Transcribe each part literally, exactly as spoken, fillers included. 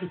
If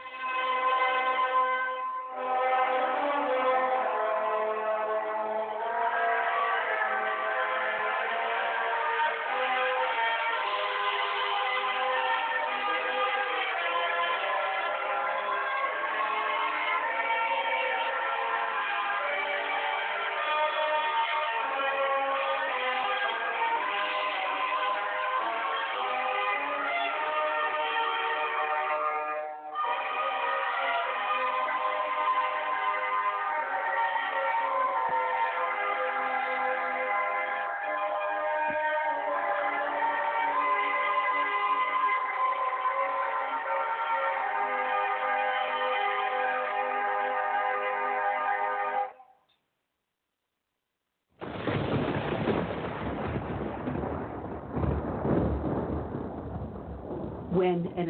When an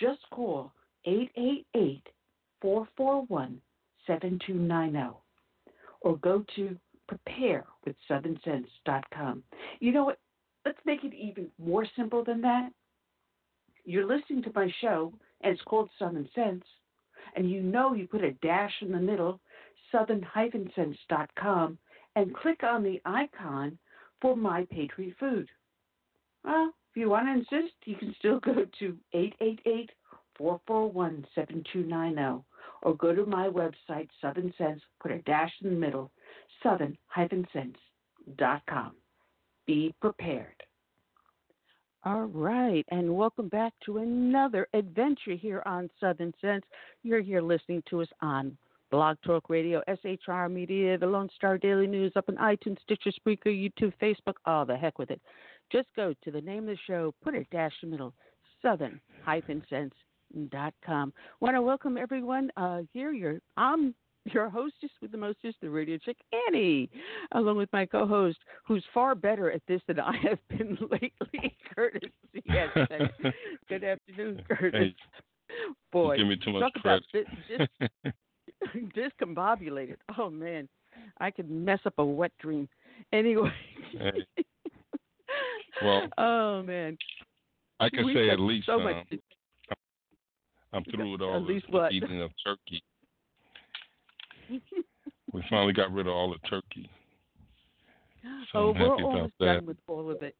Just call eight eight eight, four four one, seven two nine zero or go to prepare with southern sense dot com. You know what? Let's make it even more simple than that. You're listening to my show, and it's called Southern Sense, and you know you put a dash in the middle, southern sense dot com, and click on the icon for My Patriot Food. Well, if you want to insist, you can still go to eight eight eight, four four one, seven two nine zero or go to my website, Southern Sense, put a dash in the middle, southern sense dot com. Be prepared. All right, and welcome back to another adventure here on Southern Sense. You're here listening to us on Blog Talk Radio, S H R Media, the Lone Star Daily News, up on iTunes, Stitcher, Spreaker, YouTube, Facebook, all the heck with it. Just go to the name of the show, put a dash in the middle, southern sense dot com. Want to welcome everyone uh, here. You're, I'm your hostess with the mostest, the Radio Chick, Annie, along with my co-host, who's far better at this than I have been lately, Curtis. Yes, good afternoon, Curtis. Hey, boy, give me too much credit. Discombobulated. Oh, man. I could mess up a wet dream. Anyway. Well, oh, man. I can we say at least so um, much. I'm through with all this eating of turkey. We finally got rid of all the turkey. So oh, I'm we're happy almost about done that. with all of it.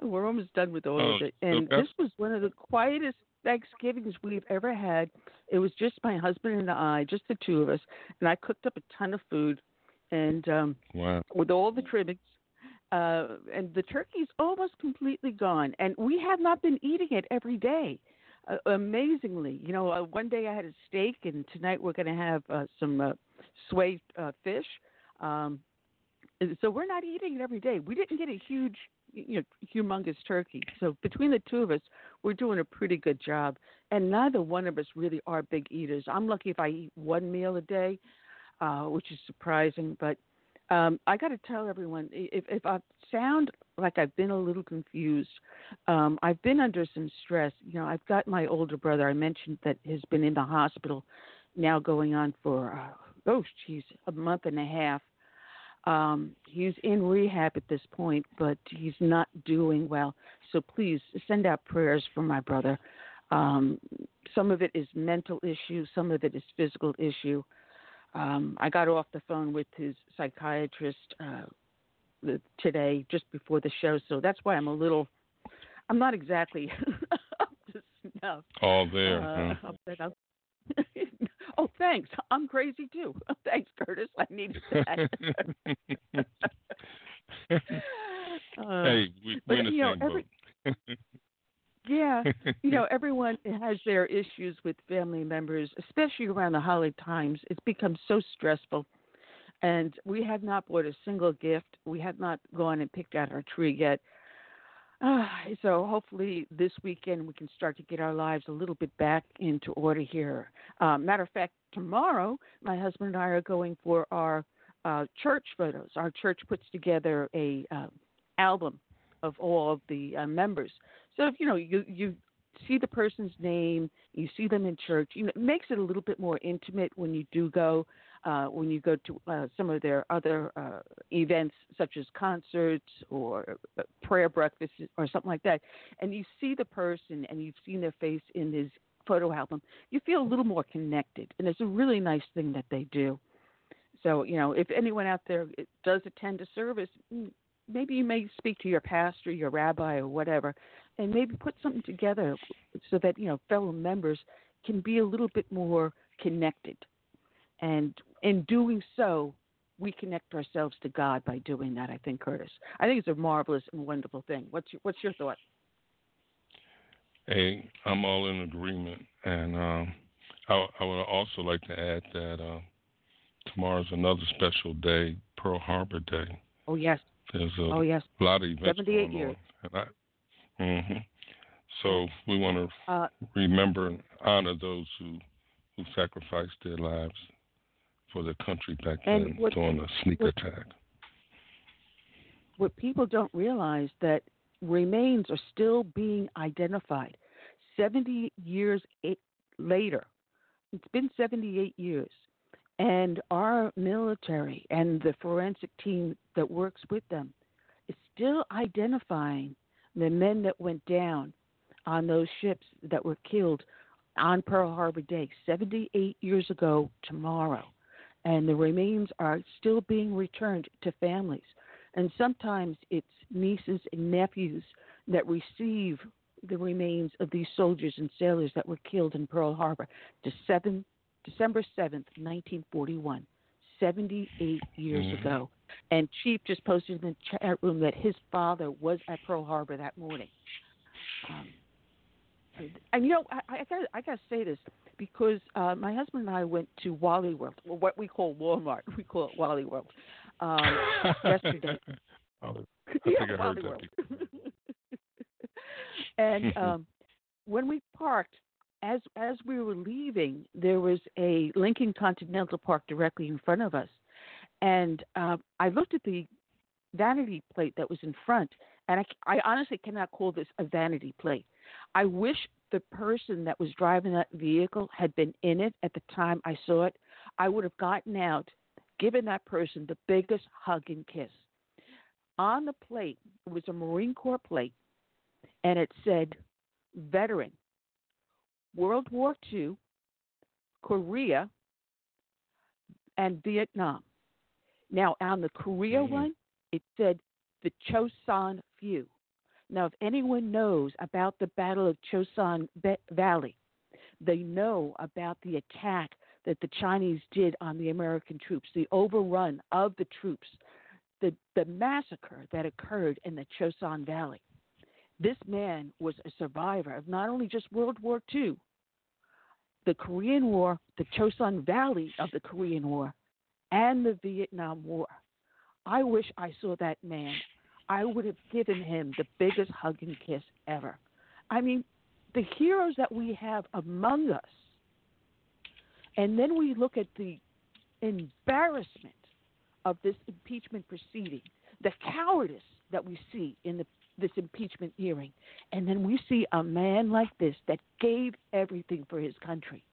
We're almost done with all oh, of it. And okay. This was one of the quietest Thanksgivings we've ever had. It was just my husband and I, just the two of us. And I cooked up a ton of food. And um, wow. with all the trimmings. Uh, and the turkey's almost completely gone. And we have not been eating it every day. Uh, amazingly, you know, uh, one day I had a steak, and tonight we're going to have uh, some uh, sway uh, fish. Um, so we're not eating it every day. We didn't get a huge, you know, humongous turkey. So between the two of us, we're doing a pretty good job. And neither one of us really are big eaters. I'm lucky if I eat one meal a day, uh, which is surprising. But um, I got to tell everyone, if, if I sound like I've been a little confused. Um, I've been under some stress. You know, I've got my older brother. I mentioned that has been in the hospital now going on for, uh, oh, geez, a month and a half. Um, he's in rehab at this point, but he's not doing well. So please send out prayers for my brother. Um, some of it is mental issue. Some of it is physical issue. Um, I got off the phone with his psychiatrist uh today just before the show, so that's why I'm a little I'm not exactly up to snuff. All there uh, huh? I'll, I'll, oh thanks, I'm crazy too. Thanks, Curtis, I needed that. uh, hey we, we're in the same every, boat. Yeah, you know, everyone has their issues with family members, especially around the holiday times. It's become so stressful. And we have not bought a single gift. We have not gone and picked out our tree yet. Uh, so hopefully this weekend we can start to get our lives a little bit back into order here. Uh, matter of fact, tomorrow my husband and I are going for our uh, church photos. Our church puts together a uh, album of all of the uh, members. So if you know you you see the person's name, you see them in church. You know, it makes it a little bit more intimate when you do go. Uh, when you go to uh, some of their other uh, events, such as concerts or prayer breakfasts or something like that, and you see the person and you've seen their face in his photo album, you feel a little more connected. And it's a really nice thing that they do. So, you know, if anyone out there does attend a service, maybe you may speak to your pastor, your rabbi or whatever, and maybe put something together so that, you know, fellow members can be a little bit more connected. And in doing so, we connect ourselves to God by doing that, I think, Curtis. I think it's a marvelous and wonderful thing. What's your, what's your thought? Hey, I'm all in agreement. And um, I, I would also like to add that uh, tomorrow's another special day, Pearl Harbor Day. Oh, yes. There's a oh, yes. lot of events seventy-eight years. And I, mm-hmm. So we want to uh, remember and honor those who, who sacrificed their lives for the country back and then what, during a sneak what, attack. What people don't realize that remains are still being identified. seventy years eight, later, it's been seventy-eight years, and our military and the forensic team that works with them is still identifying the men that went down on those ships that were killed on Pearl Harbor Day, seventy-eight years ago tomorrow. And the remains are still being returned to families. And sometimes it's nieces and nephews that receive the remains of these soldiers and sailors that were killed in Pearl Harbor, December seventh, nineteen forty-one, seventy-eight years mm-hmm. ago. And Chief just posted in the chat room that his father was at Pearl Harbor that morning. Um, and, you know, I, I gotta, I gotta say this. Because uh, my husband and I went to Wally World, or what we call Walmart. We call it Wally World. Um, yesterday. I yeah, I Wally World. And um, when we parked, as as we were leaving, there was a Lincoln Continental parked directly in front of us. And uh, I looked at the vanity plate that was in front, and I, I honestly cannot call this a vanity plate. I wish the person that was driving that vehicle had been in it at the time I saw it. I would have gotten out giving that person the biggest hug and kiss. On the plate, it was a Marine Corps plate, and it said, veteran, World War Two, Korea, and Vietnam. Now, on the Korea mm-hmm. one, it said the Chosun View. Now, if anyone knows about the Battle of Chosun Valley, they know about the attack that the Chinese did on the American troops, the overrun of the troops, the, the massacre that occurred in the Chosun Valley. This man was a survivor of not only just World War Two, the Korean War, the Chosun Valley of the Korean War, and the Vietnam War. I wish I saw that man. I would have given him the biggest hug and kiss ever. I mean, the heroes that we have among us, and then we look at the embarrassment of this impeachment proceeding, the cowardice that we see in the, this impeachment hearing, and then we see a man like this that gave everything for his country,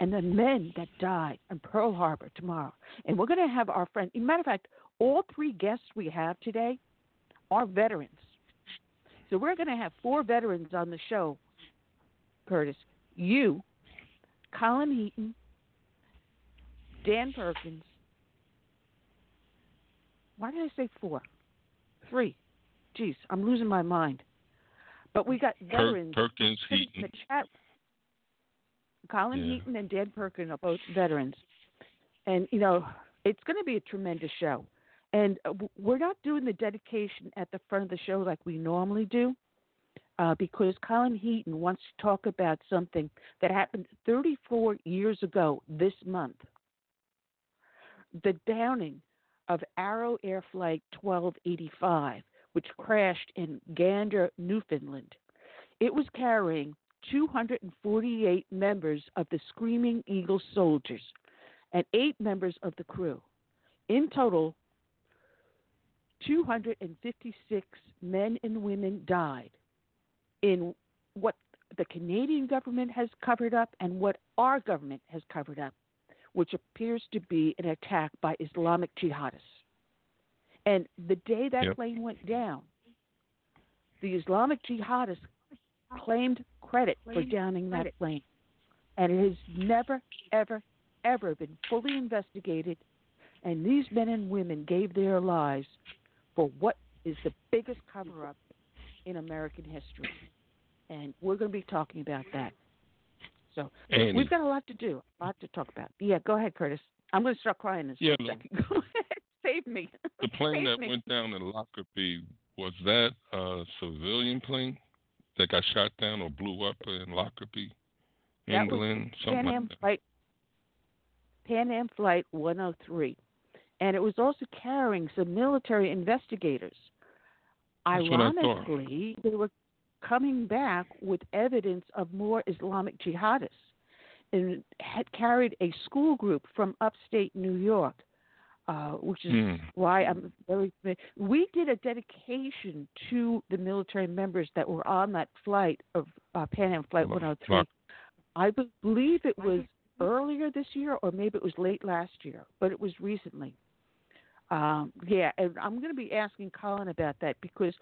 and the men that died in Pearl Harbor tomorrow. And we're going to have our friend, as a matter of fact, all three guests we have today are veterans. So we're going to have four veterans on the show, Curtis. You, Colin Heaton, Dan Perkins. Why did I say four? Three. Jeez, I'm losing my mind. But we got veterans. Per- Perkins, Heaton. The chat. Colin yeah. Heaton and Dan Perkins are both veterans. And, you know, it's going to be a tremendous show. And we're not doing the dedication at the front of the show like we normally do, uh, because Colin Heaton wants to talk about something that happened thirty-four years ago this month. The downing of Arrow Air Flight twelve eighty-five, which crashed in Gander, Newfoundland. It was carrying two hundred forty-eight members of the Screaming Eagle soldiers and eight members of the crew. In total, two hundred fifty-six men and women died in what the Canadian government has covered up and what our government has covered up, which appears to be an attack by Islamic jihadists. And the day that yep. plane went down, the Islamic jihadists claimed credit for downing that plane. And it has never, ever, ever been fully investigated. And these men and women gave their lives for what is the biggest cover-up in American history. And we're going to be talking about that. So and we've got a lot to do, a lot to talk about. Yeah, go ahead, Curtis. I'm going to start crying in yeah, a second. Go ahead. Save me. The plane Save that me. went down in Lockerbie, was that a civilian plane that got shot down or blew up in Lockerbie, England? That was something Pan Am like Flight, Pan Am Flight one oh three. And it was also carrying some military investigators. That's Ironically, they were coming back with evidence of more Islamic jihadists and had carried a school group from upstate New York, uh, which is mm. why I'm very familiar. We did a dedication to the military members that were on that flight of uh, Pan Am Flight one oh three. Lock. I believe it was earlier this year or maybe it was late last year, but it was recently. Um, yeah, and I'm going to be asking Colin about that because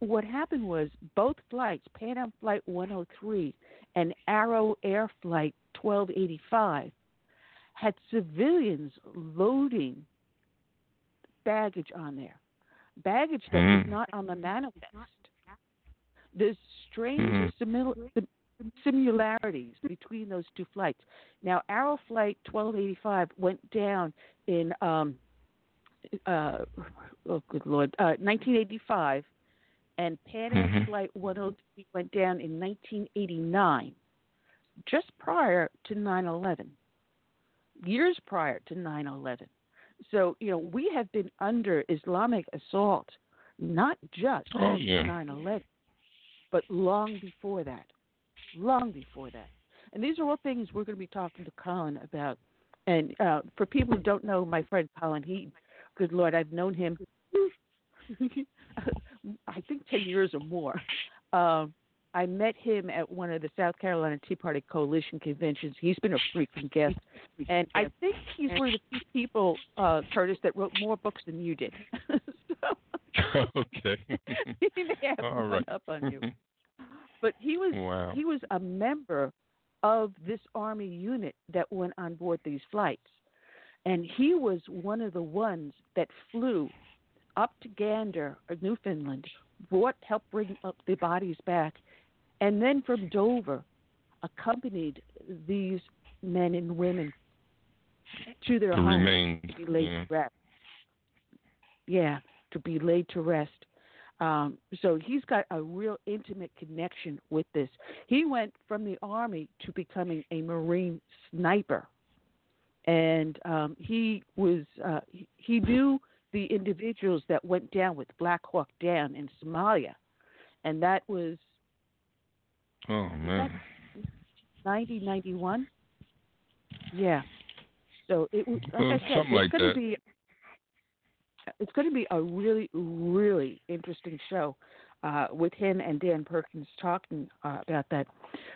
what happened was both flights, Pan Am Flight one oh three and Arrow Air Flight twelve eighty-five, had civilians loading baggage on there, baggage that mm. was not on the manifest. There's strange mm. similarities between those two flights. Now, Arrow Flight twelve eighty-five went down in um, uh, oh good Lord, uh, nineteen eighty-five, and Pan Am mm-hmm. Flight one oh three went down in nineteen eighty-nine, just prior to nine eleven, years prior to nine eleven. So, you know, we have been under Islamic assault, not just oh, after yeah. nine eleven, but long before that, long before that. And these are all things we're going to be talking to Colin about. And uh, for people who don't know my friend Colin, he, good Lord, I've known him I think ten years or more. Uh, I met him at one of the South Carolina Tea Party Coalition conventions. He's been a freaking guest. And I think he's one of the few people, uh, Curtis, that wrote more books than you did. So, okay. He may have All one right. up on you. But he was wow. he was a member of this Army unit that went on board these flights. And he was one of the ones that flew up to Gander, Newfoundland, brought, helped bring up the bodies back, and then from Dover accompanied these men and women to their homes to be laid yeah. to rest. Yeah, to be laid to rest. Um, so he's got a real intimate connection with this. He went from the Army to becoming a Marine sniper. And um, he was uh, he knew the individuals that went down with Black Hawk Down in Somalia. And that was Oh man. ninety, ninety-one Yeah. So it was like well, I said, something it's like gonna that. be it's gonna be a really, really interesting show, uh, with him and Dan Perkins talking uh, about that.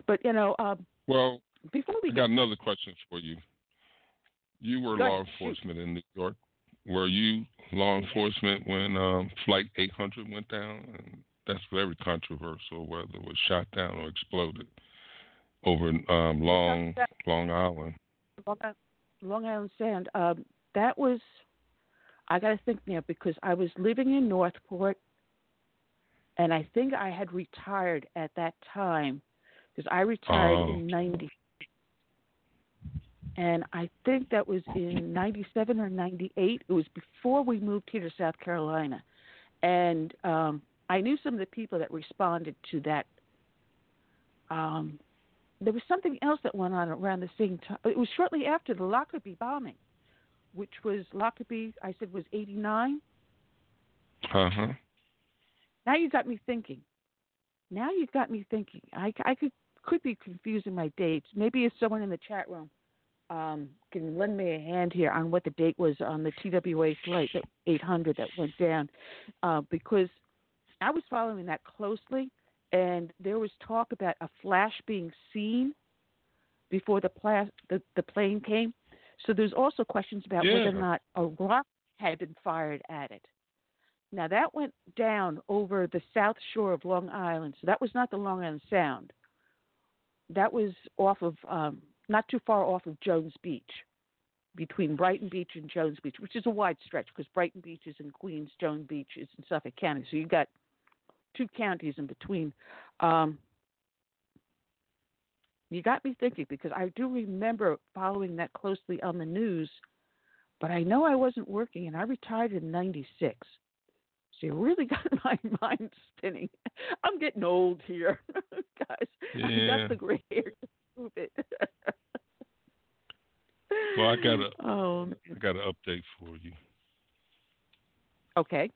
But you know, um, Well before we I got get... another question for you. You were law enforcement in New York. Were you law enforcement when um, Flight eight hundred went down? And that's very controversial, whether it was shot down or exploded over um, Long Long Island. Long Island Sound. Um, that was, I got to think now, because I was living in Northport, and I think I had retired at that time, because I retired oh. in ninety And I think that was in ninety-seven or ninety-eight It was before we moved here to South Carolina. And um, I knew some of the people that responded to that. Um, there was something else that went on around the same time. It was shortly after the Lockerbie bombing, which was Lockerbie, I said, was eighty-nine Uh-huh. Now you got me thinking. Now you got me thinking. I, I could, could be confusing my dates. Maybe it's someone in the chat room. Um, can lend me a hand here on what the date was on the T W A flight eight hundred that went down, uh, because I was following that closely, and there was talk about a flash being seen before the, plas- the, the plane came. So there's also questions about yeah. whether or not a rock had been fired at it. Now, that went down over the south shore of Long Island, so that was not the Long Island Sound. That was off of... Um, not too far off of Jones Beach, between Brighton Beach and Jones Beach, which is a wide stretch because Brighton Beach is in Queens, Jones Beach is in Suffolk County. So you got two counties in between. Um, you got me thinking, because I do remember following that closely on the news, but I know I wasn't working, and I retired in ninety-six So you really got my mind spinning. I'm getting old here, guys. Yeah. I got the gray hair. Move it. Well, I got a, oh, I got an update for you. Okay.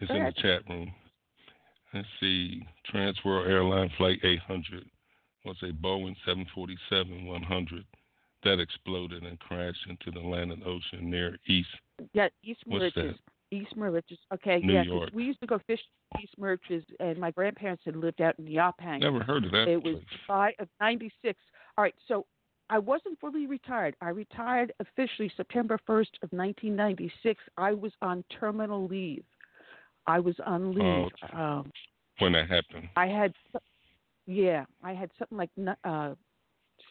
It's Go in ahead. the chat room. Let's see. Transworld Airline Flight eight hundred was a Boeing seven forty-seven one hundred that exploded and crashed into the Atlantic Ocean near East. Yeah, East Moriches. East Moriches. Okay, New yeah. York. We used to go fish East Moriches, and my grandparents had lived out in Yaphank. Never heard of that. It place. was July of ninety-six All right, so I wasn't fully retired. I retired officially September first of nineteen ninety-six I was on terminal leave. I was on leave. Oh, um, when that happened. I had, yeah, I had something like uh,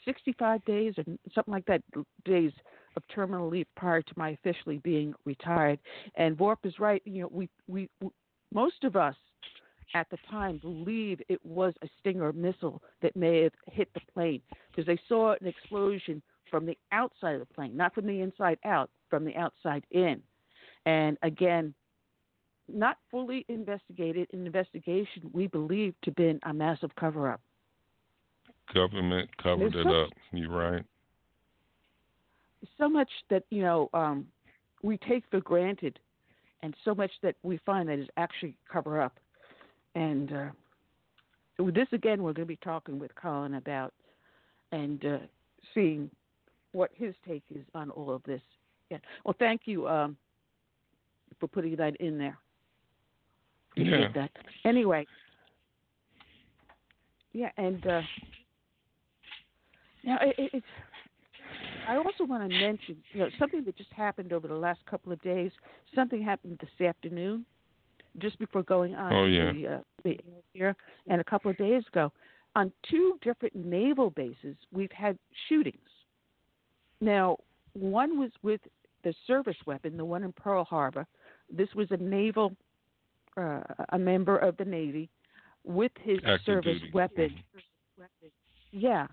sixty-five days or something like that days of terminal leave prior to my officially being retired. And Vorp is right. You know, we, we, we most of us at the time believe it was a Stinger missile that may have hit the plane, because they saw an explosion from the outside of the plane, not from the inside out, from the outside in. And again, not fully investigated. In investigation, we believe to have been a massive cover-up. Government covered There's it so- up. You're right. So much that, you know, um, we take for granted, and so much that we find that is actually cover up. And uh, so this, again, we're going to be talking with Colin about, and uh, seeing what his take is on all of this. Yeah. Well, thank you um, for putting that in there. He yeah. did that. Anyway. Yeah, and uh, now it, it's. I also want to mention, you know, something that just happened over the last couple of days. Something happened this afternoon, just before going on oh, yeah. the, uh, the air, and a couple of days ago, on two different naval bases, we've had shootings. Now, one was with the service weapon, the one in Pearl Harbor. This was a naval, uh, a member of the Navy, with his Active service duty. weapon. Yeah.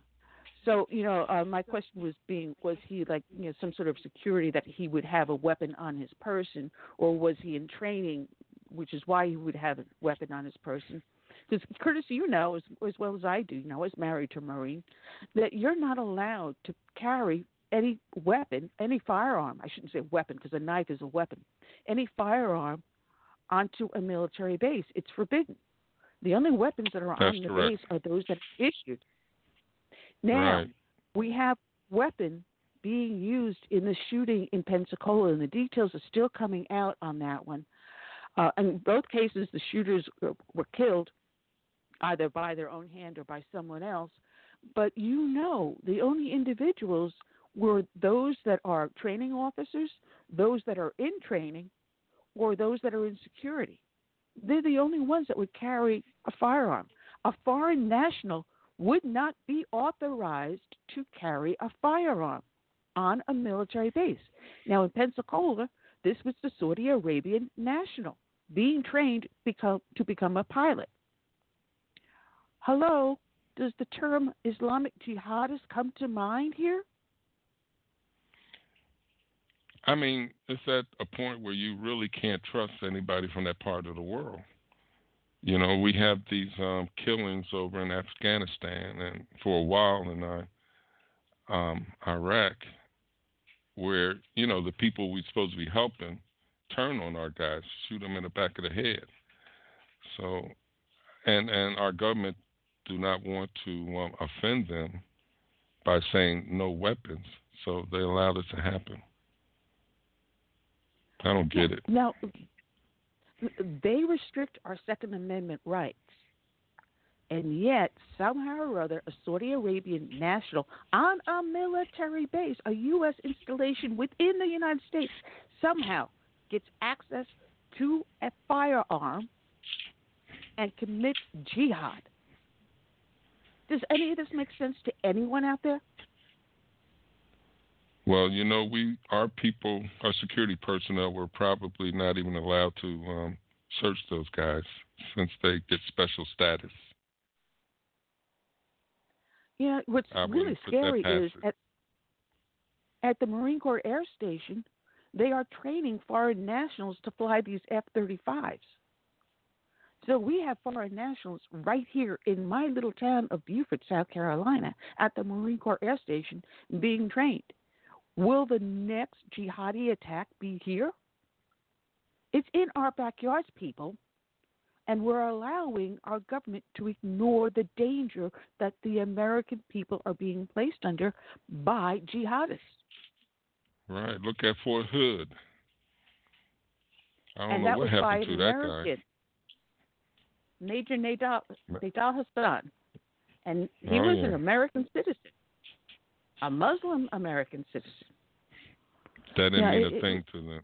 So, you know, uh, my question was being, was he like, you know, some sort of security that he would have a weapon on his person, or was he in training, which is why he would have a weapon on his person? Because, Curtis, you know, as, as well as I do, you know, I was married to a Marine, that you're not allowed to carry any weapon, any firearm. I shouldn't say weapon, because a knife is a weapon. Any firearm onto a military base. It's forbidden. The only weapons that are That's on the correct. base are those that are issued. Now, right. we have weapon being used in the shooting in Pensacola, and the details are still coming out on that one. Uh, in both cases, the shooters were, were killed either by their own hand or by someone else. But you know, the only individuals were those that are training officers, those that are in training, or those that are in security. They're the only ones that would carry a firearm. A foreign national would not be authorized to carry a firearm on a military base. Now, in Pensacola, this was the Saudi Arabian national being trained become, to become a pilot. Hello, does the term Islamic jihadist come to mind here? I mean, it's at a point where you really can't trust anybody from that part of the world. You know, we have these um, killings over in Afghanistan and for a while in uh, um, Iraq, where, you know, the people we're supposed to be helping turn on our guys, shoot them in the back of the head. So, and and our government do not want to um, offend them by saying no weapons, so they allowed it to happen. I don't get it. Now, they restrict our Second Amendment rights, and yet somehow or other, a Saudi Arabian national on a military base, a U S installation within the United States, somehow gets access to a firearm and commits jihad. Does any of this make sense to anyone out there? Well, you know, we, our people, our security personnel were probably not even allowed to um, search those guys since they get special status. Yeah, what's I really scary is at, at the Marine Corps Air Station, they are training foreign nationals to fly these F thirty-fives. So we have foreign nationals right here in my little town of Beaufort, South Carolina, at the Marine Corps Air Station being trained. Will the next jihadi attack be here? It's in our backyards, people, and we're allowing our government to ignore the danger that the American people are being placed under by jihadists. Right. Look at Fort Hood. I don't and know what happened to American, that guy. Major Nidal, Nidal Hasan, and he oh, was yeah. an American citizen. A Muslim American citizen. That didn't yeah, mean it, a it, thing to them.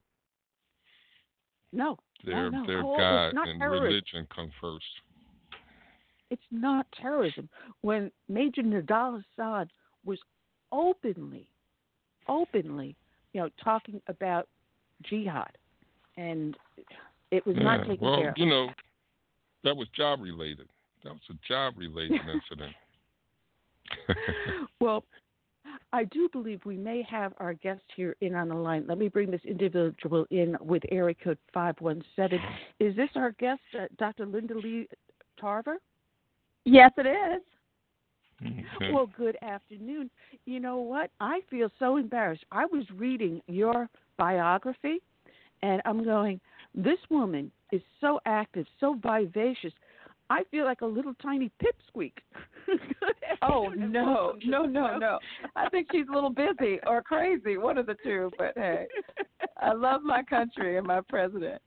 No. Their, no, no. their oh, God and terrorism. Religion come first. It's not terrorism. When Major Nidal Hasan was openly, openly, you know, talking about jihad, and it was yeah, not taken well, care of. Well, you know, that was job related. That was a job related incident. Well, I do believe we may have our guest here in on the line. Let me bring this individual in with area code five one seven. Is this our guest, uh, Doctor Linda Lee Tarver? Yes, it is. Okay. Well, good afternoon. You know what? I feel so embarrassed. I was reading your biography, and I'm going, this woman is so active, so vivacious. I feel like a little tiny pipsqueak. Oh, no, no, no, no. I think she's a little busy or crazy, one of the two, but hey, I love my country and my president.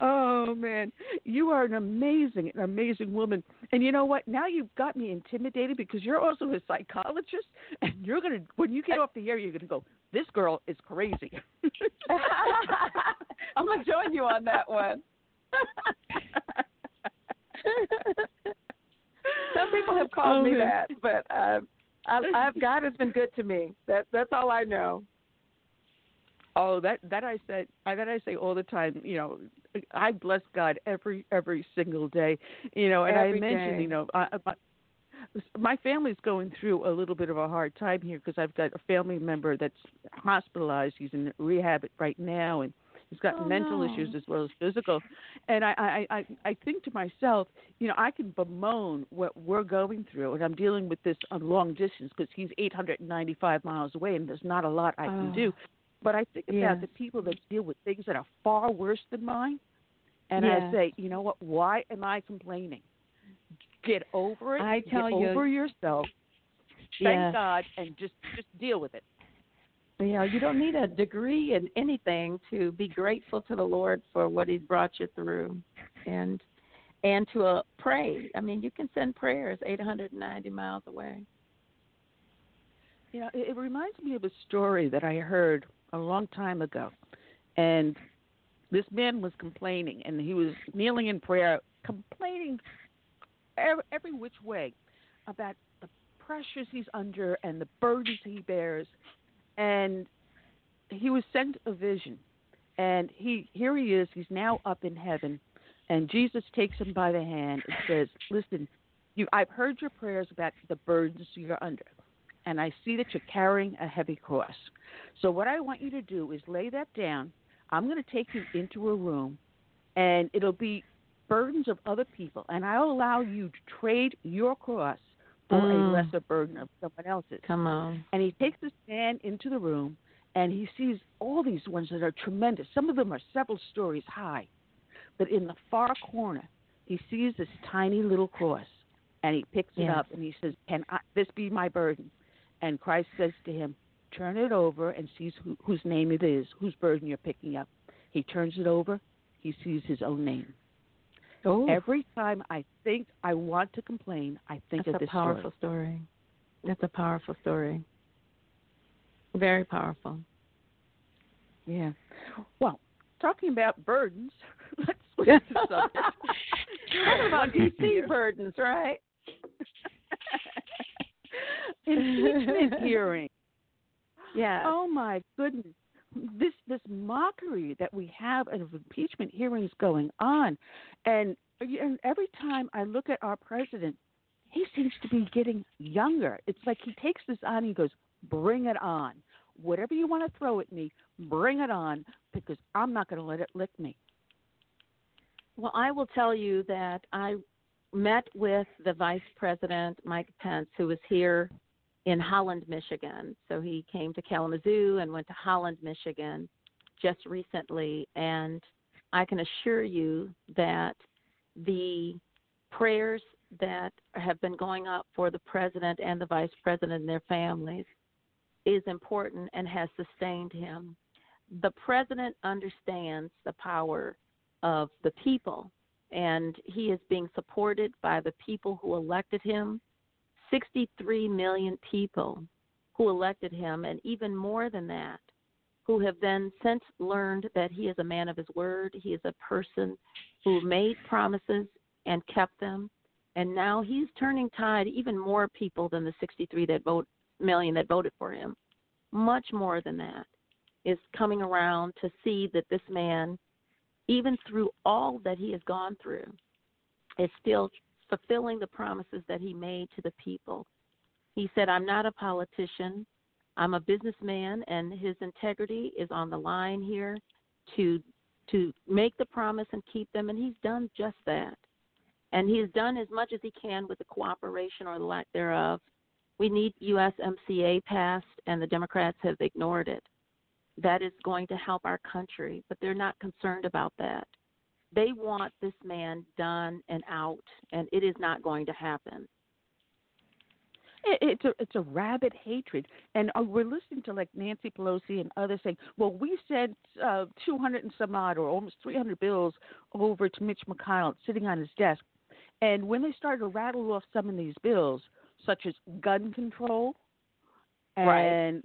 Oh, man. You are an amazing, an amazing woman. And you know what? Now you've got me intimidated because you're also a psychologist. And you're going to, when you get off the air, you're going to go, this girl is crazy. I'm going to join you on that one. Some people have called oh, me man. that, but uh, I, I've, God has been good to me. That, that's all I know. Oh, that, that I said, that I say all the time, you know, I bless God every, every single day, you know, and every I mentioned, day. you know, I, I, my family's going through a little bit of a hard time here because I've got a family member that's hospitalized. He's in rehab right now, and he's got oh, mental no. issues as well as physical. And I, I, I, I think to myself, you know, I can bemoan what we're going through, and I'm dealing with this on long distance because he's eight hundred ninety-five miles away, and there's not a lot I can oh. do. But I think about yes. the people that deal with things that are far worse than mine. And yes. I say, you know what? Why am I complaining? Get over it. I tell Get you. over yourself. Thank yes. God. And just, just deal with it. You know, you don't need a degree in anything to be grateful to the Lord for what he's brought you through. And and to uh, pray. I mean, you can send prayers eight hundred ninety miles away. You know, it, it reminds me of a story that I heard a long time ago, and this man was complaining, and he was kneeling in prayer, complaining every, every which way about the pressures he's under and the burdens he bears, and he was sent a vision, and he here he is, he's now up in heaven, and Jesus takes him by the hand and says, listen, you, I've heard your prayers about the burdens you're under, and I see that you're carrying a heavy cross. So what I want you to do is lay that down. I'm going to take you into a room, and it'll be burdens of other people, and I'll allow you to trade your cross for mm. a lesser burden of someone else's. Come on. And he takes this man into the room, and he sees all these ones that are tremendous. Some of them are several stories high. But in the far corner, he sees this tiny little cross, and he picks yes. it up, and he says, can I, this be my burden? And Christ says to him, turn it over and sees who, whose name it is, whose burden you're picking up. He turns it over. He sees his own name. Oh. Every time I think I want to complain, I think That's of this story. That's a powerful story. That's a powerful story. Very powerful. Yeah. Well, talking about burdens, let's switch to something. What about D C burdens, right? Impeachment hearing. Yeah. Oh my goodness. This this mockery that we have of impeachment hearings going on, and, and every time I look at our president, he seems to be getting younger. It's like he takes this on and he goes, "Bring it on. Whatever you want to throw at me, bring it on, because I'm not going to let it lick me." Well, I will tell you that I met with the Vice President, Mike Pence, who was here in Holland, Michigan. So he came to Kalamazoo and went to Holland, Michigan just recently. And I can assure you that the prayers that have been going up for the President and the Vice President and their families is important and has sustained him. The President understands the power of the people, and he is being supported by the people who elected him, sixty-three million people who elected him, and even more than that, who have then since learned that he is a man of his word. He is a person who made promises and kept them, and now he's turning tide. Even more people than the sixty-three that vote, million that voted for him, much more than that, is coming around to see that this man, even through all that he has gone through, is still fulfilling the promises that he made to the people. He said, I'm not a politician. I'm a businessman, and his integrity is on the line here to to make the promise and keep them, and he's done just that. And he's done as much as he can with the cooperation or the lack thereof. We need U S M C A passed, and the Democrats have ignored it. That is going to help our country, but they're not concerned about that. They want this man done and out, and it is not going to happen. It's a, it's a rabid hatred. And uh, we're listening to like Nancy Pelosi and others saying, well, we sent uh, two hundred and some odd or almost three hundred bills over to Mitch McConnell sitting on his desk. And when they started to rattle off some of these bills, such as gun control and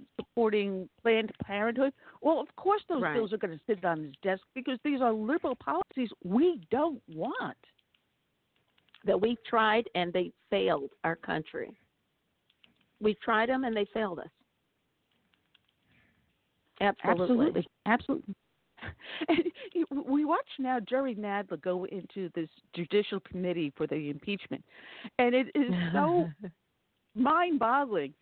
right. supporting Planned Parenthood, well, of course those right. bills are going to sit on his desk because these are liberal policies we don't want. That we've tried and they failed our country. We've tried them and they failed us. Absolutely. Absolutely. Absolutely. And we watch now Jerry Nadler go into this judicial committee for the impeachment. And it is so mind-boggling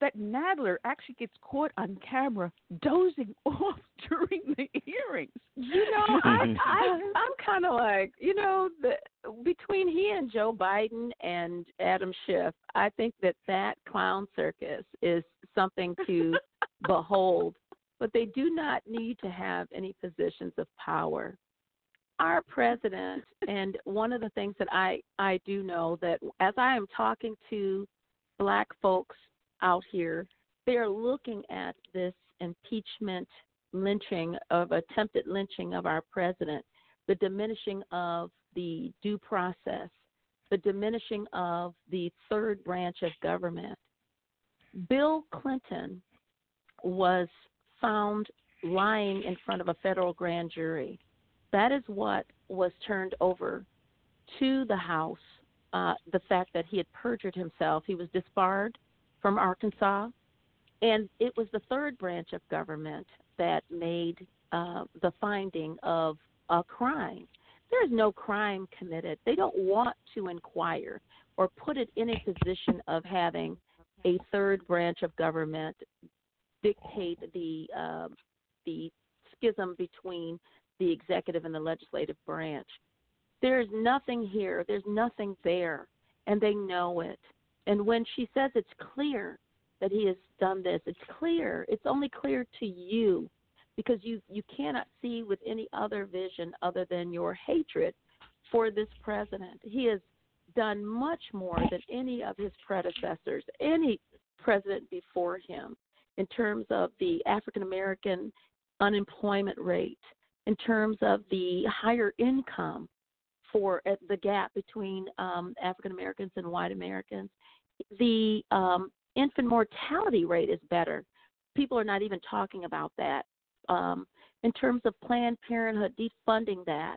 that Nadler actually gets caught on camera dozing off during the hearings. You know, I, I, I'm kind of like, you know, the, between he and Joe Biden and Adam Schiff, I think that that clown circus is something to behold. But they do not need to have any positions of power. Our president, and one of the things that I, I do know that as I am talking to black folks out here, they are looking at this impeachment lynching of attempted lynching of our president, the diminishing of the due process, the diminishing of the third branch of government. Bill Clinton was found lying in front of a federal grand jury. That is what was turned over to the House, uh, the fact that he had perjured himself. He was disbarred from Arkansas, and it was the third branch of government that made uh, the finding of a crime. There is no crime committed. They don't want to inquire or put it in a position of having a third branch of government dictate the uh, the schism between the executive and the legislative branch. There is nothing here. There's nothing there, and they know it. And when she says it's clear that he has done this, it's clear. It's only clear to you because you, you cannot see with any other vision other than your hatred for this president. He has done much more than any of his predecessors, any president before him, in terms of the African-American unemployment rate, in terms of the higher income for the gap between um, African Americans and white Americans. The um, infant mortality rate is better. People are not even talking about that. Um, in terms of Planned Parenthood, defunding that,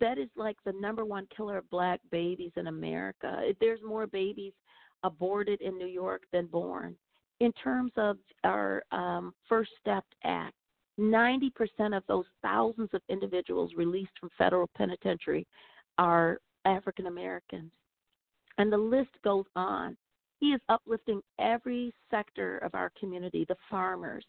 that is like the number one killer of black babies in America. There's more babies aborted in New York than born. In terms of our um, First Step Act, ninety percent of those thousands of individuals released from federal penitentiary are African Americans. And the list goes on. He is uplifting every sector of our community, the farmers,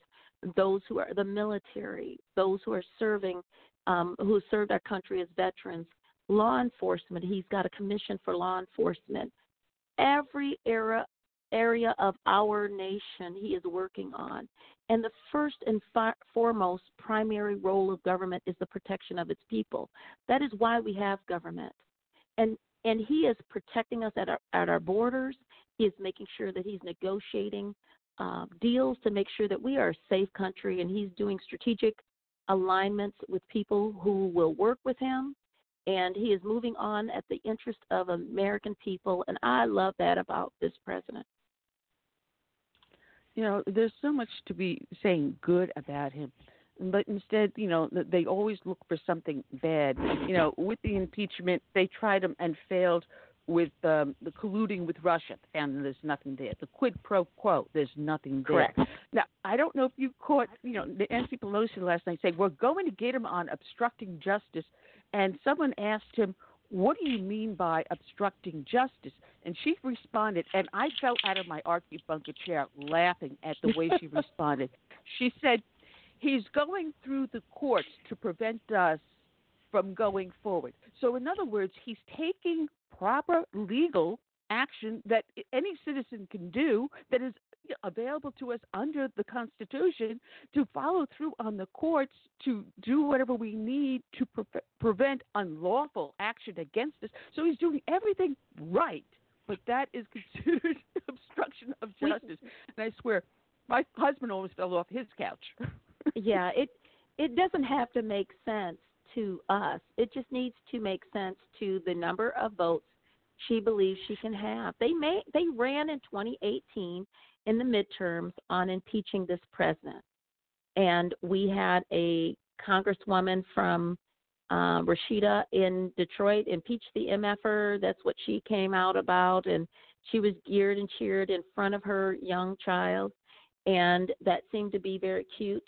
those who are the military, those who are serving, um, who served our country as veterans, law enforcement. He's got a commission for law enforcement. Every era, area of our nation he is working on. And the first and fo- foremost primary role of government is the protection of its people. That is why we have government. And and he is protecting us at our, at our borders. He is making sure that he's negotiating uh, deals to make sure that we are a safe country, and he's doing strategic alignments with people who will work with him. And he is moving on at the interest of American people. And I love that about this president. You know, there's so much to be saying good about him, but instead, you know, they always look for something bad. You know, with the impeachment, they tried him and failed with um, the colluding with Russia, and there's nothing there. The quid pro quo, there's nothing there. Correct. Now, I don't know if you caught, you know, Nancy Pelosi last night saying, we're going to get him on obstructing justice, and someone asked him, what do you mean by obstructing justice? And she responded, and I fell out of my Archie Bunker chair laughing at the way she responded. She said, he's going through the courts to prevent us from going forward. So in other words, he's taking proper legal action that any citizen can do that is available to us under the Constitution to follow through on the courts to do whatever we need to pre- prevent unlawful action against us. So he's doing everything right but that is considered obstruction of justice. And I swear, my husband almost fell off his couch. Yeah, it it doesn't have to make sense to us. It just needs to make sense to the number of votes she believes she can have. They may they ran in twenty eighteen in the midterms on impeaching this president, and we had a congresswoman from uh, Rashida in Detroit impeach the M F-er. That's what she came out about, and she was geared and cheered in front of her young child, and that seemed to be very cute.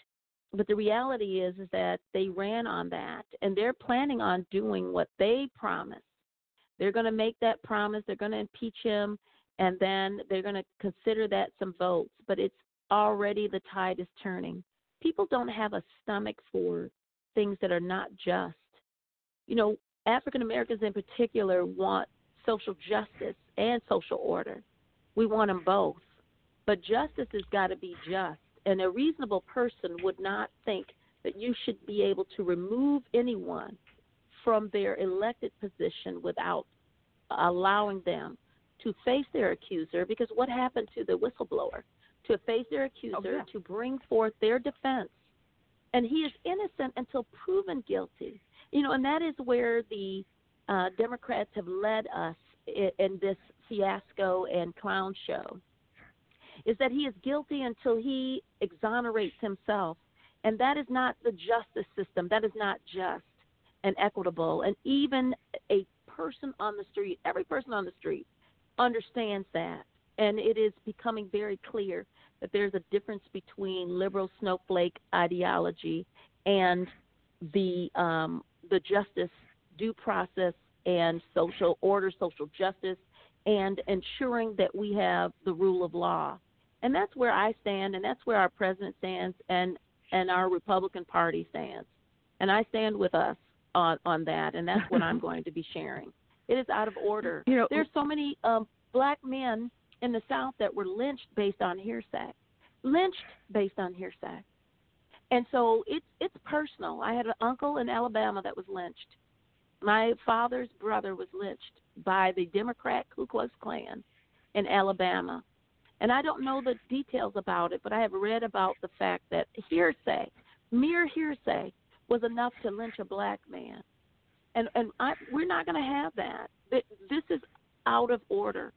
But the reality is, is that they ran on that, and they're planning on doing what they promised. They're going to make that promise. They're going to impeach him, and then they're going to consider that some votes. But it's already the tide is turning. People don't have a stomach for things that are not just. You know, African Americans in particular want social justice and social order. We want them both. But justice has got to be just. And a reasonable person would not think that you should be able to remove anyone from their elected position without allowing them to face their accuser, because what happened to the whistleblower? To face their accuser, oh, yeah. to bring forth their defense. And he is innocent until proven guilty. You know, and that is where the uh, Democrats have led us in, in this fiasco and clown show. Is that he is guilty until he exonerates himself. And that is not the justice system. That is not just and equitable. And even a person on the street, every person on the street understands that. And it is becoming very clear that there's a difference between liberal snowflake ideology and the um, the justice, due process, and social order, social justice, and ensuring that we have the rule of law. And that's where I stand, and that's where our president stands, and, and our Republican Party stands. And I stand with us on, on that, and that's what I'm going to be sharing. It is out of order. You know, there's so many um, black men in the South that were lynched based on hearsay, lynched based on hearsay. And so it's it's personal. I had an uncle in Alabama that was lynched. My father's brother was lynched by the Democrat Ku Klux Klan in Alabama. And I don't know the details about it, but I have read about the fact that hearsay, mere hearsay, was enough to lynch a black man. And and I, we're not going to have that. This is out of order.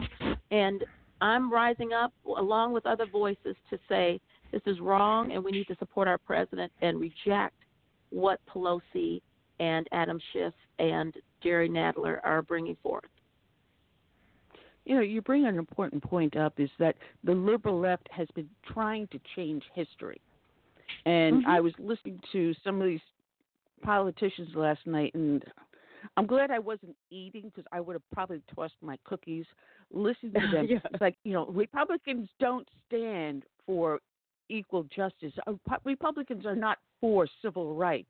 And I'm rising up along with other voices to say this is wrong, and we need to support our president and reject what Pelosi and Adam Schiff and Jerry Nadler are bringing forth. You know, you bring an important point up, is that the liberal left has been trying to change history. And mm-hmm. I was listening to some of these politicians last night, and I'm glad I wasn't eating because I would have probably tossed my cookies listening to them. Yeah. It's like, you know, Republicans don't stand for equal justice. Republicans are not for civil rights.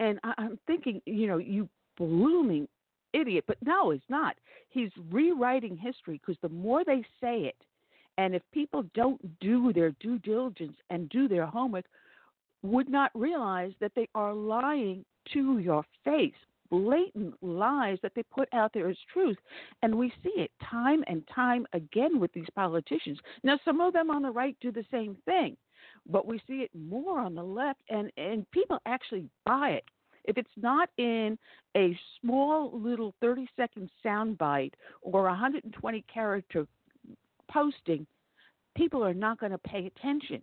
And I'm thinking, you know, you blooming idiot. But no, he's not. He's rewriting history, because the more they say it, and if people don't do their due diligence and do their homework, would not realize that they are lying to your face, blatant lies that they put out there as truth. And we see it time and time again with these politicians. Now, some of them on the right do the same thing, but we see it more on the left, and, and people actually buy it. If it's not in a small little thirty-second soundbite or one hundred twenty character posting, people are not going to pay attention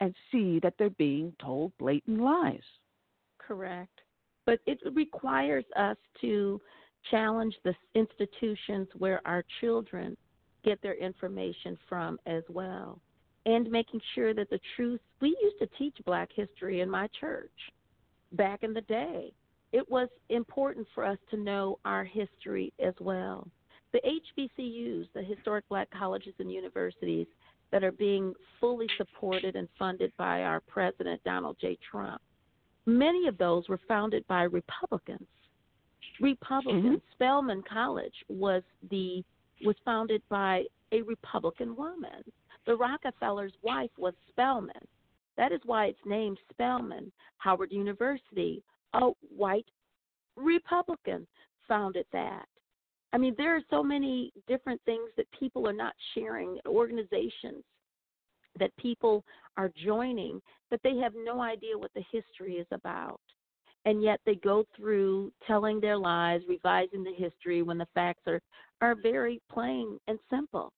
and see that they're being told blatant lies. Correct. But it requires us to challenge the institutions where our children get their information from as well, and making sure that the truth, we used to teach black history in my church back in the day. It was important for us to know our history as well. The H B C Us, the historic black colleges and universities that are being fully supported and funded by our president, Donald J. Trump, many of those were founded by Republicans. Republicans. Mm-hmm. Spelman College was the was founded by a Republican woman. The Rockefeller's wife was Spelman. That is why it's named Spelman. Howard University, a white Republican, founded that. I mean, there are so many different things that people are not sharing, organizations that people are joining, that they have no idea what the history is about. And yet they go through telling their lies, revising the history when the facts are, are very plain and simple.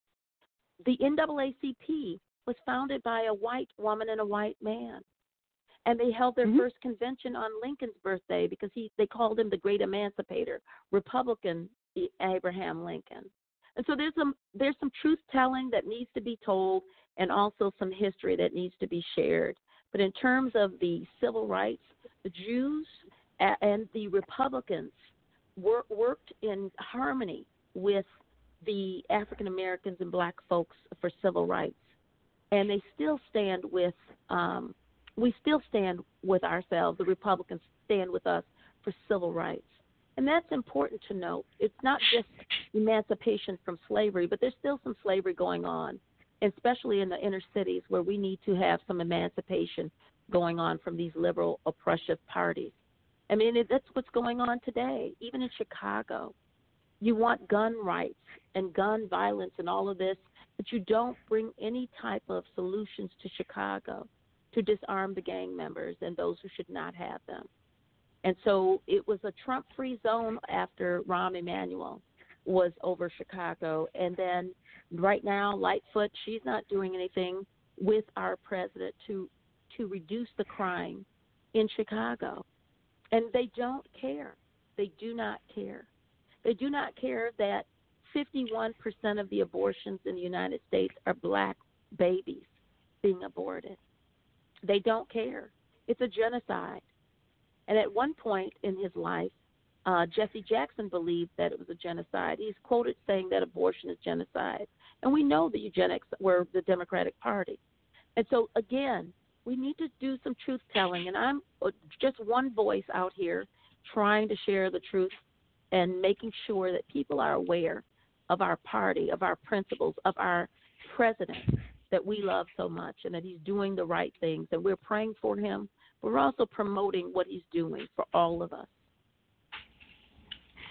The N double A C P was founded by a white woman and a white man. And they held their mm-hmm. first convention on Lincoln's birthday because he they called him the great emancipator, Republican Abraham Lincoln. And so there's some, there's some truth-telling that needs to be told and also some history that needs to be shared. But in terms of the civil rights, the Jews and the Republicans wor- worked in harmony with the African Americans and black folks for civil rights. And they still stand with um, – we still stand with ourselves. The Republicans stand with us for civil rights. And that's important to note. It's not just emancipation from slavery, but there's still some slavery going on, especially in the inner cities where we need to have some emancipation going on from these liberal oppressive parties. I mean, it, that's what's going on today, even in Chicago. You want gun rights and gun violence and all of this, but you don't bring any type of solutions to Chicago to disarm the gang members and those who should not have them. And so it was a Trump-free zone after Rahm Emanuel was over Chicago. And then right now, Lightfoot, she's not doing anything with our president to to reduce the crime in Chicago. And they don't care. They do not care. They do not care that fifty-one percent of the abortions in the United States are black babies being aborted. They don't care. It's a genocide. And at one point in his life, uh, Jesse Jackson believed that it was a genocide. He's quoted saying that abortion is genocide. And we know the eugenics were the Democratic Party. And so, again, we need to do some truth-telling. And I'm just one voice out here trying to share the truth and making sure that people are aware of our party, of our principles, of our president that we love so much, and that he's doing the right things, and we're praying for him. We're also promoting what he's doing for all of us.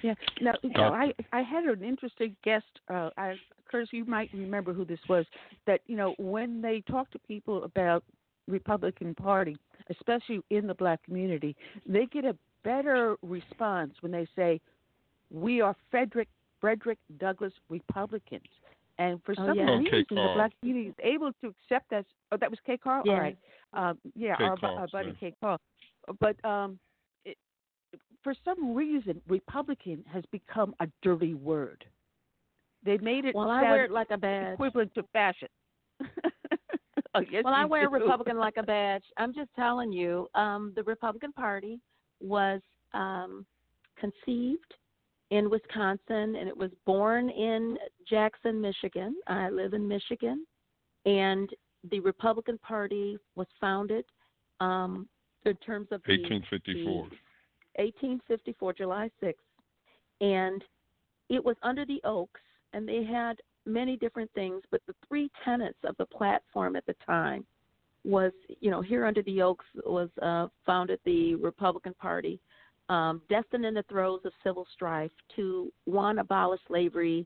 Yeah. Now, now I I had an interesting guest. Uh, I, Curtis, you might remember who this was. That you know, when they talk to people about Republican Party, especially in the black community, they get a better response when they say, "We are Frederick Frederick Douglass Republicans." And for some oh, yeah. reason, okay, the black community is able to accept that. Oh, that was K. Carl? Yeah. All right. Um, yeah, our, Carl, our buddy yeah. K. Carl. But um, it, for some reason, Republican has become a dirty word. They made it well, sound I wear it like a badge. Equivalent to fashion. oh, yes, well, I wear do. Republican like a badge. I'm just telling you, um, the Republican Party was um, conceived in Wisconsin, and it was born in Jackson, Michigan. I live in Michigan, and the Republican Party was founded um, in terms of eighteen fifty-four. The eighteen fifty-four, July sixth, and it was under the Oaks, and they had many different things, but the three tenets of the platform at the time was, you know, here under the Oaks was uh, founded the Republican Party. Um, destined in the throes of civil strife to, one, abolish slavery,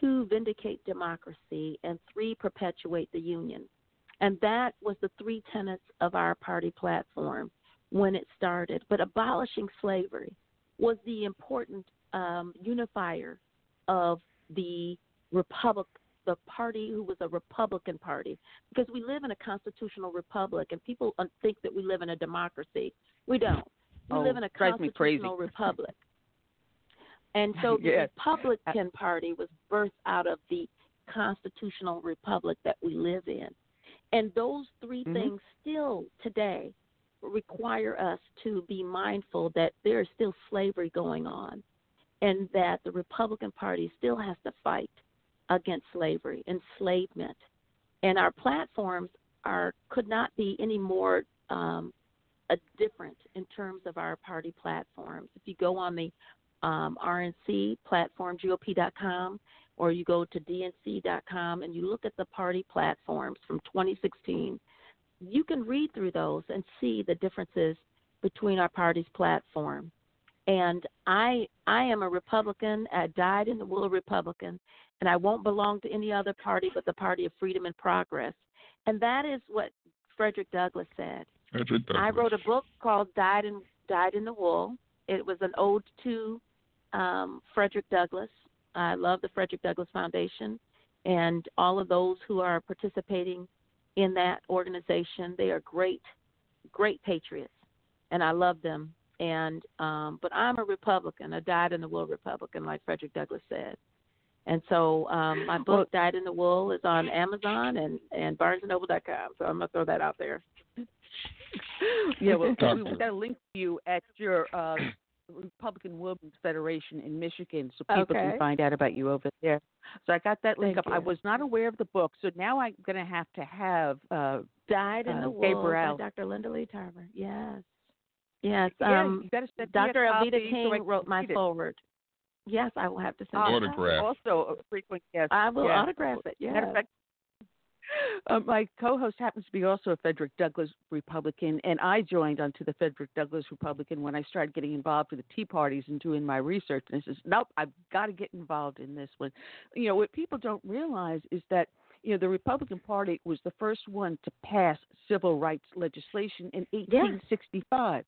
two, vindicate democracy, and three, perpetuate the Union. And that was the three tenets of our party platform when it started. But abolishing slavery was the important um, unifier of the Republic, the party who was a Republican Party, because we live in a constitutional republic, and people think that we live in a democracy. We don't. We oh, live in a constitutional republic. And so the yes. Republican Party was birthed out of the constitutional republic that we live in. And those three mm-hmm. things still today require us to be mindful that there is still slavery going on and that the Republican Party still has to fight against slavery, enslavement. And our platforms are could not be any more um, A different in terms of our party platforms. If you go on the um, R N C platform, G O P dot com, or you go to D N C dot com and you look at the party platforms from twenty sixteen, you can read through those and see the differences between our party's platform. And I I am a Republican, a dyed-in-the-wool Republican, and I won't belong to any other party but the party of freedom and progress. And that is what Frederick Douglass said. Frederick Douglass. I wrote a book called Dyed in, Dyed in the Wool. It was an ode to um, Frederick Douglass. I love the Frederick Douglass Foundation and all of those who are participating in that organization. They are great, great patriots, and I love them. And um, but I'm a Republican, a dyed-in-the-wool Republican, like Frederick Douglass said. And so um, my book, well, Dyed in the Wool, is on Amazon and, and Barnes and Noble dot com. So I'm going to throw that out there. Yeah, well, we've got a link to you at your uh, Republican Women's Federation in Michigan, so people okay. can find out about you over there. So I got that link Thank up. You. I was not aware of the book, so now I'm going to have to have uh, Dyed in uh, the Wool by Doctor Linda Lee Tarver. Yes. Yes, um, yes, Doctor Alveda King so wrote my forward. It. Yes, I will have to send it. Autograph. Also a frequent guest. I will yes. autograph it, yes. Matter of fact, uh, my co-host happens to be also a Frederick Douglass Republican, and I joined onto the Frederick Douglass Republican when I started getting involved with the Tea Parties and doing my research. And I says, nope, I've got to get involved in this one. You know, what people don't realize is that, you know, the Republican Party was the first one to pass civil rights legislation in eighteen sixty-five. Yes.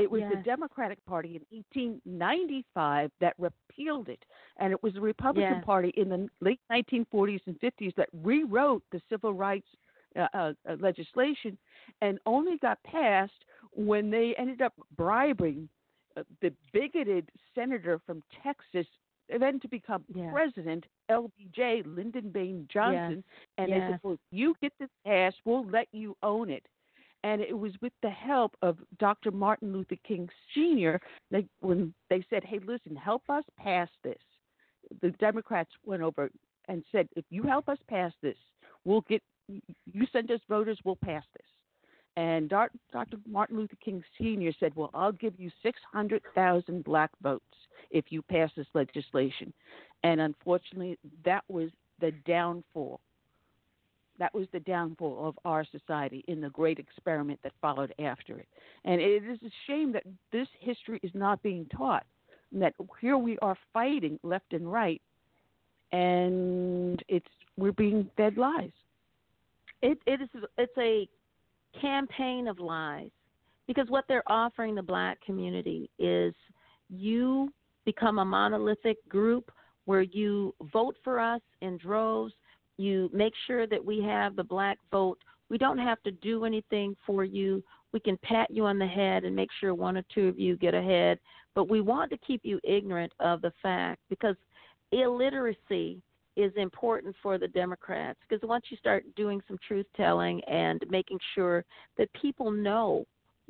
It was yes. the Democratic Party in eighteen ninety-five that repealed it, and it was the Republican yes. Party in the late nineteen forties and fifties that rewrote the civil rights uh, uh, legislation, and only got passed when they ended up bribing uh, the bigoted senator from Texas, then to become yes. president, L B J, Lyndon Baines Johnson, yes. and yes. they said, well, if you get this passed, we'll let you own it. And it was with the help of Doctor Martin Luther King Senior They, when they said, hey, listen, help us pass this. The Democrats went over and said, if you help us pass this, we'll get you send us voters, we'll pass this. And Doctor Martin Luther King Senior said, well, I'll give you six hundred thousand black votes if you pass this legislation. And unfortunately, that was the downfall. That was the downfall of our society in the great experiment that followed after it. And it is a shame that this history is not being taught, and that here we are fighting left and right, and it's we're being fed lies. It, it is, it's a campaign of lies, because what they're offering the black community is you become a monolithic group where you vote for us in droves. You make sure that we have the black vote. We don't have to do anything for you. We can pat you on the head and make sure one or two of you get ahead. But we want to keep you ignorant of the fact, because illiteracy is important for the Democrats, because once you start doing some truth-telling and making sure that people know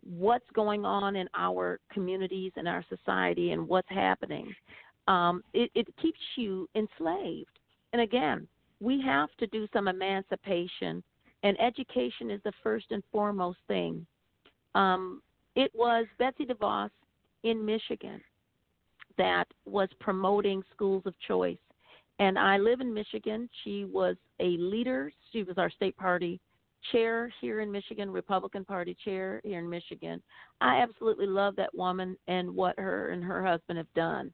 what's going on in our communities and our society and what's happening, um, it, it keeps you enslaved. And again, we have to do some emancipation, and education is the first and foremost thing. Um, it was Betsy DeVos in Michigan that was promoting schools of choice, and I live in Michigan. She was a leader. She was our state party chair here in Michigan, Republican Party chair here in Michigan. I absolutely love that woman and what her and her husband have done.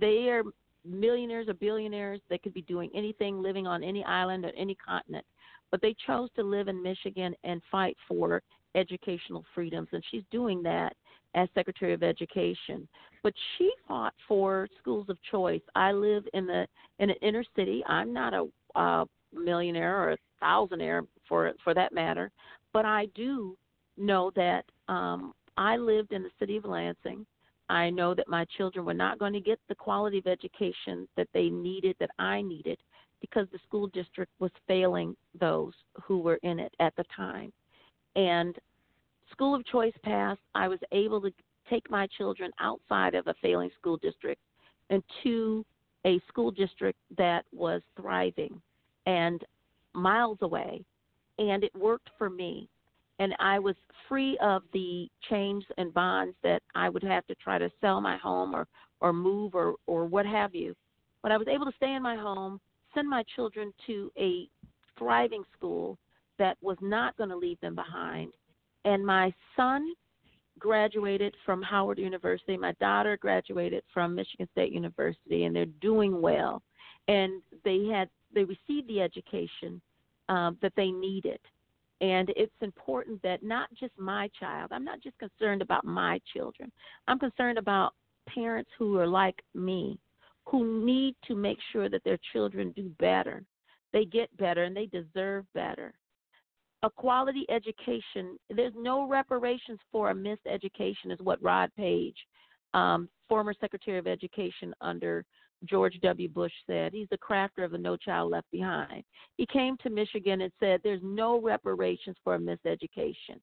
They are millionaires or billionaires. They could be doing anything, living on any island or any continent, but they chose to live in Michigan and fight for educational freedoms, and she's doing that as Secretary of Education. But she fought for schools of choice. I live in the in an inner city. I'm not a, a millionaire or a thousandaire for for that matter, but I do know that um, I lived in the city of Lansing. I know that my children were not going to get the quality of education that they needed, that I needed, because the school district was failing those who were in it at the time. And school of choice passed. I was able to take my children outside of a failing school district and to a school district that was thriving and miles away. And it worked for me. And I was free of the chains and bonds that I would have to try to sell my home or, or move or, or what have you. But I was able to stay in my home, send my children to a thriving school that was not going to leave them behind. And my son graduated from Howard University. My daughter graduated from Michigan State University, and they're doing well. And they had they received the education um, that they needed. And it's important that not just my child, I'm not just concerned about my children. I'm concerned about parents who are like me, who need to make sure that their children do better. They get better, and they deserve better. A quality education, there's no reparations for a missed education, is what Rod Page, um, former Secretary of Education under George W. Bush, said. He's the crafter of the No Child Left Behind. He came to Michigan and said there's no reparations for a missed education.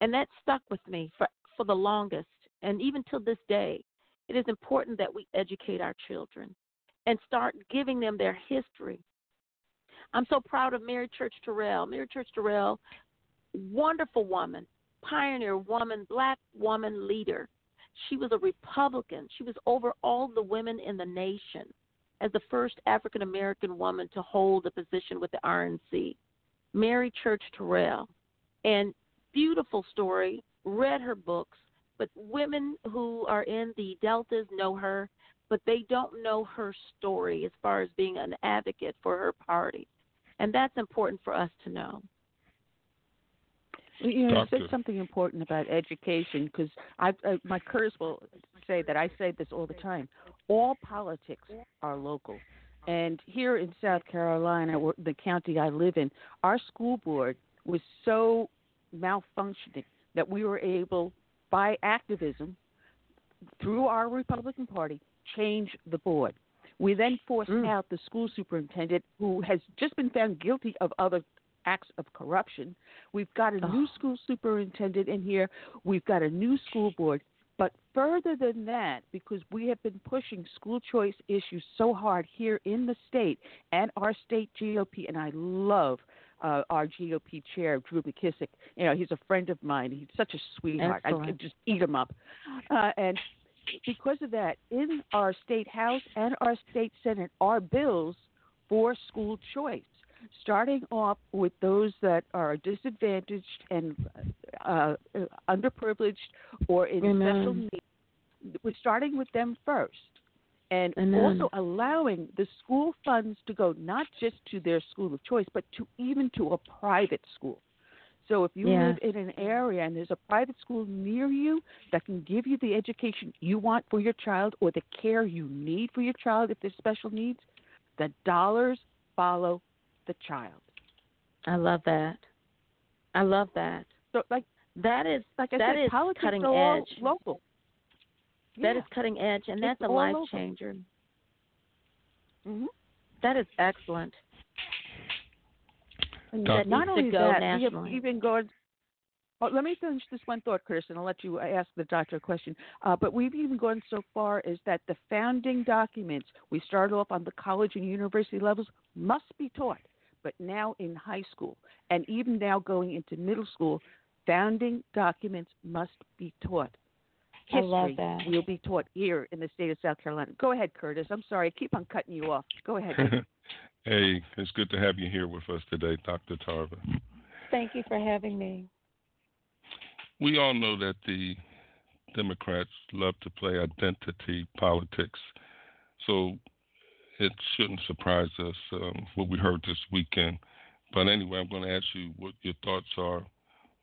And that stuck with me for, for the longest, and even till this day. It is important that we educate our children and start giving them their history. I'm so proud of Mary Church Terrell. Mary Church Terrell, wonderful woman, pioneer woman, black woman leader. She was a Republican. She was over all the women in the nation as the first African-American woman to hold a position with the R N C. Mary Church Terrell. And beautiful story, read her books. But women who are in the Deltas know her, but they don't know her story as far as being an advocate for her party. And that's important for us to know. You know, you said something important about education, because I, I, my curse will say that I say this all the time. All politics are local. And here in South Carolina, the county I live in, our school board was so malfunctioning that we were able – by activism, through our Republican Party, change the board. We then forced mm. out the school superintendent, who has just been found guilty of other acts of corruption. We've got a oh. new school superintendent in here. We've got a new school board. But further than that, because we have been pushing school choice issues so hard here in the state and our state G O P, and I love Uh, our G O P chair, Drew McKissick. You know, he's a friend of mine. He's such a sweetheart. Excellent. I could just eat him up. Uh, and because of that, in our state house and our state senate are bills for school choice, starting off with those that are disadvantaged and uh, underprivileged or in Amen. special need. We're starting with them first. And Amen. also allowing the school funds to go not just to their school of choice, but to even to a private school. So if you yeah. live in an area and there's a private school near you that can give you the education you want for your child or the care you need for your child if there's special needs, the dollars follow the child. I love that. I love that. So like that is like I that said, is politics cutting are all edge. Local. That yeah. is cutting edge, and it's that's a life open. changer. Mm-hmm. That is excellent. And that not only go that, we even gone. Oh, let me finish this one thought, Chris, and I'll let you ask the doctor a question. Uh, but we've even gone so far as that the founding documents we started off on the college and university levels must be taught, but now in high school and even now going into middle school, founding documents must be taught. History I love that. Will be taught here in the state of South Carolina. Go ahead, Curtis. I'm sorry. I keep on cutting you off. Go ahead. Hey, it's good to have you here with us today, Doctor Tarver. Thank you for having me. We all know that the Democrats love to play identity politics, so it shouldn't surprise us um, what we heard this weekend. But anyway, I'm going to ask you what your thoughts are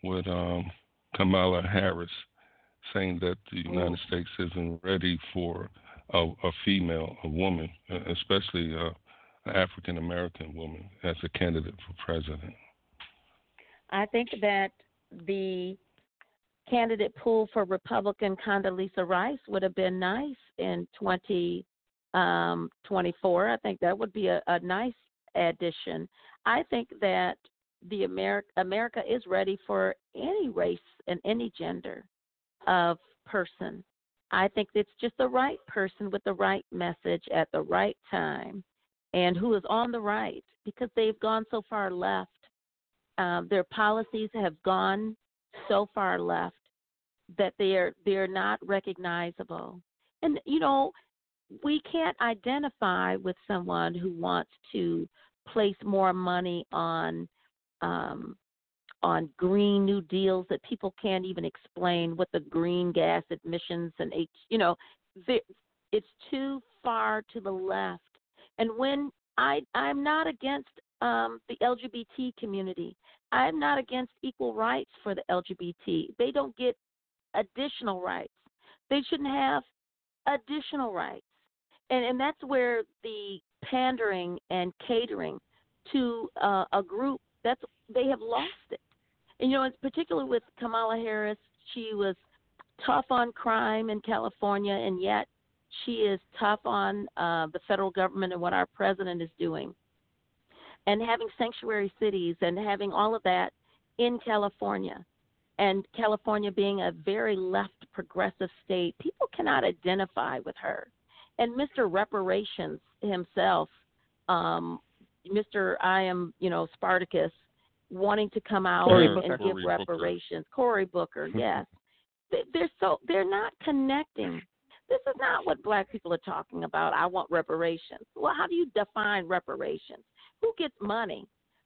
with um, Kamala Harris saying that the United States isn't ready for a, a female, a woman, especially a, an African-American woman, as a candidate for president. I think that the candidate pool for Republican Condoleezza Rice would have been nice in twenty twenty-four. I think that would be a, a nice addition. I think that the America, America is ready for any race and any gender of person. I think it's just the right person with the right message at the right time, and who is on the right, because they've gone so far left. Um, their policies have gone so far left that they're they're not recognizable. And you know, we can't identify with someone who wants to place more money on um, on Green New Deals that people can't even explain what the green gas emissions and, you know, it's too far to the left. And when I, I'm not against um, the L G B T community, I'm not against equal rights for the L G B T. They don't get additional rights. They shouldn't have additional rights. And, and that's where the pandering and catering to uh, a group, that's they have lost it. And, you know, it's particularly with Kamala Harris, she was tough on crime in California, and yet she is tough on uh, the federal government and what our president is doing. And having sanctuary cities and having all of that in California, and California being a very left progressive state, people cannot identify with her. And Mister Reparations himself, um, Mister I am, you know, Spartacus, wanting to come out and, and give Cory reparations. Booker. Cory Booker, yes. They're so they're not connecting. This is not what black people are talking about. I want reparations. Well, how do you define reparations? Who gets money?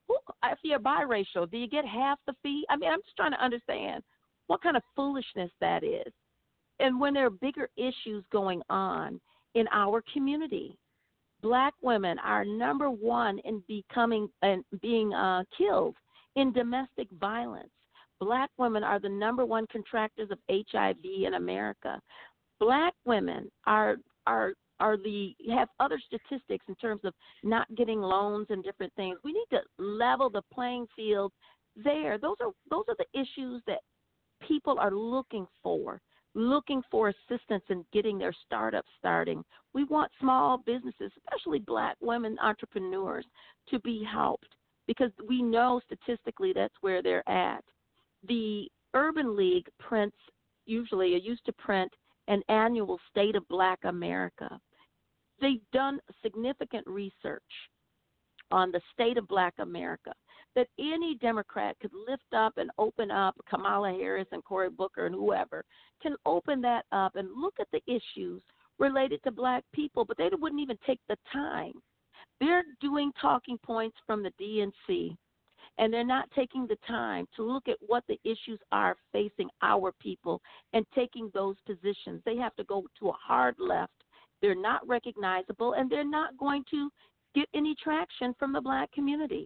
Who, if you're biracial, do you get half the fee? I mean, I'm just trying to understand what kind of foolishness that is. And when there are bigger issues going on in our community, black women are number one in becoming and uh, being uh, killed in domestic violence. Black women are the number one contractors of H I V in America. Black women are are are the have other statistics in terms of not getting loans and different things. We need to level the playing field there. Those are those are the issues that people are looking for, looking for assistance in getting their startups starting. We want small businesses, especially black women entrepreneurs, to be helped because we know statistically that's where they're at. The Urban League prints usually, or used to print, an annual State of Black America. They've done significant research on the State of Black America that any Democrat could lift up and open up, Kamala Harris and Cory Booker and whoever, can open that up and look at the issues related to black people, but they wouldn't even take the time. They're doing talking points from the D N C, and they're not taking the time to look at what the issues are facing our people and taking those positions. They have to go to a hard left. They're not recognizable, and they're not going to get any traction from the black community.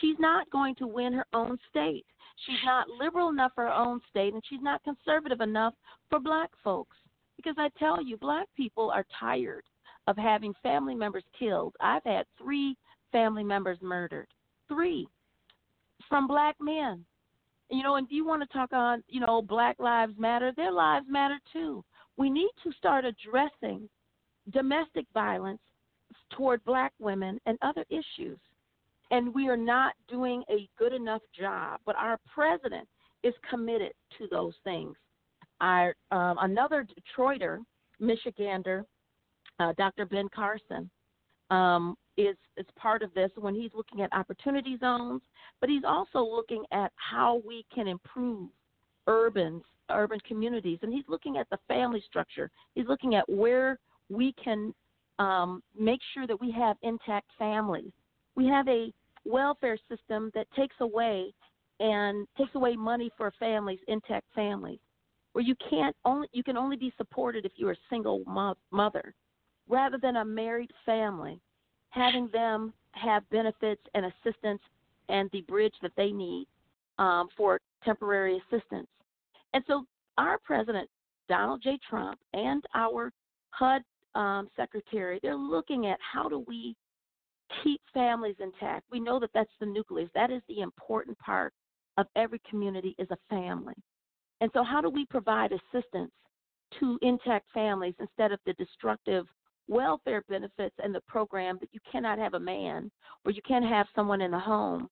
She's not going to win her own state. She's not liberal enough for her own state, and she's not conservative enough for black folks. Because I tell you, black people are tired of having family members killed. I've had three family members murdered, three. From black men. You know, and if you want to talk on, you know, Black Lives Matter, their lives matter too. We need to start addressing domestic violence toward black women and other issues. And we are not doing a good enough job, but our president is committed to those things. Our um, another Detroiter, Michigander, uh, Doctor Ben Carson, um, Is, is part of this when he's looking at opportunity zones, but he's also looking at how we can improve urban, urban communities. And he's looking at the family structure. He's looking at where we can um, make sure that we have intact families. We have a welfare system that takes away and takes away money for families, intact families, where you can't only you can only be supported if you're a single mo- mother rather than a married family. Having them have benefits and assistance and the bridge that they need um, for temporary assistance. And so our president, Donald J. Trump, and our H U D um, secretary, they're looking at how do we keep families intact. We know that that's the nucleus. That is the important part of every community is a family. And so how do we provide assistance to intact families instead of the destructive welfare benefits and the program that you cannot have a man or you can't have someone in the home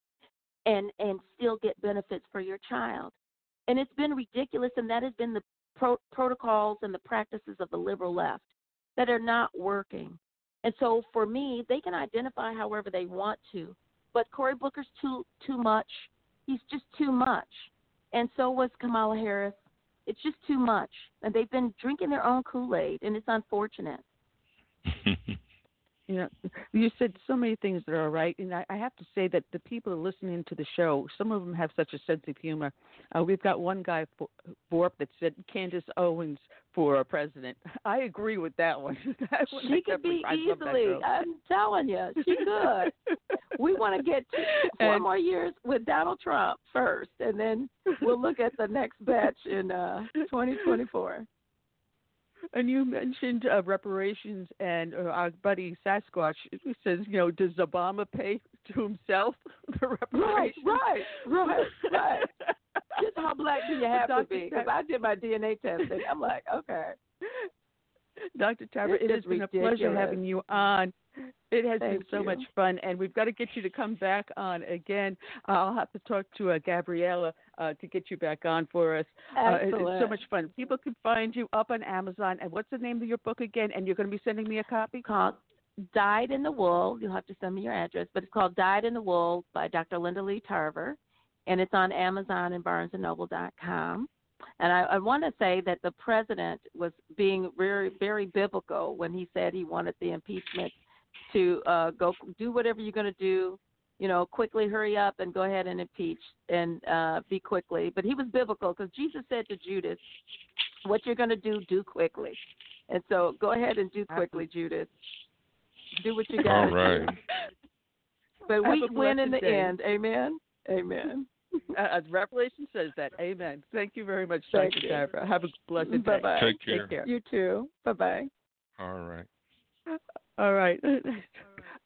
and, and still get benefits for your child. And it's been ridiculous, and that has been the pro- protocols and the practices of the liberal left that are not working. And so for me, they can identify however they want to, but Cory Booker's too too much. He's just too much. And so was Kamala Harris. It's just too much. And they've been drinking their own Kool-Aid, and it's unfortunate. You know, you said so many things that are right, and I, I have to say that the people listening to the show, some of them have such a sense of humor. Uh, we've got one guy, Borp, that said Candace Owens for president. I agree with that one. That one she could be easily. I'm telling you, she could. We want to get two, four and, more years with Donald Trump first, and then we'll look at the next batch in uh, twenty twenty-four. And you mentioned uh, reparations, and uh, our buddy Sasquatch says, you know, does Obama pay to himself the reparations? Right, right, right, right. Just how black do you have to be? Because I did my D N A testing. I'm like, okay. Doctor Tarver, it has been ridiculous. A pleasure having you on. It has Thank been so you. much fun, and we've got to get you to come back on again. Uh, I'll have to talk to uh, Gabriella uh, to get you back on for us. Uh, it, it's so much fun. People can find you up on Amazon. And what's the name of your book again? And you're going to be sending me a copy? Called Dyed in the Wool. You'll have to send me your address. But it's called Dyed in the Wool by Doctor Linda Lee Tarver, and it's on Amazon and barnes and noble dot com. And I, I want to say that the president was being very, very biblical when he said he wanted the impeachment to uh, go do whatever you're going to do, you know, quickly hurry up and go ahead and impeach and uh, be quickly. But he was biblical because Jesus said to Judas, what you're going to do, do quickly. And so go ahead and do quickly, Judas. Do what you got to right. do. But we win in the day. end. Amen? Amen. Uh, Revelation says that. Amen. Thank you very much, Doctor Deborah. Have a blessed day. Bye-bye. Take care. Take care. You too. Bye-bye. All right. All right.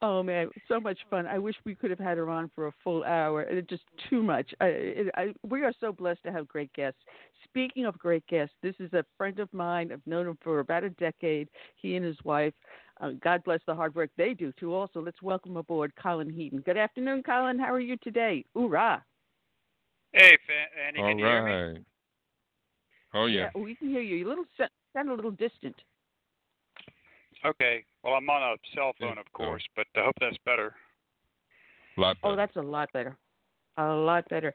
Oh, man, so much fun. I wish we could have had her on for a full hour. It's just too much. I, it, I, we are so blessed to have great guests. Speaking of great guests, this is a friend of mine. I've known him for about a decade, he and his wife. Uh, God bless the hard work they do, too. Also, let's welcome aboard Colin Heaton. Good afternoon, Colin. How are you today? Hoorah. Hey, Fanny, can you right. hear me? Oh, yeah. yeah. We can hear you. You little sound a little distant. Okay. Well, I'm on a cell phone, of course, but I hope that's better. A lot better. Oh, that's a lot better. A lot better.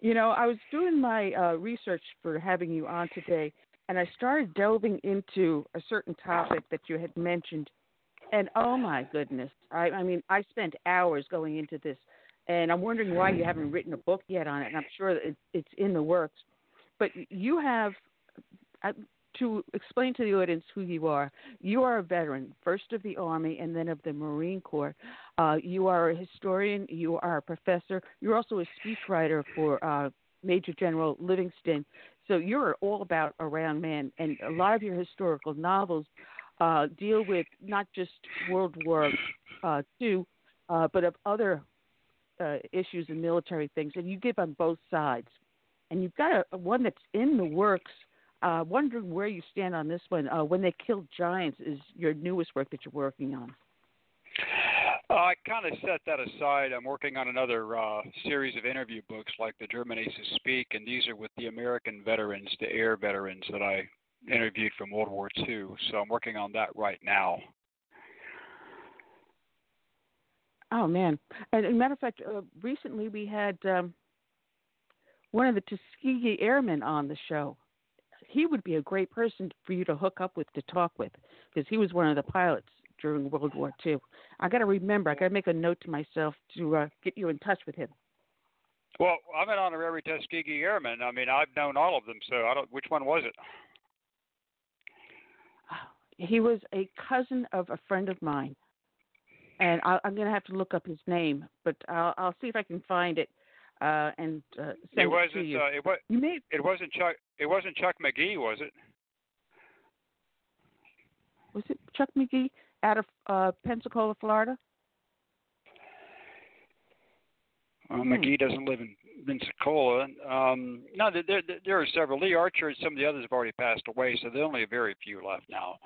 You know, I was doing my uh, research for having you on today, and I started delving into a certain topic that you had mentioned, and oh, my goodness. I, I mean, I spent hours going into this. And I'm wondering why you haven't written a book yet on it, and I'm sure it, it's in the works. But you have, uh, to explain to the audience who you are, you are a veteran, first of the Army and then of the Marine Corps. Uh, you are a historian. You are a professor. You're also a speechwriter for uh, Major General Livingston. So you're all about a round man, and a lot of your historical novels uh, deal with not just World War uh, Two, uh, but of other Uh, issues and military things, and you give on both sides. And you've got a, a one that's in the works. Uh, wondering where you stand on this one. Uh, When They Killed Giants is your newest work that you're working on. Uh, I kind of set that aside. I'm working on another uh, series of interview books like The German Aces Speak, and these are with the American veterans, the air veterans that I interviewed from World War Two. So I'm working on that right now. Oh, man. And as a matter of fact, uh, recently we had um, one of the Tuskegee Airmen on the show. He would be a great person for you to hook up with, to talk with, because he was one of the pilots during World War Two. I got to remember, I got to make a note to myself to uh, get you in touch with him. Well, I'm an honorary Tuskegee Airman. I mean, I've known all of them, so I don't. Which one was it? He was a cousin of a friend of mine. And I'll, I'm going to have to look up his name, but I'll, I'll see if I can find it uh, and uh, send it, it to you. Uh, it, was, you may... it wasn't Chuck. It wasn't Chuck McGee, was it? Was it Chuck McGee out of uh, Pensacola, Florida? Well, hmm. McGee doesn't live in Pensacola. Um, no, there, there, there are several. Lee Archer and some of the others have already passed away, so there are only very few left now.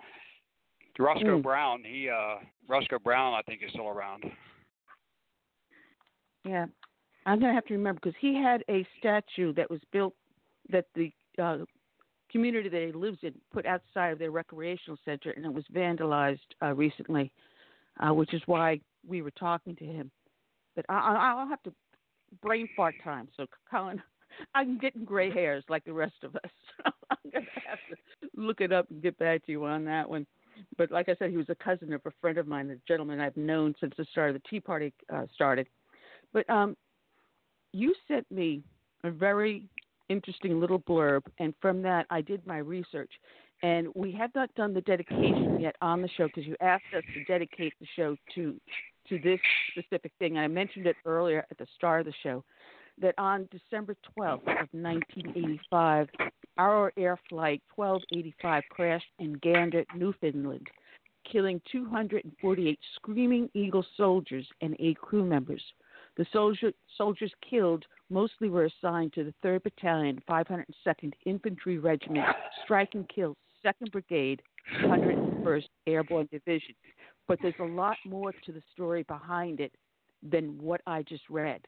Roscoe mm. Brown, he uh, Roscoe Brown, I think, is still around. Yeah, I'm gonna have to remember because he had a statue that was built that the uh, community that he lives in put outside of their recreational center, and it was vandalized uh, recently, uh, which is why we were talking to him. But I- I'll have to brain fart time. So, Colin, I'm getting gray hairs like the rest of us. I'm gonna have to look it up and get back to you on that one. but like I said, he was a cousin of a friend of mine, a gentleman I've known since the start of the Tea Party uh, started. But um, you sent me a very interesting little blurb, and from that I did my research. And we have not done the dedication yet on the show because you asked us to dedicate the show to to this specific thing. And I mentioned it earlier at the start of the show that on December twelfth of nineteen eighty-five, Arrow Air Flight twelve eighty-five crashed in Gander, Newfoundland, killing two hundred forty-eight Screaming Eagle soldiers and eight crew members. The soldier, soldiers killed mostly were assigned to the third Battalion, five hundred second Infantry Regiment, Strike and Kill, second Brigade, one hundred first Airborne Division. But there's a lot more to the story behind it than what I just read.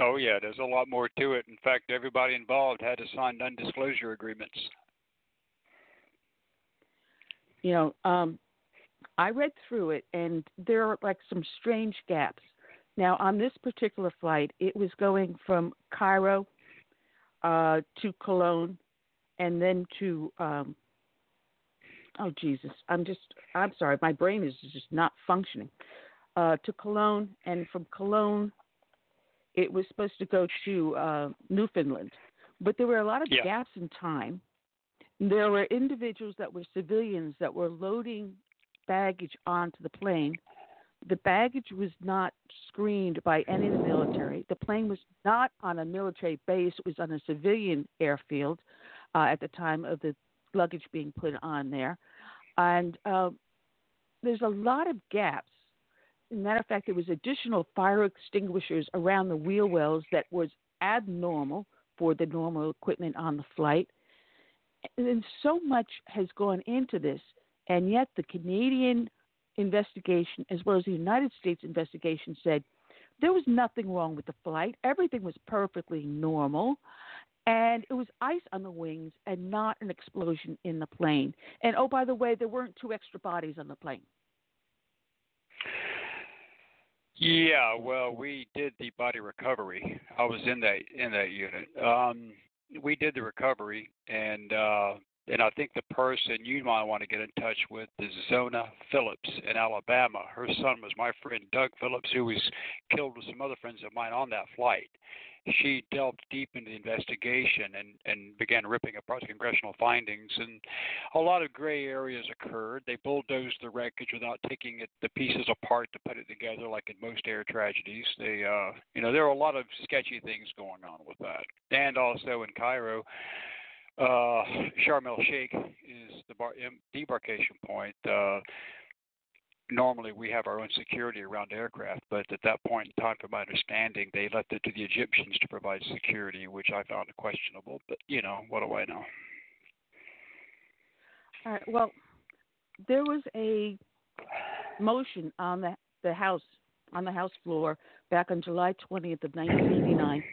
Oh, yeah, there's a lot more to it. In fact, everybody involved had to sign non-disclosure agreements. You know, um, I read through it, and there are, like, some strange gaps. Now, on this particular flight, it was going from Cairo uh, to Cologne and then to um, – oh, Jesus, I'm just – I'm sorry. My brain is just not functioning. Uh, to Cologne, and from Cologne – it was supposed to go to uh, Newfoundland. But there were a lot of yeah. gaps in time. There were individuals that were civilians that were loading baggage onto the plane. The baggage was not screened by any of the military. The plane was not on a military base. It was on a civilian airfield uh, at the time of the luggage being put on there. And uh, there's a lot of gaps. As a matter of fact, there was additional fire extinguishers around the wheel wells that was abnormal for the normal equipment on the flight. And so much has gone into this, and yet the Canadian investigation as well as the United States investigation said there was nothing wrong with the flight. Everything was perfectly normal, and it was ice on the wings and not an explosion in the plane. And, oh, by the way, there weren't two extra bodies on the plane. Yeah, well, we did the body recovery. I was in that in that unit. Um, we did the recovery, and uh, and I think the person you might want to get in touch with is Zona Phillips in Alabama. Her son was my friend Doug Phillips, who was killed with some other friends of mine on that flight. She delved deep into the investigation and, and began ripping apart the congressional findings, and a lot of gray areas occurred. They bulldozed the wreckage without taking it, the pieces apart to put it together, like in most air tragedies. They, uh, you know, there were a lot of sketchy things going on with that. And also in Cairo, uh, Sharm el-Sheikh is the bar- debarkation point. Uh, Normally, we have our own security around aircraft, but at that point in time, from my understanding, they left it to the Egyptians to provide security, which I found questionable. But, you know, what do I know? All right. Well, there was a motion on the, the House on the House floor back on July twentieth of nineteen eighty-nine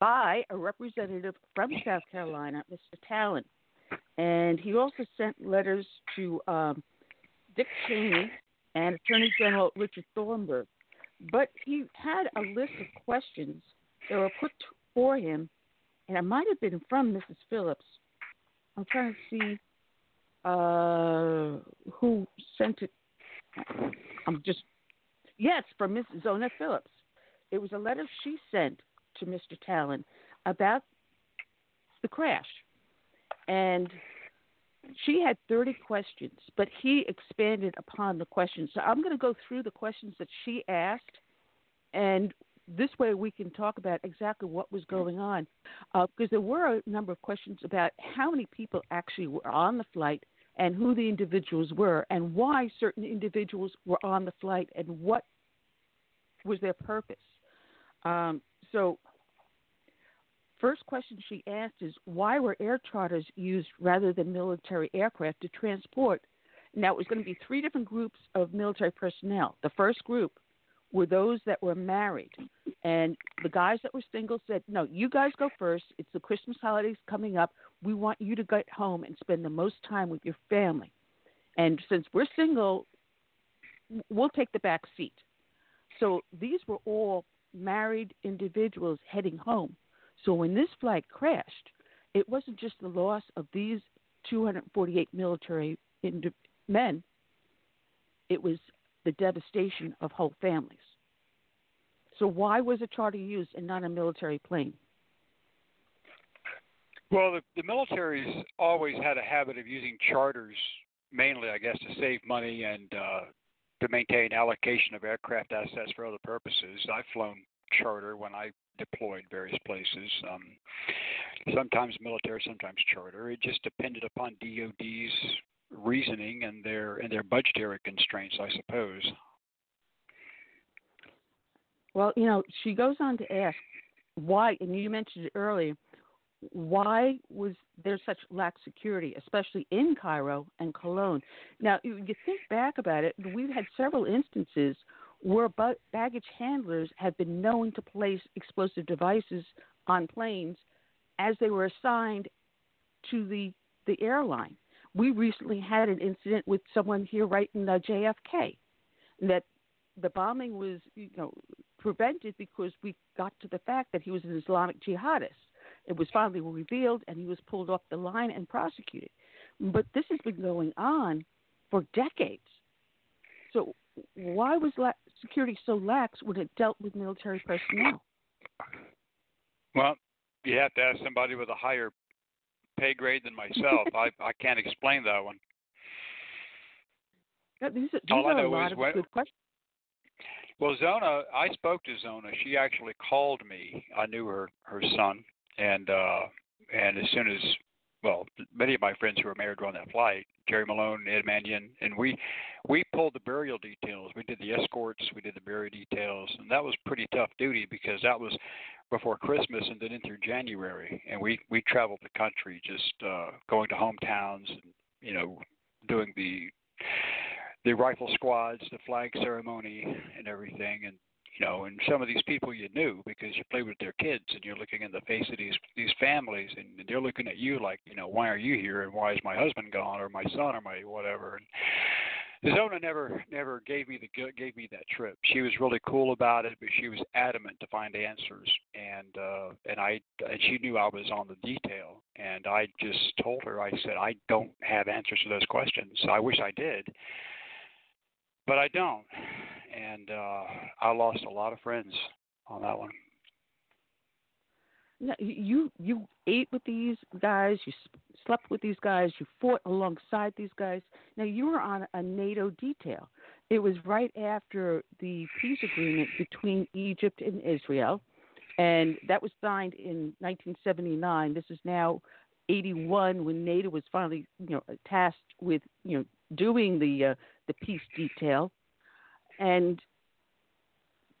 by a representative from South Carolina, Mister Tallon. And he also sent letters to um, Dick Cheney and Attorney General Richard Thornburg. But he had a list of questions that were put for him, and it might have been from Missus Phillips. I'm trying to see uh, who sent it. I'm just, yes, from Miss Zona Phillips. It was a letter she sent to Mister Tallon about the crash. And she had thirty questions, but he expanded upon the questions. So I'm going to go through the questions that she asked, and this way we can talk about exactly what was going on. Uh, because there were a number of questions about how many people actually were on the flight and who the individuals were and why certain individuals were on the flight and what was their purpose. Um, so first question she asked is, why were air charters used rather than military aircraft to transport? Now, it was going to be three different groups of military personnel. The first group were those that were married. And the guys that were single said, no, you guys go first. It's the Christmas holidays coming up. We want you to get home and spend the most time with your family. And since we're single, we'll take the back seat. So these were all married individuals heading home. So when this flight crashed, it wasn't just the loss of these two hundred forty-eight military in men, it was the devastation of whole families. So why was a charter used and not a military plane? Well, the, the military's always had a habit of using charters, mainly, I guess, to save money and uh, to maintain allocation of aircraft assets for other purposes. I've flown charter when I deployed various places, um, sometimes military, sometimes charter. It just depended upon D O D's reasoning and their and their budgetary constraints, I suppose. Well, you know, she goes on to ask why, and you mentioned it earlier, why was there such lax security, especially in Cairo and Cologne? Now, you think back about it, we've had several instances where baggage handlers have been known to place explosive devices on planes as they were assigned to the, the airline. We recently had an incident with someone here right in uh, J F K that the bombing was, you know, prevented because we got to the fact that he was an Islamic jihadist. It was finally revealed, and he was pulled off the line and prosecuted. But this has been going on for decades. So why was la- security so lax when it dealt with military personnel? Well, you have to ask somebody with a higher pay grade than myself. I, I can't explain that one. Yeah, these are, these All are I know a lot is of good questions. Well, Zona, I spoke to Zona. She actually called me. I knew her, her son. And uh, and as soon as, well, many of my friends who were married were on that flight, Jerry Malone, Ed Mannion, and we we pulled the burial details. We did the escorts, we did the burial details, and that was pretty tough duty because that was before Christmas and then into January. And we, we traveled the country just uh, going to hometowns and, you know, doing the the rifle squads, the flag ceremony and everything. And you know, and some of these people you knew because you played with their kids, and you're looking in the face of these these families, and they're looking at you like, you know, why are you here, and why is my husband gone, or my son, or my whatever. And Zona never never gave me the gave me that trip. She was really cool about it, but she was adamant to find answers, and uh, and I and she knew I was on the detail, and I just told her, I said, I don't have answers to those questions. I wish I did, but I don't. And uh, I lost a lot of friends on that one. Now, you you ate with these guys, you slept with these guys, you fought alongside these guys. Now, you were on a NATO detail. It was right after the peace agreement between Egypt and Israel, and that was signed in nineteen seventy-nine. This is now eighty-one when NATO was finally, you know, tasked with, you know, doing the uh, the peace detail. And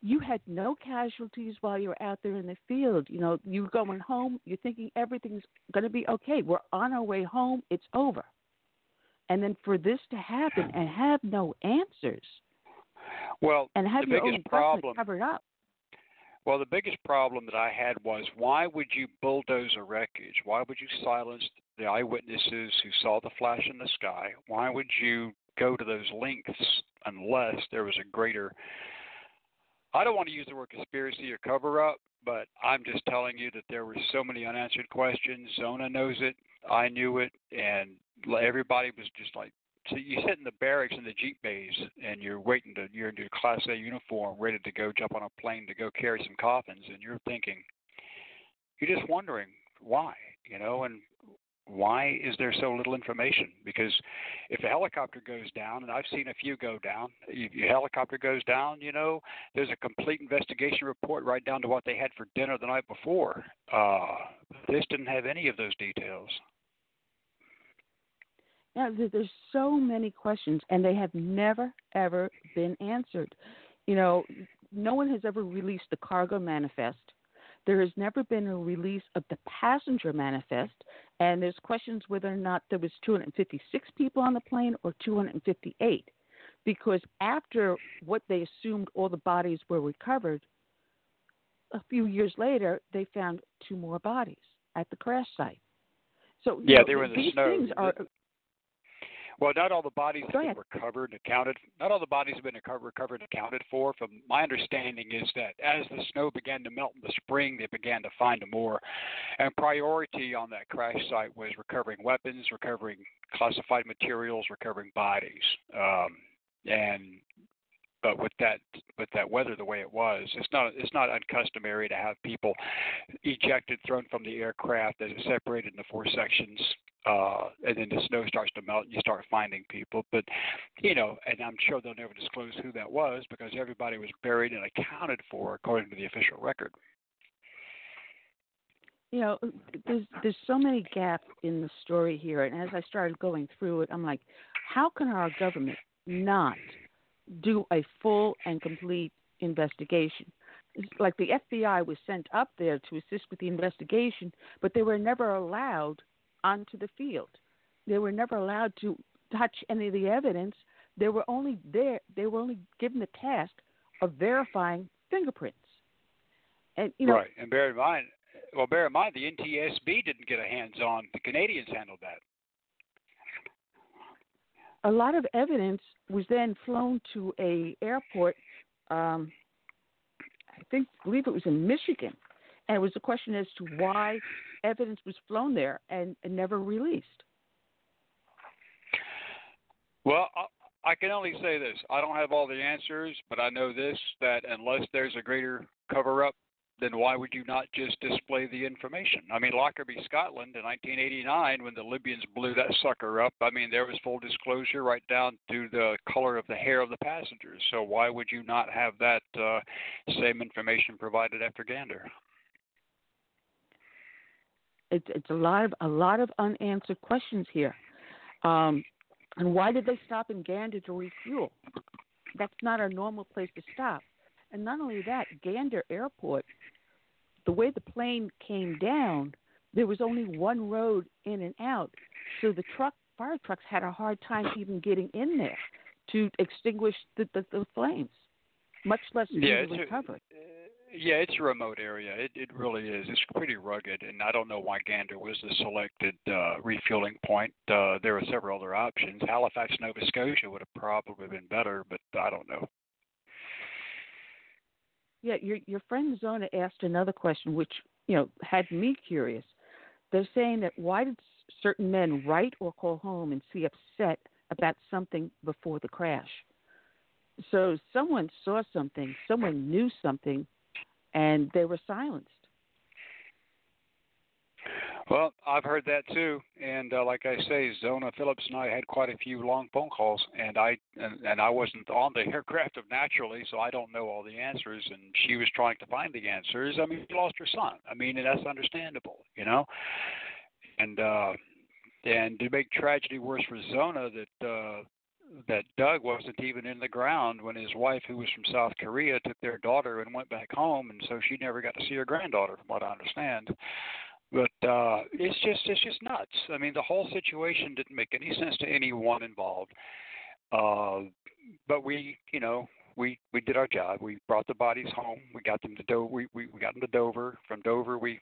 you had no casualties while you were out there in the field. You know, you were going home, you're thinking everything's going to be okay. We're on our way home. It's over. And then for this to happen and have no answers. Well, and have your own problem covered up. Well, the biggest problem that I had was, why would you bulldoze a wreckage? Why would you silence the eyewitnesses who saw the flash in the sky? Why would you go to those lengths unless there was a greater, I don't want to use the word conspiracy or cover up, but I'm just telling you that there were so many unanswered questions. Zona knows it. I knew it. And everybody was just like, so you sit in the barracks in the jeep bays and you're waiting to, you're in your class A uniform, ready to go jump on a plane to go carry some coffins. And you're thinking, you're just wondering why, you know, and why is there so little information? Because if a helicopter goes down, and I've seen a few go down, if your helicopter goes down, you know, there's a complete investigation report right down to what they had for dinner the night before. Uh, this didn't have any of those details. Yeah, there's so many questions, and they have never, ever been answered. You know, no one has ever released the cargo manifest. There has never been a release of the passenger manifest, and there's questions whether or not there was two hundred fifty-six people on the plane or two hundred fifty-eight, because after what they assumed all the bodies were recovered, a few years later, they found two more bodies at the crash site. So yeah, you know, they were in the these snow. Things are, Well, not all the bodies have been recovered and accounted. Not all the bodies have been recovered and accounted for. From my understanding, is that as the snow began to melt in the spring, they began to find them more. And priority on that crash site was recovering weapons, recovering classified materials, recovering bodies. Um, and but with that, with that weather the way it was, it's not it's not uncustomary to have people ejected, thrown from the aircraft as it separated into four sections. Uh, and then the snow starts to melt and you start finding people. But, you know, and I'm sure they'll never disclose who that was because everybody was buried and accounted for according to the official record. You know, there's, there's so many gaps in the story here. And as I started going through it, I'm like, how can our government not do a full and complete investigation? Like the F B I was sent up there to assist with the investigation, but they were never allowed onto the field. They were never allowed to touch any of the evidence. They were only there. They were only given the task of verifying fingerprints. And you know, right. And bear in mind, well, bear in mind, the N T S B didn't get a hands-on. The Canadians handled that. A lot of evidence was then flown to a airport. Um, I think, believe it was in Michigan. And it was a question as to why evidence was flown there and, and never released. Well, I, I can only say this. I don't have all the answers, but I know this, that unless there's a greater cover-up, then why would you not just display the information? I mean, Lockerbie, Scotland in nineteen eighty-nine, when the Libyans blew that sucker up, I mean, there was full disclosure right down to the color of the hair of the passengers. So why would you not have that uh, same information provided after Gander? It's, it's a lot of a lot of unanswered questions here, um, and why did they stop in Gander to refuel? That's not a normal place to stop. And not only that, Gander Airport, the way the plane came down, there was only one road in and out, so the truck fire trucks had a hard time even getting in there to extinguish the, the, the flames, much less yeah, being recovered. Yeah, it's a remote area. It it really is. It's pretty rugged, and I don't know why Gander was the selected uh, refueling point. Uh, there were several other options. Halifax, Nova Scotia would have probably been better, but I don't know. Yeah, your your friend Zona asked another question, which you know had me curious. They're saying that why did certain men write or call home and see upset about something before the crash? So someone saw something, someone knew something, and they were silenced. Well, I've heard that too, and uh, like I say, Zona Phillips and I had quite a few long phone calls, and I and, and I wasn't on the aircraft naturally, so I don't know all the answers, and she was trying to find the answers. I mean, she lost her son. I mean, and that's understandable, you know. And uh, and to make tragedy worse for Zona, that. Uh, that Doug wasn't even in the ground when his wife, who was from South Korea, took their daughter and went back home, and so she never got to see her granddaughter, from what I understand. But uh, it's just it's just nuts. I mean, the whole situation didn't make any sense to anyone involved. Uh, but we, you know, we, we did our job. We brought the bodies home. We got them to Do- we, we, we got them to Dover. From Dover, we.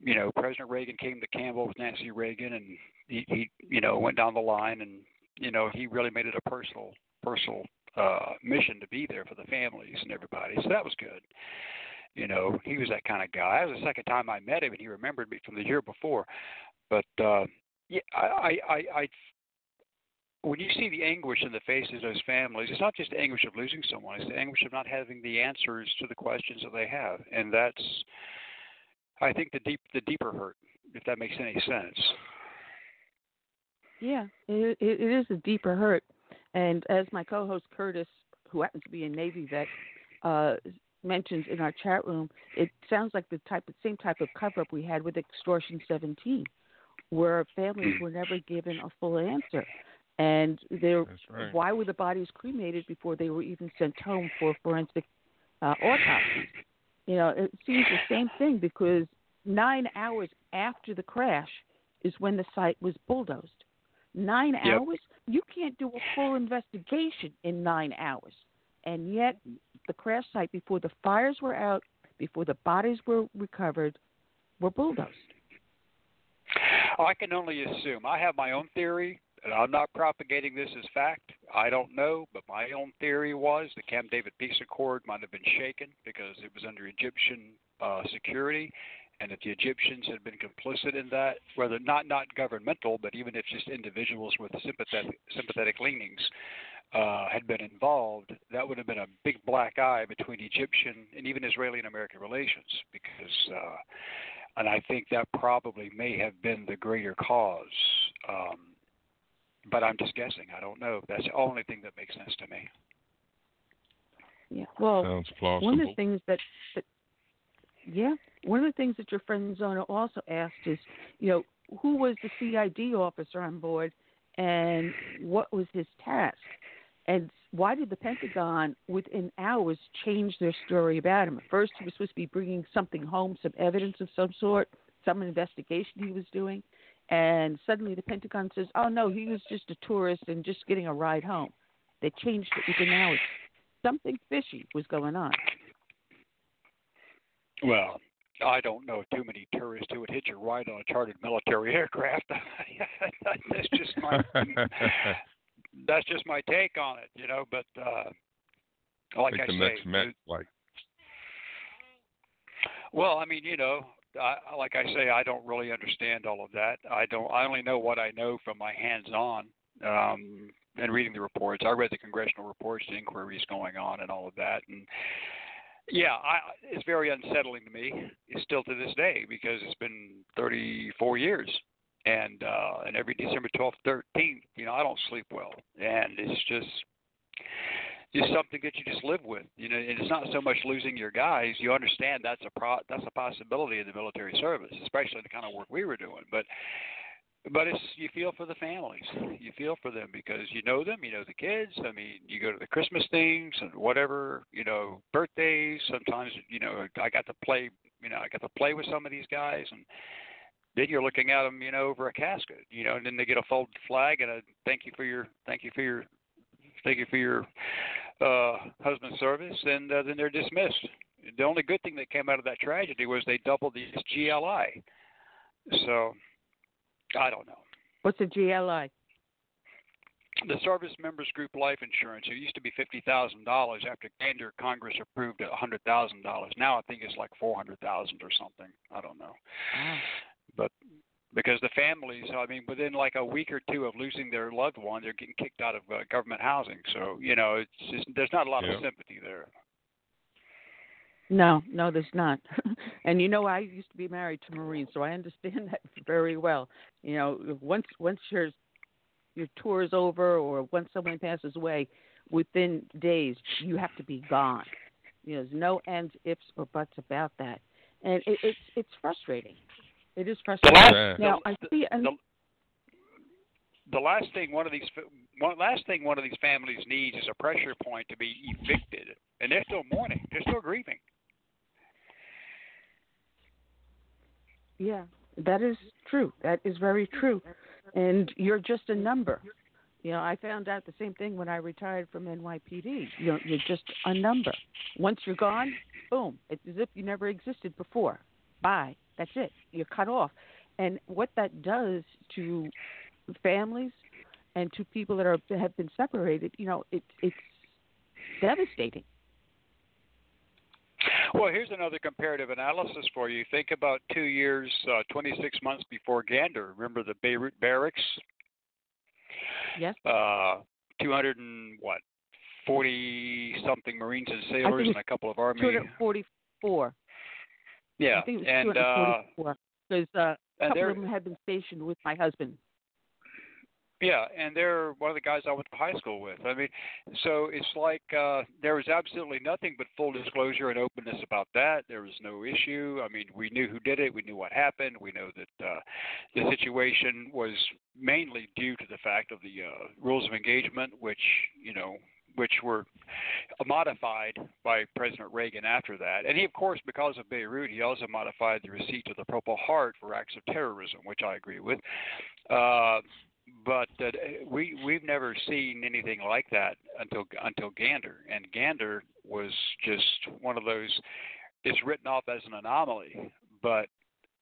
You know, President Reagan came to Campbell with Nancy Reagan, and he, he you know went down the line and. You know, he really made it a personal, personal uh, mission to be there for the families and everybody. So that was good. You know, he was that kind of guy. That was the second time I met him, and he remembered me from the year before. But uh, yeah, I, I, I, I, when you see the anguish in the faces of those families, it's not just the anguish of losing someone; it's the anguish of not having the answers to the questions that they have, and that's, I think, the deep, the deeper hurt, if that makes any sense. Yeah, it, it is a deeper hurt. And as my co-host Curtis, who happens to be a Navy vet, uh, mentions in our chat room, it sounds like the type, the same type of cover-up we had with Extortion seventeen, where families were never given a full answer. And they're, right. Why were the bodies cremated before they were even sent home for forensic uh, autopsies? You know, it seems the same thing because nine hours after the crash is when the site was bulldozed. Nine yep. hours? You can't do a full investigation in nine hours. And yet, the crash site, before the fires were out, before the bodies were recovered, were bulldozed. I can only assume. I have my own theory, and I'm not propagating this as fact. I don't know, but my own theory was the Camp David Peace Accord might have been shaken because it was under Egyptian uh, security, and if the Egyptians had been complicit in that, whether not not governmental, but even if just individuals with sympathetic, sympathetic leanings uh, had been involved, that would have been a big black eye between Egyptian and even Israeli and American relations because uh, – and I think that probably may have been the greater cause. Um, but I'm just guessing. I don't know. That's the only thing that makes sense to me. Yeah. Well, sounds plausible. One of the things that, that, yeah, one of the things that your friend Zona also asked is, you know, who was the C I D officer on board and what was his task? And why did the Pentagon, within hours, change their story about him? At first, he was supposed to be bringing something home, some evidence of some sort, some investigation he was doing. And suddenly the Pentagon says, oh, no, he was just a tourist and just getting a ride home. They changed it within hours. Something fishy was going on. Well, I don't know too many tourists who would hitch a ride on a chartered military aircraft. That's just my... That's just my take on it, you know, but uh, like I, I say, meant, like. well, I mean, you know, I, like I say, I don't really understand all of that. I don't, I only know what I know from my hands-on um, and reading the reports. I read the congressional reports, the inquiries going on and all of that. And yeah, I, it's very unsettling to me. It's still to this day because it's been thirty-four years. And uh, and every December twelfth, thirteenth, you know, I don't sleep well. And it's just just something that you just live with. You know, and it's not so much losing your guys. You understand that's a pro- that's a possibility in the military service, especially the kind of work we were doing. But but it's you feel for the families. You feel for them because you know them, you know the kids. I mean, you go to the Christmas things and whatever, you know, birthdays. Sometimes, you know, I got to play, you know, I got to play with some of these guys and then you're looking at them, you know, over a casket, you know, and then they get a folded flag and a thank you for your, thank you for your, thank you for your uh, husband's service, and uh, then they're dismissed. The only good thing that came out of that tragedy was they doubled the G L I. So, I don't know. What's a G L I? The Service Members Group Life Insurance. It used to be fifty thousand dollars. After Gander, Congress approved one hundred thousand dollars. Now I think it's like four hundred thousand dollars or something. I don't know. Wow. But because the families, I mean, within like a week or two of losing their loved one, they're getting kicked out of uh, government housing. So, you know, it's just, there's not a lot yeah. of sympathy there. No, no, there's not. And, you know, I used to be married to Marines, so I understand that very well. You know, once once your, your tour is over or once someone passes away, within days, you have to be gone. You know, there's no ands, ifs, or buts about that. And it, it's it's frustrating. It is frustrating. The last, yeah. now, the, I see, the, the, the last thing one of these one, last thing one of these families needs is a pressure point to be evicted, and they're still mourning. They're still grieving. Yeah, that is true. That is very true. And you're just a number. You know, I found out the same thing when I retired from N Y P D. You're, you're just a number. Once you're gone, boom. It's as if you never existed before. Bye. That's it. You're cut off. And what that does to families and to people that are have been separated, you know, it, it's devastating. Well, here's another comparative analysis for you. Think about two years, uh, twenty-six months before Gander. Remember the Beirut barracks? Yes. Uh, two hundred and what? forty-something Marines and sailors and a couple of Army. two hundred forty-four. Yeah, I think it was two hundred forty-four, because uh, uh, a couple of them had been stationed with my husband. Yeah, and they're one of the guys I went to high school with. I mean, so it's like uh, there was absolutely nothing but full disclosure and openness about that. There was no issue. I mean, we knew who did it. We knew what happened. We know that uh, the situation was mainly due to the fact of the uh, rules of engagement, which, you know, which were modified by President Reagan after that. And he, of course, because of Beirut, he also modified the receipt of the Purple Heart for acts of terrorism, which I agree with. Uh, but uh, we, we've never seen anything like that until until Gander. And Gander was just one of those, it's written off as an anomaly. But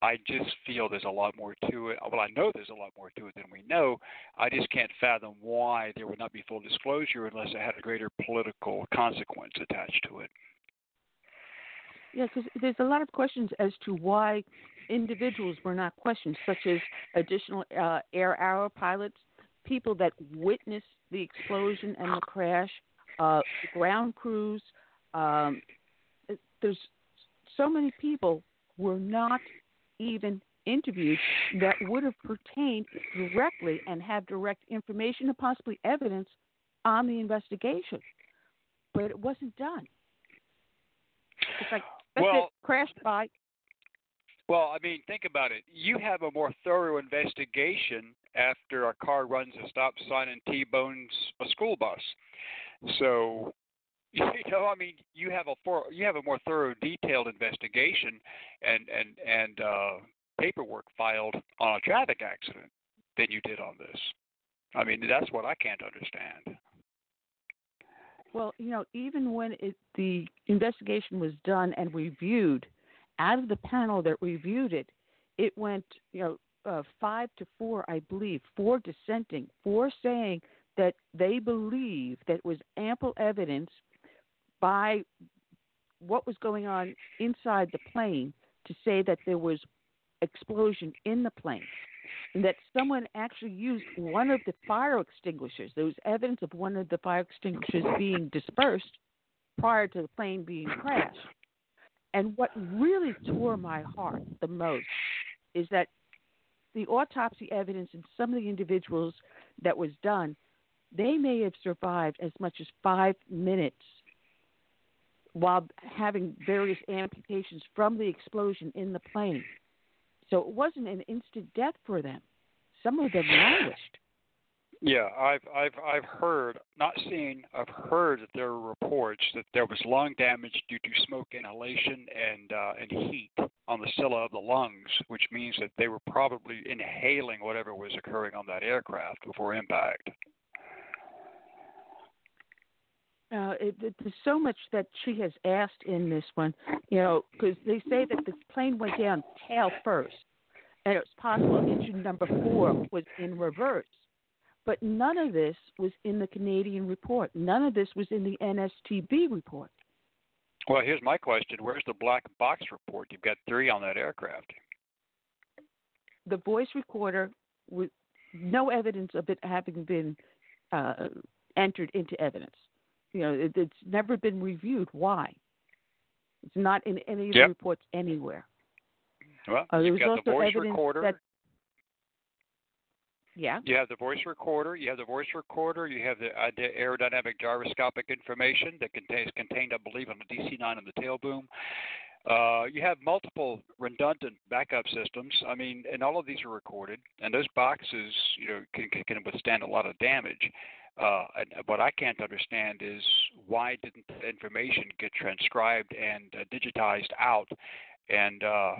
I just feel there's a lot more to it. Well, I know there's a lot more to it than we know. I just can't fathom why there would not be full disclosure unless it had a greater political consequence attached to it. Yes, there's a lot of questions as to why individuals were not questioned, such as additional uh, air hour pilots, people that witnessed the explosion and the crash, uh, ground crews. Um, there's so many people were not even interviewed that would have pertained directly and have direct information and possibly evidence on the investigation. But it wasn't done. It's like, that's well, it, crashed by. Well, I mean, think about it. You have a more thorough investigation after a car runs a stop sign and T-bones a school bus. So... You know, I mean, you have a for, you have a more thorough, detailed investigation and and and uh, paperwork filed on a traffic accident than you did on this. I mean, that's what I can't understand. Well, you know, even when it, the investigation was done and reviewed, out of the panel that reviewed it, it went, you know, uh, five to four, I believe, four dissenting, four saying that they believe that was ample evidence by what was going on inside the plane to say that there was explosion in the plane and that someone actually used one of the fire extinguishers. There was evidence of one of the fire extinguishers being dispersed prior to the plane being crashed. And what really tore my heart the most is that the autopsy evidence in some of the individuals that was done, they may have survived as much as five minutes while having various amputations from the explosion in the plane. So it wasn't an instant death for them. Some of them languished. Yeah, I've I've I've heard, not seen, I've heard that there were reports that there was lung damage due to smoke inhalation and uh, and heat on the cella of the lungs, which means that they were probably inhaling whatever was occurring on that aircraft before impact. Uh, it, it, there's so much that she has asked in this one, you know, because they say that the plane went down tail first, and it was possible engine number four was in reverse. But none of this was in the Canadian report. None of this was in the N S T B report. Well, here's my question. Where's the black box report? You've got three on that aircraft. The voice recorder, with no evidence of it having been uh, entered into evidence. You know, it, it's never been reviewed. Why? It's not in any of yep. the reports anywhere. Well, uh, you've got the voice recorder. That, yeah. You have the voice recorder. You have the voice recorder. You have the aerodynamic gyroscopic information that contains contained, I believe, on the D C nine on the tail boom. Uh, you have multiple redundant backup systems. I mean, and all of these are recorded, and those boxes, you know, can can withstand a lot of damage. Uh, and what I can't understand is why didn't the information get transcribed and uh, digitized out and uh,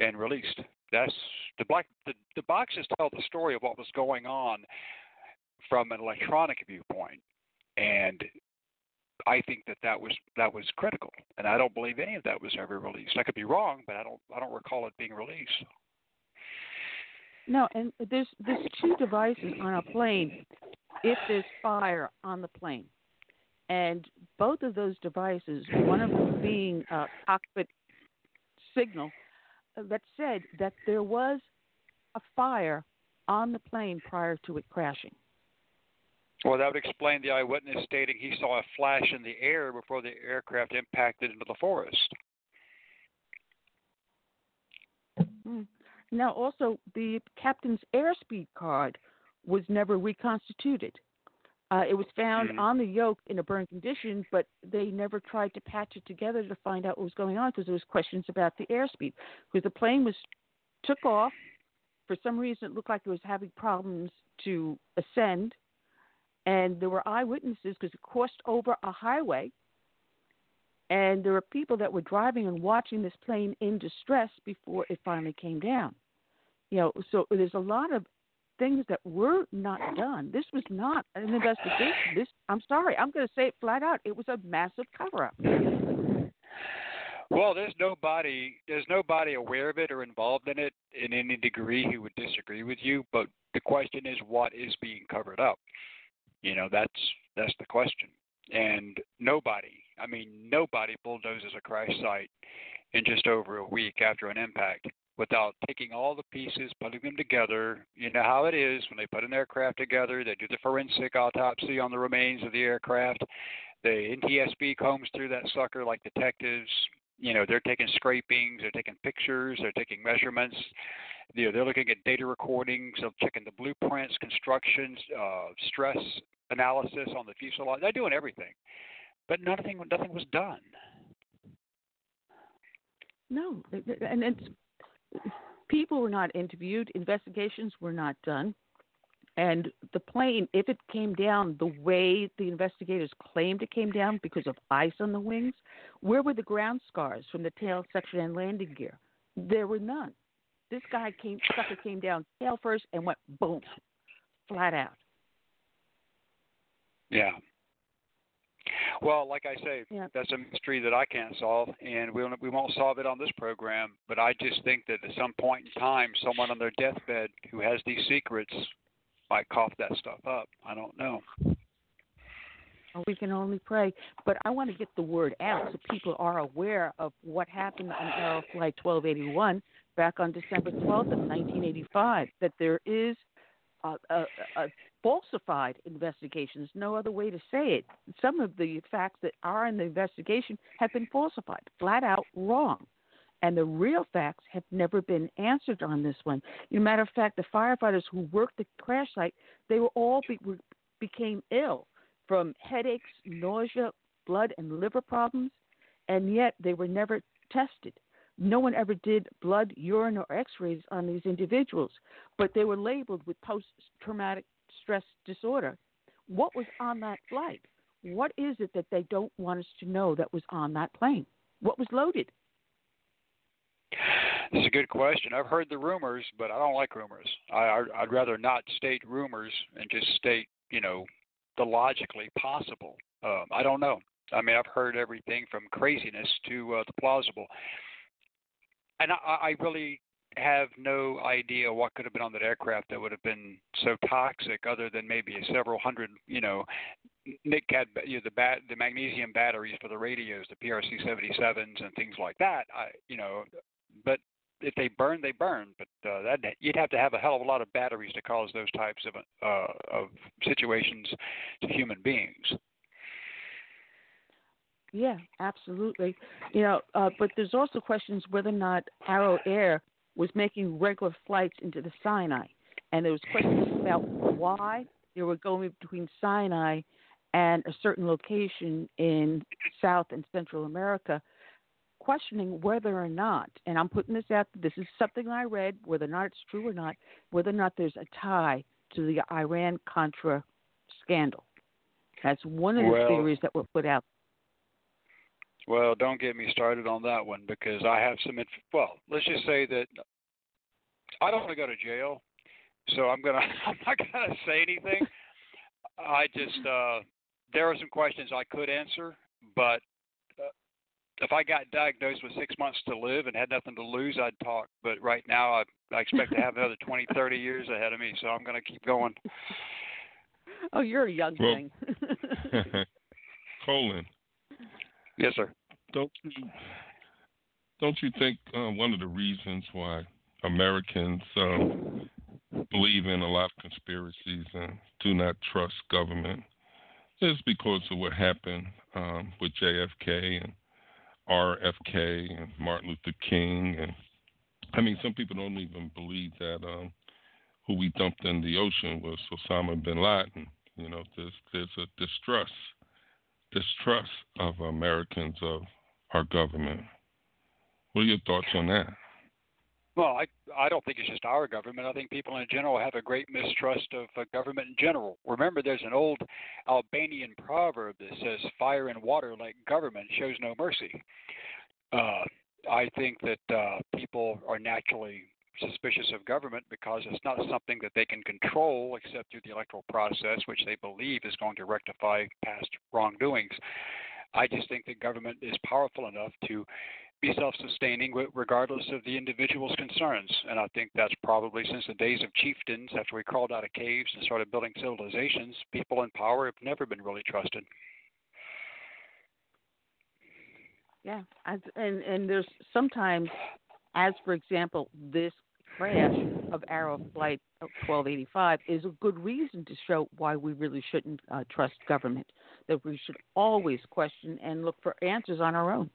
and released? That's the black. The, the boxes tell the story of what was going on from an electronic viewpoint, and I think that that was that was critical. And I don't believe any of that was ever released. I could be wrong, but I don't I don't recall it being released. No, and there's there's two devices on a plane. If there's fire on the plane, and both of those devices, one of them being a cockpit signal that said that there was a fire on the plane prior to it crashing. Well, that would explain the eyewitness stating he saw a flash in the air before the aircraft impacted into the forest. Now, also, the captain's airspeed card was never reconstituted. Uh, it was found on the yoke in a burned condition, but they never tried to patch it together to find out what was going on because there was questions about the airspeed. Because the plane was took off. For some reason, it looked like it was having problems to ascend. And there were eyewitnesses because it crossed over a highway. And there were people that were driving and watching this plane in distress before it finally came down. You know, so there's a lot of things that were not done. This was not an investigation. This, I'm sorry, I'm going to say it flat out. It was a massive cover-up. Well, there's nobody there's nobody aware of it or involved in it in any degree who would disagree with you. But the question is, what is being covered up? You know, that's that's the question. And nobody, I mean, nobody bulldozes a crash site in just over a week after an impact without taking all the pieces, putting them together. You know how it is when they put an aircraft together, they do the forensic autopsy on the remains of the aircraft. The N T S B combs through that sucker like detectives. You know, they're taking scrapings, they're taking pictures, they're taking measurements. You know, they're looking at data recordings, they're checking the blueprints, constructions, uh, stress analysis on the fuselage. They're doing everything, but nothing, nothing was done. No, and it's, people were not interviewed, investigations were not done, and the plane, if it came down the way the investigators claimed it came down because of ice on the wings, where were the ground scars from the tail section and landing gear? There were none. This guy came, sucker came down tail first and went boom, flat out. Yeah. Well, like I say, yeah. that's a mystery that I can't solve, and we won't, we won't solve it on this program, but I just think that at some point in time, someone on their deathbed who has these secrets might cough that stuff up. I don't know. Well, we can only pray, but I want to get the word out so people are aware of what happened on Arrow Flight twelve eighty-one back on December twelfth of nineteen eighty-five, that there is Uh, uh, uh, falsified investigations. No other way to say it. Some of the facts that are in the investigation have been falsified, flat out wrong. And the real facts have never been answered on this one. As a matter of fact, the firefighters who worked the crash site, they were all be- were, became ill from headaches, nausea, blood and liver problems, and yet they were never tested. No one ever did blood, urine, or x-rays on these individuals, but they were labeled with post-traumatic stress disorder. What was on that flight? What is it that they don't want us to know that was on that plane? What was loaded? That's a good question. I've heard the rumors, but I don't like rumors. I, I'd rather not state rumors and just state, you know, the logically possible. Um, I don't know. I mean, I've heard everything from craziness to uh, the plausible. And I, I really have no idea what could have been on that aircraft that would have been so toxic, other than maybe several hundred, you know, Nick had you know, the bat, the magnesium batteries for the radios, the P R C seventy-sevens and things like that. I, you know, but if they burn, they burn. But uh, that you'd have to have a hell of a lot of batteries to cause those types of uh, of situations to human beings. Yeah, absolutely. You know, uh, but there's also questions whether or not Arrow Air was making regular flights into the Sinai, and there was questions about why they were going between Sinai and a certain location in South and Central America, questioning whether or not, and I'm putting this out, this is something I read, whether or not it's true or not, whether or not there's a tie to the Iran-Contra scandal. That's one of the well, theories that were put out. Well, don't get me started on that one, because I have some inf- – well, let's just say that I don't want to go to jail, so I'm gonna I'm not going to say anything. I just uh, – there are some questions I could answer, but uh, if I got diagnosed with six months to live and had nothing to lose, I'd talk. But right now I, I expect to have another twenty, thirty years ahead of me, so I'm going to keep going. Oh, you're a young well, thing. Colin. Yes, sir. Don't you, don't you think uh, one of the reasons why Americans uh, believe in a lot of conspiracies and do not trust government is because of what happened um, with J F K and R F K and Martin Luther King? And I mean, some people don't even believe that um, who we dumped in the ocean was Osama bin Laden. You know, there's, there's a distrust. distrust of Americans of our government. What are your thoughts on that? Well, I I don't think it's just our government. I think people in general have a great mistrust of uh, government in general. Remember, there's an old Albanian proverb that says, fire and water like government shows no mercy. Uh, I think that uh, people are naturally suspicious of government because it's not something that they can control except through the electoral process, which they believe is going to rectify past wrongdoings. I just think that government is powerful enough to be self-sustaining regardless of the individual's concerns. And I think that's probably since the days of chieftains, after we crawled out of caves and started building civilizations, people in power have never been really trusted. Yeah, and and there's sometimes, as for example, this crash of Arrow Flight twelve eighty-five is a good reason to show why we really shouldn't uh, trust government, that we should always question and look for answers on our own.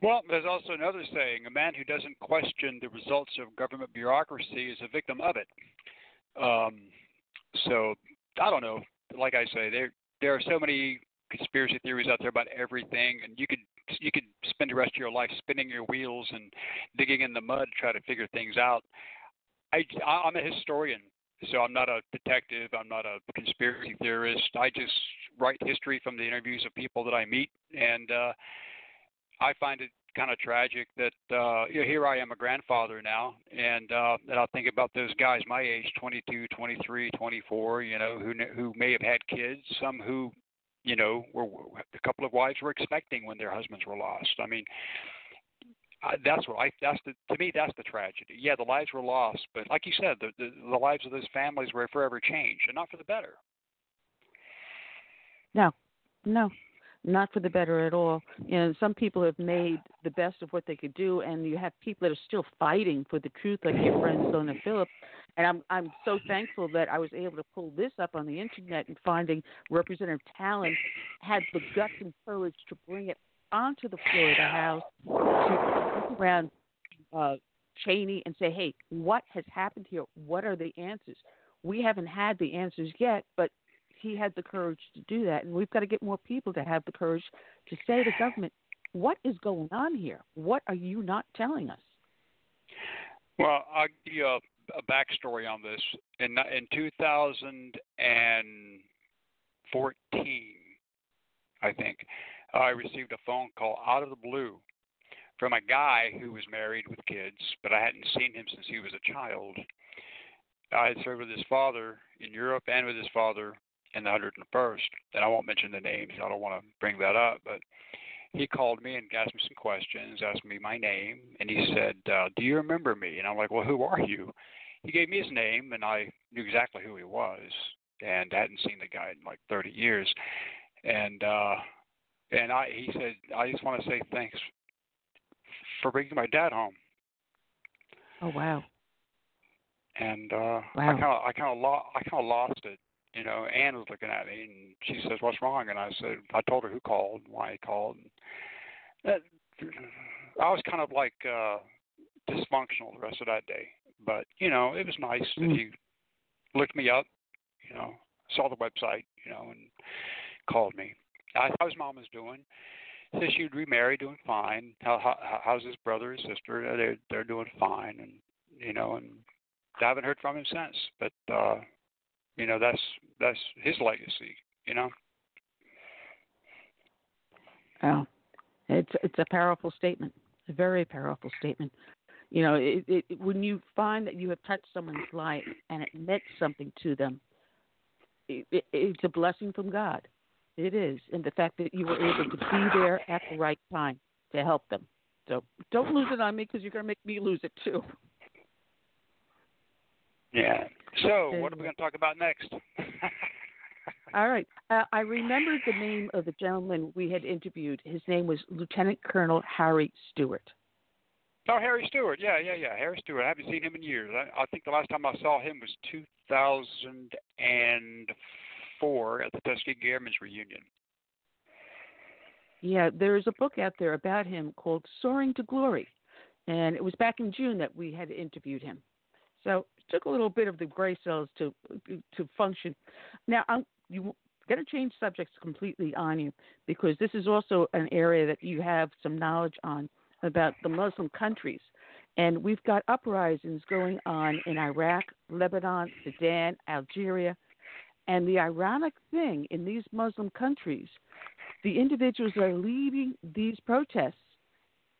Well, there's also another saying, a man who doesn't question the results of government bureaucracy is a victim of it. Um, so, I don't know. Like I say, there there are so many conspiracy theories out there about everything, and you could you could spend the rest of your life spinning your wheels and digging in the mud to try to figure things out. I, I'm a historian, so I'm not a detective. I'm not a conspiracy theorist. I just write history from the interviews of people that I meet, and uh, I find it kind of tragic that uh, you know, here I am a grandfather now, and uh, and I think about those guys my age, twenty-two, twenty-three, twenty-four, you know, who who may have had kids, some who, you know, were, a couple of wives were expecting when their husbands were lost. I mean, I, that's what I, that's the, to me, that's the tragedy. Yeah, the lives were lost, but like you said, the, the, the lives of those families were forever changed, and not for the better. No, no, not for the better at all. You know, some people have made the best of what they could do, and you have people that are still fighting for the truth, like your friend Zona Phillips. And I'm I'm so thankful that I was able to pull this up on the internet and finding Representative Tallon had the guts and courage to bring it onto the floor of the House to look around uh, Cheney and say, hey, what has happened here? What are the answers? We haven't had the answers yet, but he had the courage to do that. And we've got to get more people to have the courage to say to government, what is going on here? What are you not telling us? Well, I'll give you a, a backstory on this. In, in two thousand fourteen, I think, I received a phone call out of the blue from a guy who was married with kids, but I hadn't seen him since he was a child. I had served with his father in Europe and with his father in the one hundred first, and I won't mention the names. I don't want to bring that up, but he called me and asked me some questions, asked me my name, and he said, uh, do you remember me? And I'm like, well, who are you? He gave me his name, and I knew exactly who he was, and I hadn't seen the guy in like thirty years. And uh, and I, he said, I just want to say thanks for bringing my dad home. Oh, wow. And uh, wow. I kind of I kind of lo- I kind of lost it. You know, Ann was looking at me, and she says, what's wrong? And I said, I told her who called and why he called. And that, I was kind of like uh, dysfunctional the rest of that day. But, you know, it was nice that he looked me up, you know, saw the website, you know, and called me. I, how's Mama's doing? Said so she'd remarried, doing fine. How, how, how's his brother and sister? They're, they're doing fine. And, you know, and I haven't heard from him since. But, uh, you know, that's that's his legacy, you know. Oh, it's it's a powerful statement, a very powerful statement. You know, it, it, when you find that you have touched someone's life and it meant something to them, it, it, it's a blessing from God. It is, and the fact that you were able to be there at the right time to help them. So don't lose it on me, because you're going to make me lose it too. Yeah. So, what are we going to talk about next? All right. Uh, I remembered the name of the gentleman we had interviewed. His name was Lieutenant Colonel Harry Stewart. Oh, Harry Stewart. Yeah, yeah, yeah. Harry Stewart. I haven't seen him in years. I, I think the last time I saw him was two thousand four at the Tuskegee Airmen's Reunion. Yeah, there is a book out there about him called Soaring to Glory, and it was back in June that we had interviewed him. So it took a little bit of the gray cells to to function. Now, I'm you going to change subjects completely on you, because this is also an area that you have some knowledge on about the Muslim countries. And we've got uprisings going on in Iraq, Lebanon, Sudan, Algeria. And the ironic thing in these Muslim countries, the individuals that are leading these protests,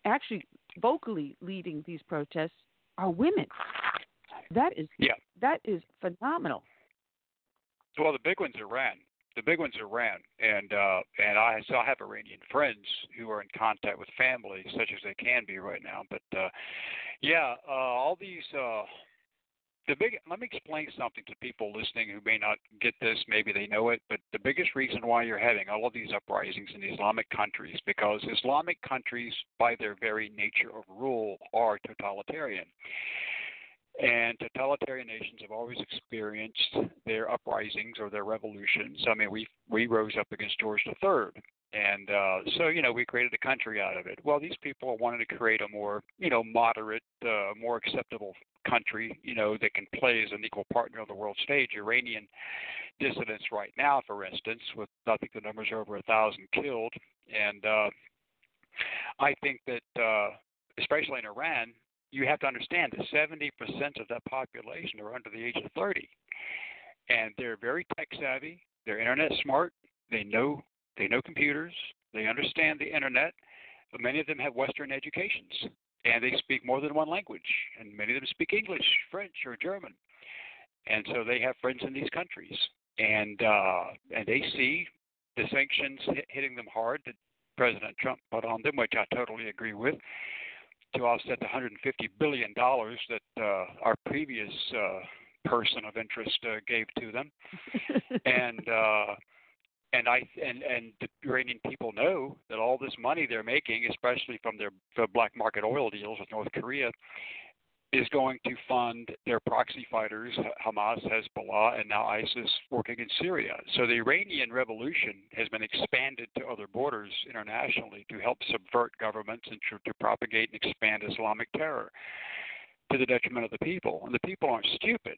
actually vocally leading these protests, are women. That is yeah. That is phenomenal. Well, the big one's Iran. the big one's Iran, and uh, and I still have Iranian friends who are in contact with family, such as they can be right now. But uh, yeah, uh, all these uh, the big. Let me explain something to people listening who may not get this. Maybe they know it, but the biggest reason why you're having all of these uprisings in Islamic countries, because Islamic countries, by their very nature of rule, are totalitarian. And totalitarian nations have always experienced their uprisings or their revolutions. I mean, we we rose up against George the Third. And uh, so, you know, we created a country out of it. Well, these people wanted to create a more, you know, moderate, uh, more acceptable country, you know, that can play as an equal partner on the world stage. Iranian dissidents right now, for instance, with I think the numbers are over one thousand killed. And uh, I think that, uh, especially in Iran, you have to understand that seventy percent of that population are under the age of thirty, and they're very tech savvy. They're internet smart. They know they know computers. They understand the internet. Many of them have Western educations, and they speak more than one language. And many of them speak English, French, or German, and so they have friends in these countries, and uh, and they see the sanctions hitting them hard that President Trump put on them, which I totally agree with, to offset the one hundred fifty billion dollars that uh, our previous uh, person of interest uh, gave to them. and uh, and I and, and the Iranian people know that all this money they're making, especially from their the black market oil deals with North Korea, is going to fund their proxy fighters, Hamas, Hezbollah, and now ISIS working in Syria. So the Iranian revolution has been expanded to other borders internationally to help subvert governments and to propagate and expand Islamic terror to the detriment of the people. And the people aren't stupid.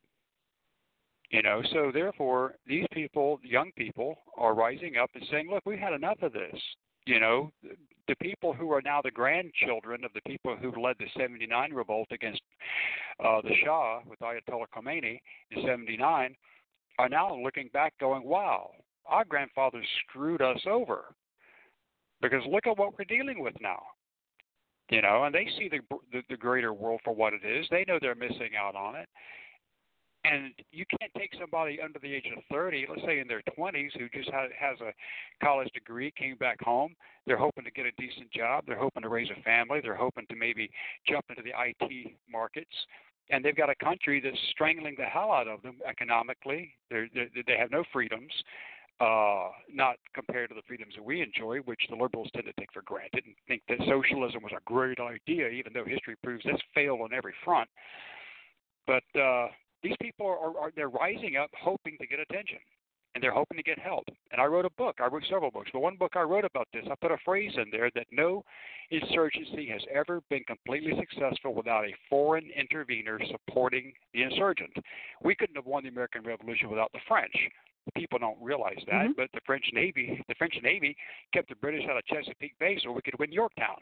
You know, so therefore, these people, young people, are rising up and saying, look, we've had enough of this. You know, the people who are now the grandchildren of the people who led the seventy-nine revolt against uh, the Shah with Ayatollah Khomeini in seventy-nine are now looking back going, wow, our grandfather screwed us over because look at what we're dealing with now. You know, and they see the, the, the greater world for what it is. They know they're missing out on it. And you can't take somebody under the age of thirty, let's say in their twenties, who just has a college degree, came back home. They're hoping to get a decent job. They're hoping to raise a family. They're hoping to maybe jump into the I T markets. And they've got a country that's strangling the hell out of them economically. They're, they're, they have no freedoms, uh, not compared to the freedoms that we enjoy, which the liberals tend to take for granted and think that socialism was a great idea, even though history proves that's failed on every front. But uh, these people are, are they're rising up hoping to get attention, and they're hoping to get help. And I wrote a book. I wrote several books. But one book I wrote about this, I put a phrase in there that no insurgency has ever been completely successful without a foreign intervener supporting the insurgent. We couldn't have won the American Revolution without the French. People don't realize that, mm-hmm. but the French Navy, the French Navy kept the British out of Chesapeake Bay so we could win Yorktown.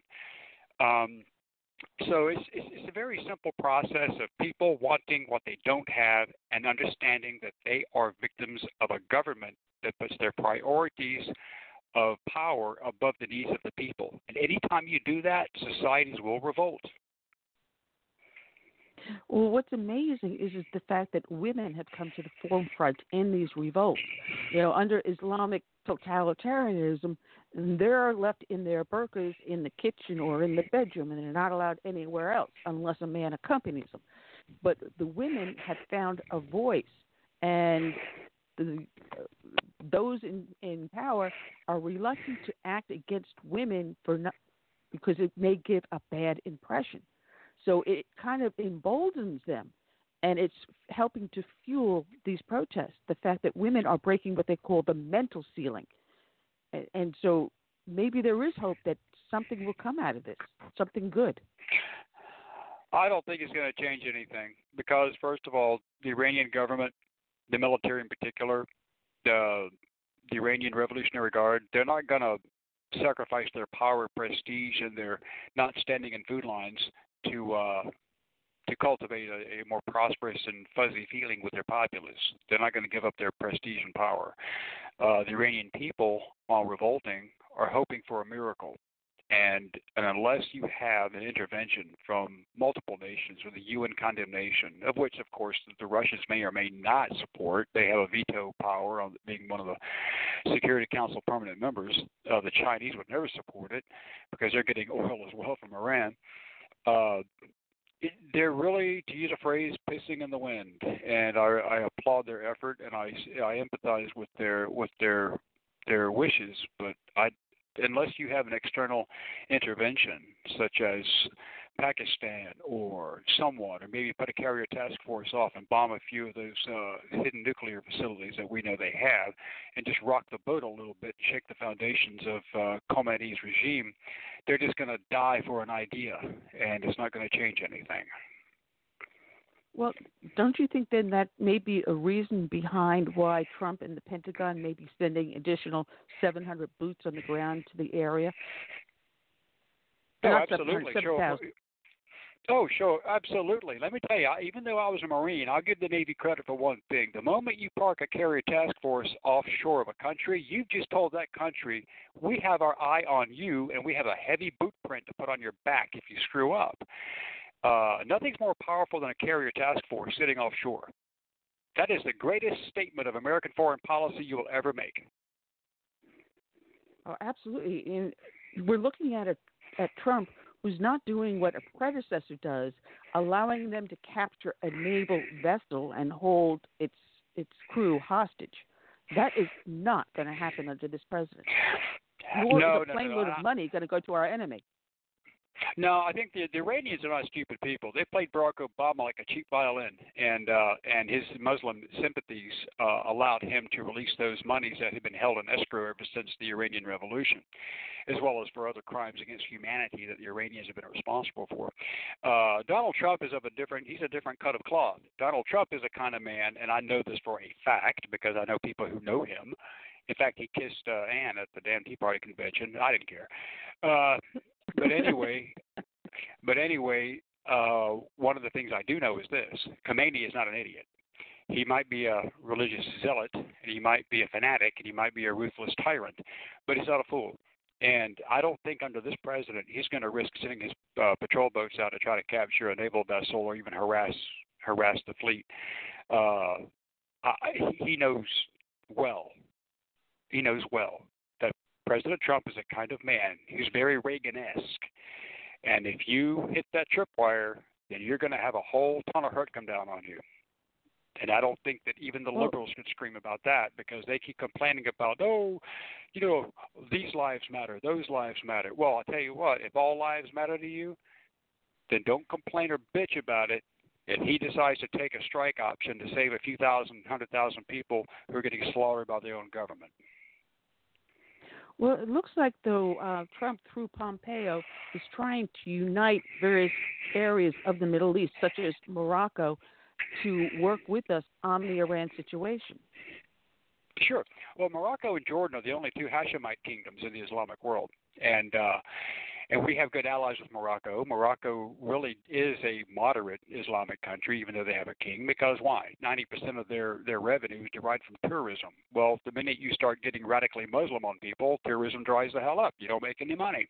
Um So it's, it's it's a very simple process of people wanting what they don't have and understanding that they are victims of a government that puts their priorities of power above the needs of the people. And any time you do that, societies will revolt. Well, what's amazing is, is the fact that women have come to the forefront in these revolts. You know, under Islamic totalitarianism, they're left in their burqas in the kitchen or in the bedroom, and they're not allowed anywhere else unless a man accompanies them. But the women have found a voice, and the, those in, in power are reluctant to act against women for not, because it may give a bad impression. So it kind of emboldens them, and it's helping to fuel these protests, the fact that women are breaking what they call the mental ceiling. And, and so maybe there is hope that something will come out of this, something good. I don't think it's going to change anything because, first of all, the Iranian government, the military in particular, the, the Iranian Revolutionary Guard, they're not going to sacrifice their power, prestige, and their not standing in food lines to uh, to cultivate a, a more prosperous and fuzzy feeling with their populace. They're not going to give up their prestige and power. Uh, the Iranian people, while revolting, are hoping for a miracle. And, and unless you have an intervention from multiple nations with a U N condemnation, of which, of course, the Russians may or may not support, they have a veto power on being one of the Security Council permanent members. Uh, the Chinese would never support it because they're getting oil as well from Iran. Uh, it, they're really, to use a phrase, pissing in the wind. And I, I applaud their effort, and I, I empathize with their with their their wishes, but I. Unless you have an external intervention, such as Pakistan or someone, or maybe put a carrier task force off and bomb a few of those uh, hidden nuclear facilities that we know they have, and just rock the boat a little bit, shake the foundations of uh, Khamenei's regime, they're just going to die for an idea, and it's not going to change anything. Well, don't you think then that may be a reason behind why Trump and the Pentagon may be sending additional seven hundred boots on the ground to the area? Oh, Not absolutely. Sure. Oh, sure. Absolutely. Let me tell you, I, even though I was a Marine, I'll give the Navy credit for one thing. The moment you park a carrier task force offshore of a country, you've just told that country, we have our eye on you, and we have a heavy boot print to put on your back if you screw up. Uh, nothing's more powerful than a carrier task force sitting offshore. That is the greatest statement of American foreign policy you will ever make. Oh, absolutely. And we're looking at, a, at Trump, who's not doing what a predecessor does, allowing them to capture a naval vessel and hold its its crew hostage. That is not going to happen under this president. Nor no, is a plane no, no, load no. of money going to go to our enemy. No, I think the, the Iranians are not stupid people. They played Barack Obama like a cheap violin, and uh, and his Muslim sympathies uh, allowed him to release those monies that had been held in escrow ever since the Iranian Revolution, as well as for other crimes against humanity that the Iranians have been responsible for. Uh, Donald Trump is of a different, he's a different cut of cloth. Donald Trump is a kind of man, and I know this for a fact because I know people who know him. In fact, he kissed uh, Ann at the damn Tea Party convention. I didn't care. Uh, but anyway, but anyway, uh, one of the things I do know is this: Khamenei is not an idiot. He might be a religious zealot, and he might be a fanatic, and he might be a ruthless tyrant, but he's not a fool. And I don't think under this president he's going to risk sending his uh, patrol boats out to try to capture a naval vessel or even harass harass the fleet. Uh, I, he knows well. He knows well that President Trump is a kind of man who's very Reagan-esque. And if you hit that tripwire, then you're going to have a whole ton of hurt come down on you. And I don't think that even the well, liberals could scream about that because they keep complaining about, oh, you know, these lives matter, those lives matter. Well, I'll tell you what, if all lives matter to you, then don't complain or bitch about it. If he decides to take a strike option to save a few thousand, hundred thousand people who are getting slaughtered by their own government. Well, it looks like, though, uh, Trump, through Pompeo, is trying to unite various areas of the Middle East, such as Morocco, to work with us on the Iran situation. Sure. Well, Morocco and Jordan are the only two Hashemite kingdoms in the Islamic world. And uh, and we have good allies with Morocco. Morocco really is a moderate Islamic country, even though they have a king, because why? ninety percent of their, their revenue is derived from tourism. Well, the minute you start getting radically Muslim on people, tourism dries the hell up. You don't make any money.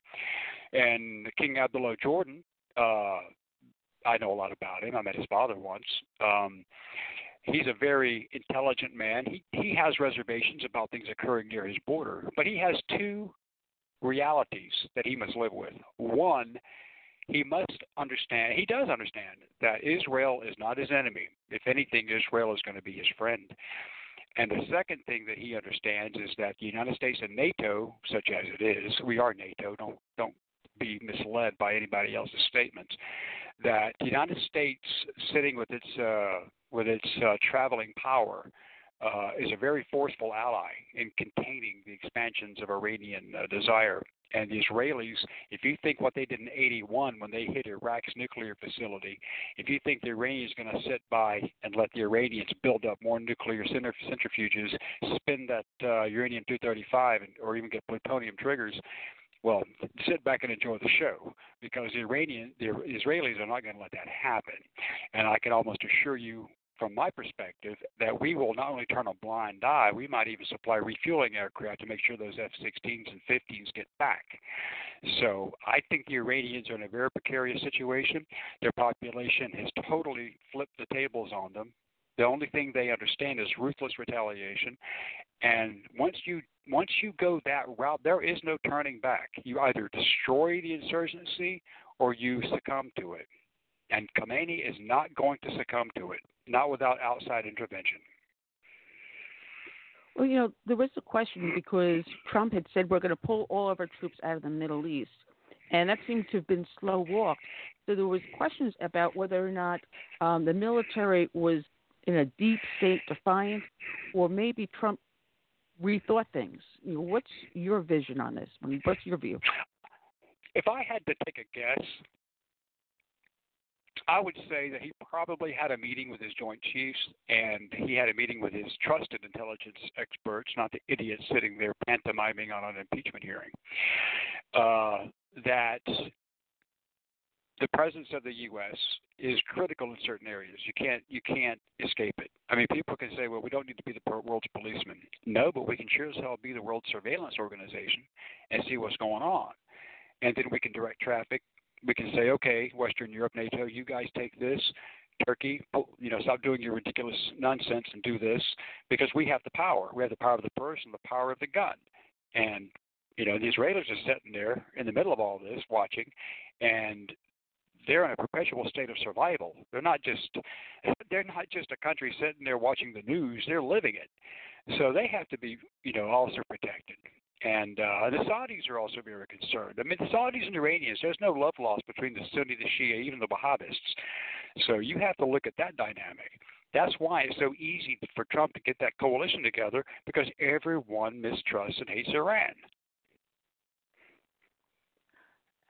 And King Abdullah Jordan, uh, I know a lot about him. I met his father once. Um, He's a very intelligent man. He he has reservations about things occurring near his border, but he has two realities that he must live with. One, he must understand, he does understand that Israel is not his enemy. If anything, Israel is going to be his friend. And the second thing that he understands is that the United States and NATO, such as it is, we are NATO, don't don't be misled by anybody else's statements, that the United States sitting with its uh, with its uh, traveling power uh, is a very forceful ally in containing the expansions of Iranian uh, desire. And the Israelis, if you think what they did in eighty-one when they hit Iraq's nuclear facility, if you think the Iranians are going to sit by and let the Iranians build up more nuclear centrifuges, spin that uh, uranium two thirty-five and, or even get plutonium triggers, well, sit back and enjoy the show because the Iranian, the Israelis are not going to let that happen. And I can almost assure you from my perspective, that we will not only turn a blind eye, we might even supply refueling aircraft to make sure those F sixteens and fifteens get back. So I think the Iranians are in a very precarious situation. Their population has totally flipped the tables on them. The only thing they understand is ruthless retaliation. And once you once you go that route, there is no turning back. You either destroy the insurgency or you succumb to it. And Khamenei is not going to succumb to it, not without outside intervention. Well, you know, there was a question because Trump had said we're going to pull all of our troops out of the Middle East. And that seems to have been slow walked. So there was questions about whether or not um, the military was in a deep state defiance, or maybe Trump rethought things. You know, what's your vision on this? I mean, what's your view? If I had to take a guess, I would say that he probably had a meeting with his Joint Chiefs, and he had a meeting with his trusted intelligence experts, not the idiots sitting there pantomiming on an impeachment hearing, uh, that the presence of the U S is critical in certain areas. You can't you can't escape it. I mean, people can say, well, we don't need to be the world's policeman. No, but we can sure as hell be the world's surveillance organization and see what's going on. And then we can direct traffic. We can say, okay, Western Europe, NATO, you guys take this. Turkey, you know, stop doing your ridiculous nonsense and do this, because we have the power. We have the power of the purse and the power of the gun. And, you know, the Israelis are sitting there in the middle of all this watching, and they're in a perpetual state of survival. They're not just they're not just a country sitting there watching the news. They're living it. So they have to be, you know, also protected. And uh, the Saudis are also very concerned. I mean, the Saudis and Iranians, there's no love lost between the Sunni, the Shia, even the Wahhabists. So you have to look at that dynamic. That's why it's so easy for Trump to get that coalition together, because everyone mistrusts and hates Iran.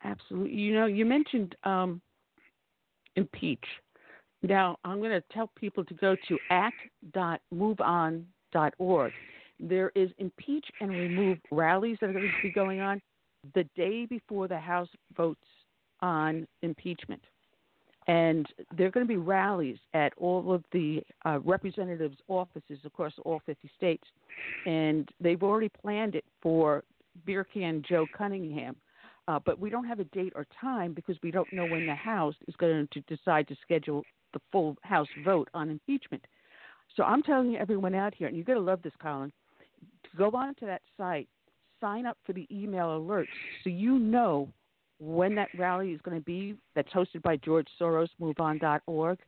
Absolutely. You know, you mentioned um, impeach. Now, I'm going to tell people to go to act dot move on dot org. There is impeach and remove rallies that are going to be going on the day before the House votes on impeachment. And there are going to be rallies at all of the uh, representatives' offices across all fifty states. And they've already planned it for beer can Joe Cunningham. Uh, but we don't have a date or time because we don't know when the House is going to decide to schedule the full House vote on impeachment. So I'm telling you, everyone out here, and you're going to love this, Colin, to go on to that site, sign up for the email alerts so you know when that rally is going to be that's hosted by George Soros, move on dot org,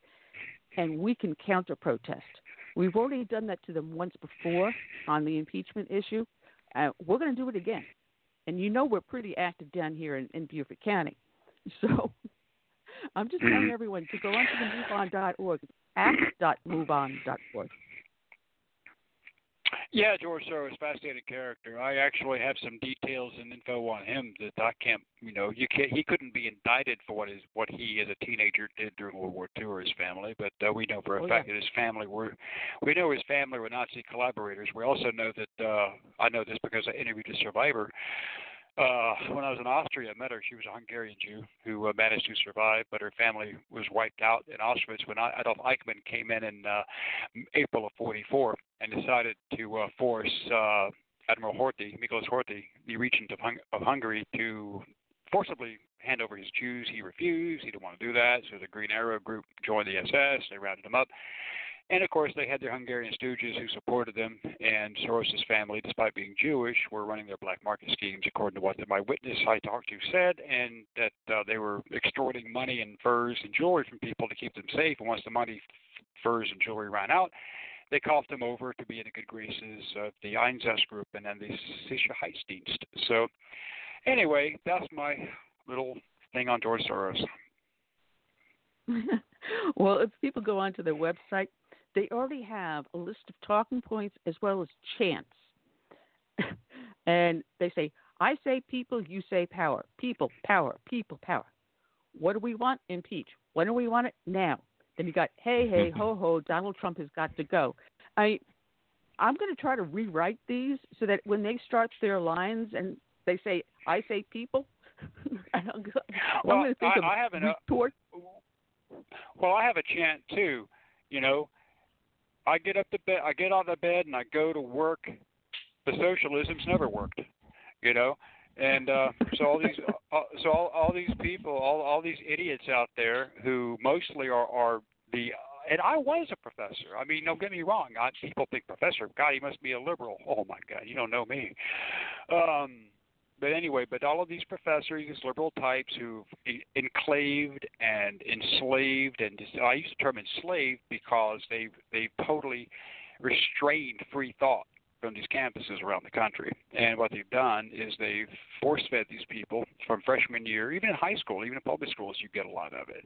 and we can counter-protest. We've already done that to them once before on the impeachment issue. Uh, we're going to do it again. And you know we're pretty active down here in, in Beaufort County. So I'm just telling everyone to go on to the move on dot org, act dot move on dot org. Yeah, George Soros, fascinating character. I actually have some details and info on him that I can't, you know, you can't, he couldn't be indicted for what is what he as a teenager did during World War Two or his family, but uh, we know for a oh, fact yeah. that his family were, we know his family were Nazi collaborators. We also know that, uh, I know this because I interviewed a survivor. Uh, when I was in Austria, I met her. She was a Hungarian Jew who uh, managed to survive, but her family was wiped out in Auschwitz when Adolf Eichmann came in in uh, April of forty-four and decided to uh, force uh, Admiral Horthy, Miklos Horthy, the regent of, Hung- of Hungary, to forcibly hand over his Jews. He refused. He didn't want to do that, so the Green Arrow group joined the S S. They rounded him up. And, of course, they had their Hungarian stooges who supported them, and Soros' family, despite being Jewish, were running their black market schemes, according to what my witness I talked to said, and that uh, they were extorting money and furs and jewelry from people to keep them safe. And once the money, furs, and jewelry ran out, they coughed them over to be in the good graces of the Einsatz group and then the Sicherheitsdienst. So, anyway, that's my little thing on George Soros. Well, if people go onto their website, they already have a list of talking points as well as chants. And they say, I say people, you say power. People, power, people, power. What do we want? Impeach. When do we want it? Now. Then you got, hey, hey, ho, ho, Donald Trump has got to go. I, I'm going to try to rewrite these so that when they start their lines and they say, I say people, I don't go. Well, I'm going to think I, of I have an, retort. Well, I have a chant, too, you know. I get up to bed, I get out of bed, and I go to work. The socialism's never worked, you know. And uh, so all these, uh, so all, all these people, all all these idiots out there who mostly are are the. And I was a professor. I mean, don't get me wrong. I, people think professor, God, he must be a liberal. Oh my God, you don't know me. Um, but anyway, but all of these professors, these liberal types who enclaved and enslaved, and I use the term enslaved because they they totally restrained free thought from these campuses around the country. And what they've done is they've force-fed these people from freshman year, even in high school, even in public schools, you get a lot of it.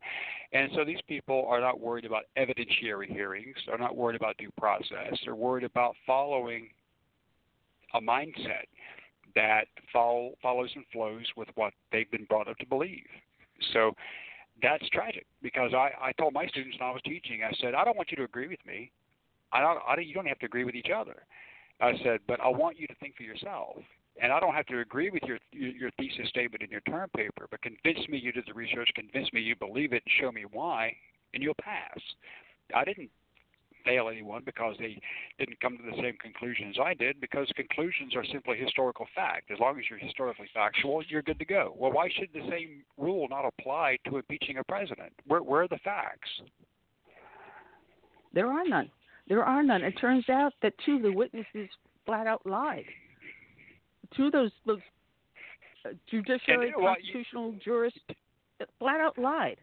And so these people are not worried about evidentiary hearings. They're not worried about due process. They're worried about following a mindset that follow, follows and flows with what they've been brought up to believe. So that's tragic, because I, I told my students when I was teaching, I said, I don't want you to agree with me. I don't, I don't, you don't have to agree with each other. I said, but I want you to think for yourself, and I don't have to agree with your your thesis statement in your term paper, but convince me you did the research, convince me you believe it, and show me why, and you'll pass. I didn't fail anyone because they didn't come to the same conclusion as I did, because conclusions are simply historical fact. As long as you're historically factual, you're good to go. Well, why should the same rule not apply to impeaching a president? Where, where are the facts? There are none. There are none. It turns out that two of the witnesses flat out lied. Two of those, those uh, judiciary, and, well, constitutional you, jurists flat out lied.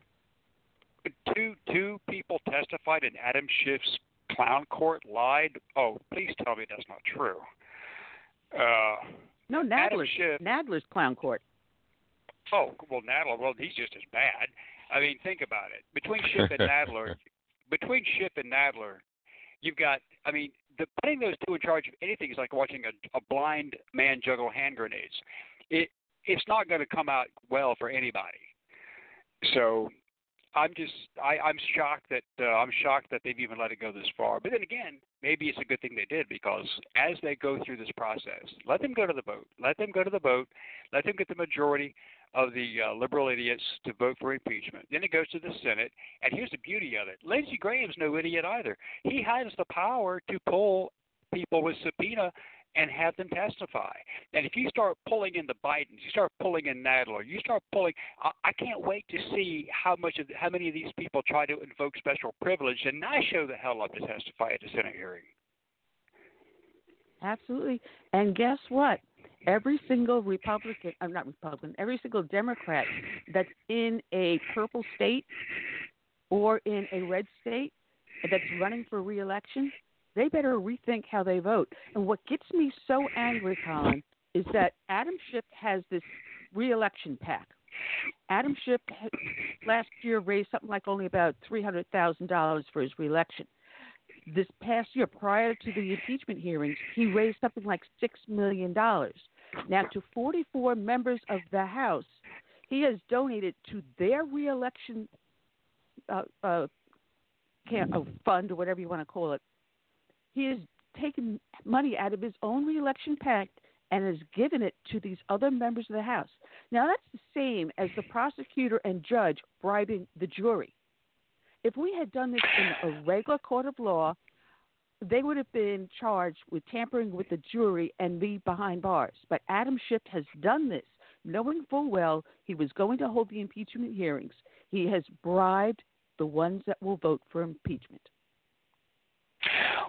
Two two people testified in Adam Schiff's clown court, lied. Oh, please tell me that's not true. Uh, no, Nadler, Schiff, Nadler's clown court. Oh, well, Nadler, well, he's just as bad. I mean, think about it. Between Schiff and Nadler, between Schiff and Nadler, you've got, I mean, the, putting those two in charge of anything is like watching a, a blind man juggle hand grenades. It It's not going to come out well for anybody. So I'm just, I, I'm shocked that uh, I'm shocked that they've even let it go this far. But then again, maybe it's a good thing they did, because as they go through this process, let them go to the vote. Let them go to the vote. Let them get the majority of the uh, liberal idiots to vote for impeachment. Then it goes to the Senate, and here's the beauty of it. Lindsey Graham's no idiot either. He has the power to pull people with subpoena and have them testify. And if you start pulling in the Bidens, you start pulling in Nadler, you start pulling I, – I can't wait to see how much of, how many of these people try to invoke special privilege and not show the hell up to testify at the Senate hearing. Absolutely. And guess what? Every single Republican, I'm not Republican, every single Democrat that's in a purple state or in a red state that's running for re-election, they better rethink how they vote. And what gets me so angry, Colin, is that Adam Schiff has this re-election pack. Adam Schiff last year raised something like only about three hundred thousand dollars for his re-election. This past year, prior to the impeachment hearings, he raised something like six million dollars. Now, to forty-four members of the House, he has donated to their re-election uh, uh, camp, oh, fund, or whatever you want to call it. He has taken money out of his own re-election pact and has given it to these other members of the House. Now, that's the same as the prosecutor and judge bribing the jury. If we had done this in a regular court of law, they would have been charged with tampering with the jury and be behind bars. But Adam Schiff has done this, knowing full well he was going to hold the impeachment hearings. He has bribed the ones that will vote for impeachment.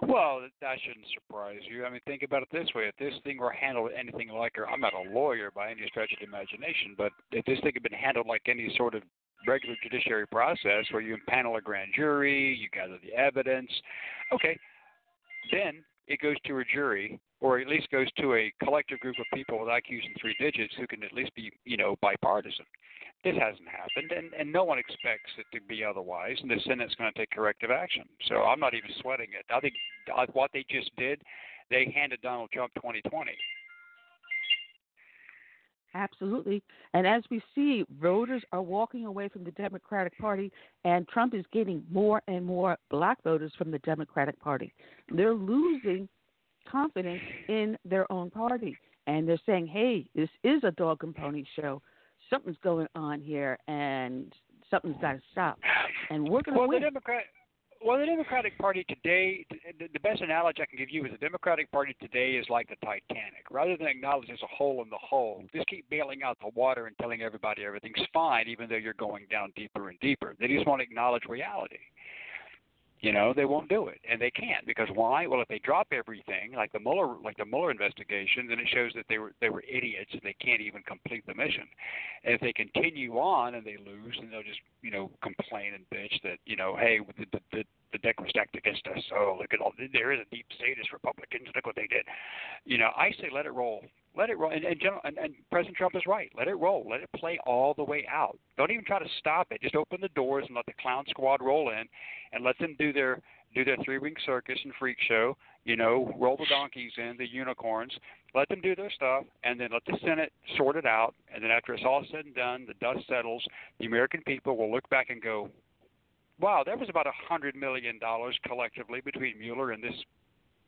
Well, that shouldn't surprise you. I mean, think about it this way. If this thing were handled anything like – I'm not a lawyer by any stretch of the imagination, but if this thing had been handled like any sort of regular judiciary process where you impanel a grand jury, you gather the evidence, okay, then it goes to a jury, or at least goes to a collective group of people with I Qs in three digits who can at least be, you know, bipartisan. This hasn't happened, and, and no one expects it to be otherwise, and the Senate's going to take corrective action. So I'm not even sweating it. I think what they just did, they handed Donald Trump twenty twenty. Absolutely. And as we see, voters are walking away from the Democratic Party, and Trump is getting more and more black voters from the Democratic Party. They're losing confidence in their own party, and they're saying, hey, this is a dog and pony show. Something's going on here, and something's got to stop. And we're going to well, win. The Democrat- Well, the Democratic Party today, the best analogy I can give you is the Democratic Party today is like the Titanic. Rather than acknowledge there's a hole in the hull, just keep bailing out the water and telling everybody everything's fine, even though you're going down deeper and deeper. They just won't acknowledge reality. You know, they won't do it, and they can't, because why? Well, if they drop everything, like the Mueller, like the Mueller investigation, then it shows that they were they were idiots and they can't even complete the mission. And if they continue on and they lose, then they'll just, you know, complain and bitch that, you know, hey, the the, the, the deck was stacked against us. So look at all, there is a deep state, it's Republicans. Look what they did. You know, I say let it roll. Let it roll, and, and, General, and, and President Trump is right. Let it roll. Let it play all the way out. Don't even try to stop it. Just open the doors and let the clown squad roll in, and let them do their do their three-ring circus and freak show. You know, roll the donkeys in, the unicorns. Let them do their stuff, and then let the Senate sort it out. And then after it's all said and done, the dust settles. The American people will look back and go, "Wow, that was about a hundred million dollars collectively between Mueller and this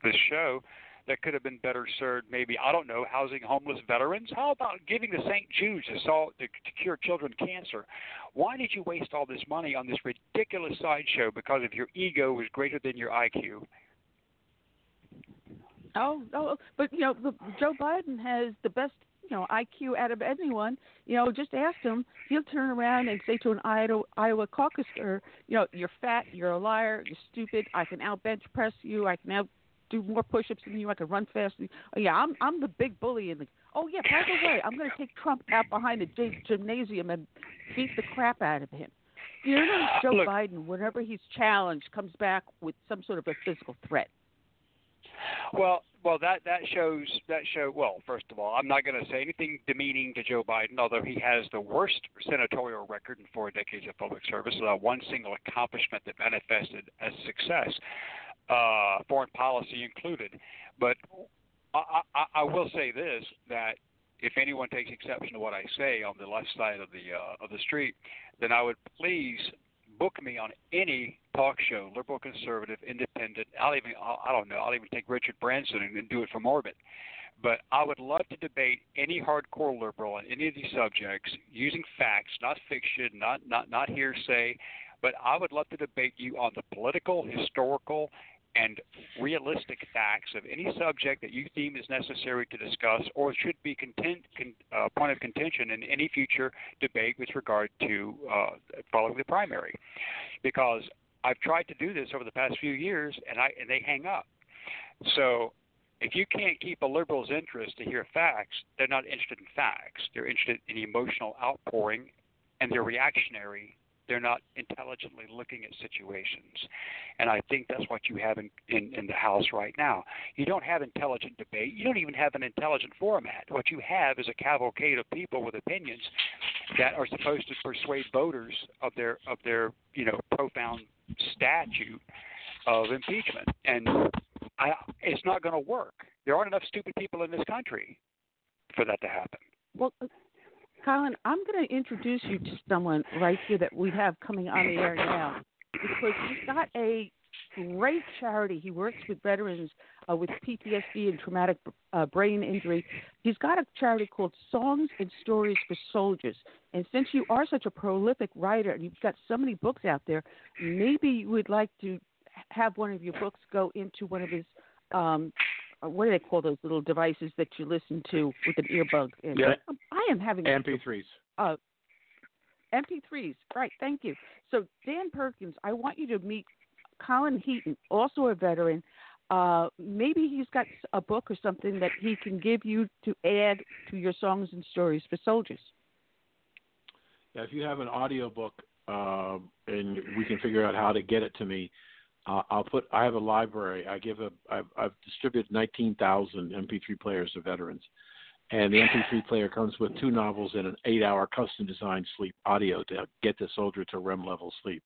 this show." That could have been better served, maybe, I don't know, housing homeless veterans. How about giving to Saint Jude's to, solve, to cure children cancer? Why did you waste all this money on this ridiculous sideshow because if your ego was greater than your I Q? Oh, oh, but, you know, Joe Biden has the best, you know, I Q out of anyone. You know, just ask him. He'll turn around and say to an Iowa caucuser, you know, you're fat, you're a liar, you're stupid, I can outbench press you, I can out do more push-ups than you. I can run faster. Oh, yeah, I'm I'm the big bully in the. Oh yeah, by the way, I'm going to take Trump out behind a g- gymnasium and beat the crap out of him. You know, Joe Look, Biden, whenever he's challenged, comes back with some sort of a physical threat. Well, well, that that shows that show. Well, first of all, I'm not going to say anything demeaning to Joe Biden, although he has the worst senatorial record in four decades of public service, without one single accomplishment that manifested as success. Uh, foreign policy included. But I, I, I will say this, that if anyone takes exception to what I say on the left side of the uh, of the street, then I would please book me on any talk show, liberal, conservative, independent. I'll even, I'll, I don't know, I'll even take Richard Branson and, and do it from orbit. But I would love to debate any hardcore liberal on any of these subjects using facts, not fiction, not, not, not hearsay. But I would love to debate you on the political, historical, and realistic facts of any subject that you deem is necessary to discuss or should be content, con, uh, point of contention in any future debate with regard to uh, following the primary. Because I've tried to do this over the past few years, and I and they hang up. So if you can't keep a liberal's interest to hear facts, they're not interested in facts. They're interested in emotional outpouring, and they're reactionary. They're not intelligently looking at situations. And I think that's what you have in, in, in the House right now. You don't have intelligent debate. You don't even have an intelligent format. What you have is a cavalcade of people with opinions that are supposed to persuade voters of their, of their you know, profound statute of impeachment. And I, it's not going to work. There aren't enough stupid people in this country for that to happen. Well, Colin, I'm going to introduce you to someone right here that we have coming on the air now, because he's got a great charity. He works with veterans uh, with P T S D and traumatic uh, brain injury. He's got a charity called Songs and Stories for Soldiers. And since you are such a prolific writer and you've got so many books out there, maybe you would like to have one of your books go into one of his um what do they call those little devices that you listen to with an earbud in? Yeah. I am having M P threes. Uh, M P threes, right, thank you. So, Dan Perkins, I want you to meet Colin Heaton, also a veteran. Uh, maybe he's got a book or something that he can give you to add to your Songs and Stories for Soldiers. Yeah, if you have an audio book uh, and we can figure out how to get it to me, Uh, I'll put. I have a library. I give a. I've, I've distributed nineteen thousand M P three players to veterans, and the M P three player comes with two novels and an eight-hour custom-designed sleep audio to get the soldier to R E M level sleep.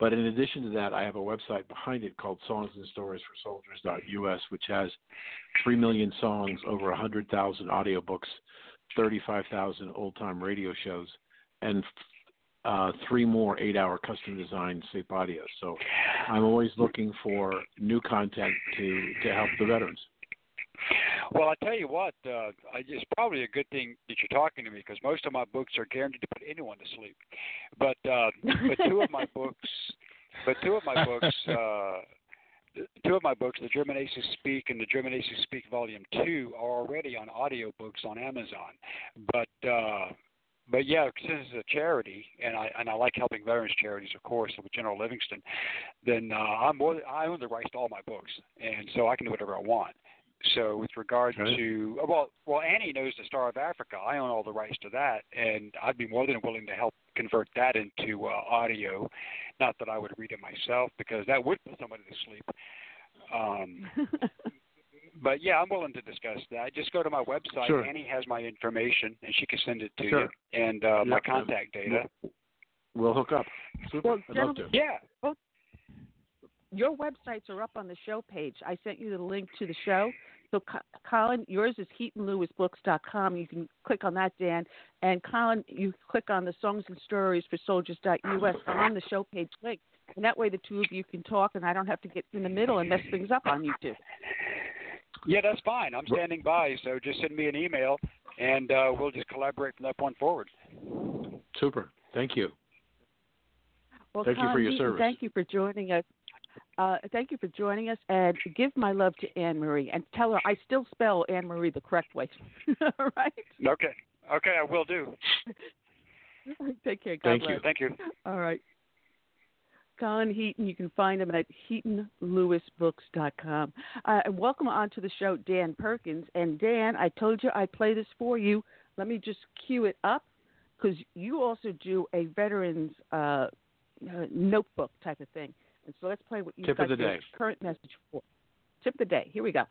But in addition to that, I have a website behind it called Songs and Stories for Soldiers dot U S, which has three million songs, over one hundred thousand audiobooks, thirty-five thousand old-time radio shows, and Uh, three more eight-hour custom-designed sleep audio. So I'm always looking for new content to, to help the veterans. Well, I tell you what, uh, it's probably a good thing that you're talking to me because most of my books are guaranteed to put anyone to sleep. But, uh, but two of my books, But two of my books, uh, two of my books, The German Aces Speak and The German Aces Speak Volume Two, are already on audiobooks on Amazon. But uh, but yeah, since it's a charity, and I and I like helping veterans charities, of course, with General Livingston, then uh, I'm more, I own the rights to all my books, and so I can do whatever I want. So with regard okay. to well, well, Annie knows the Star of Africa. I own all the rights to that, and I'd be more than willing to help convert that into uh, audio. Not that I would read it myself, because that would put somebody to sleep. Um, but yeah, I'm willing to discuss that. Just go to my website. Sure. Annie has my information, and she can send it to sure. you and uh, yep. my contact data. We'll hook up. Super. Well, I'd love to. Yeah. Well, your websites are up on the show page. I sent you the link to the show. So, Colin, yours is heaton lewis books dot com. You can click on that, Dan. And, Colin, you click on the Songs and Stories for Soldiers dot U S on the show page link. And that way the two of you can talk, and I don't have to get in the middle and mess things up on YouTube. Yeah, that's fine. I'm standing by, so just send me an email, and uh, we'll just collaborate from that point forward. Super. Thank you. Well, thank Colin, you for your Heaton, service. Thank you for joining us. Uh, thank you for joining us, and give my love to Anne Marie, and tell her I still spell Anne Marie the correct way. All right? Okay. Okay, I will do. Take care. God thank bless. you. Thank you. All right. Colin Heaton, you can find him at heaton lewis books dot com. Uh, welcome on to the show, Dan Perkins. And, Dan, I told you I'd play this for you. Let me just cue it up, because you also do a veterans uh, notebook type of thing. And so let's play what you've Tip got of the your day. current message for. Tip of the day. Here we go.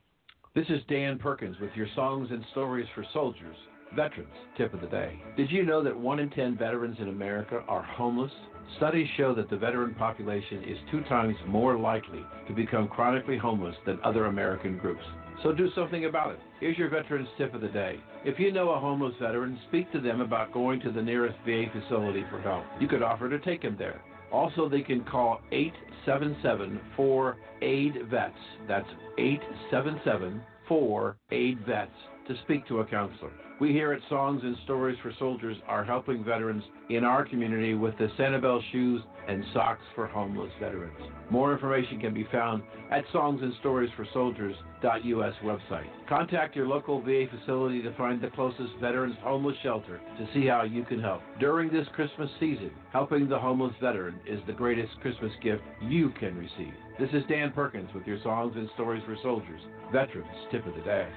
This is Dan Perkins with your Songs and Stories for Soldiers, Veterans Tip of the Day. Did you know that one in ten veterans in America are homeless? Studies show that the veteran population is two times more likely to become chronically homeless than other American groups. So do something about it. Here's your Veterans Tip of the Day. If you know a homeless veteran, speak to them about going to the nearest V A facility for help. You could offer to take him there. Also, they can call eight seven seven, four, A I D, V E T S. That's eight seven seven, four, A I D, V E T S to speak to a counselor. We here at Songs and Stories for Soldiers are helping veterans in our community with the Sanibel shoes and socks for homeless veterans. More information can be found at songs and stories for soldiers dot U S website. Contact your local V A facility to find the closest veterans homeless shelter to see how you can help. During this Christmas season, helping the homeless veteran is the greatest Christmas gift you can receive. This is Dan Perkins with your Songs and Stories for Soldiers, Veterans Tip of the Day.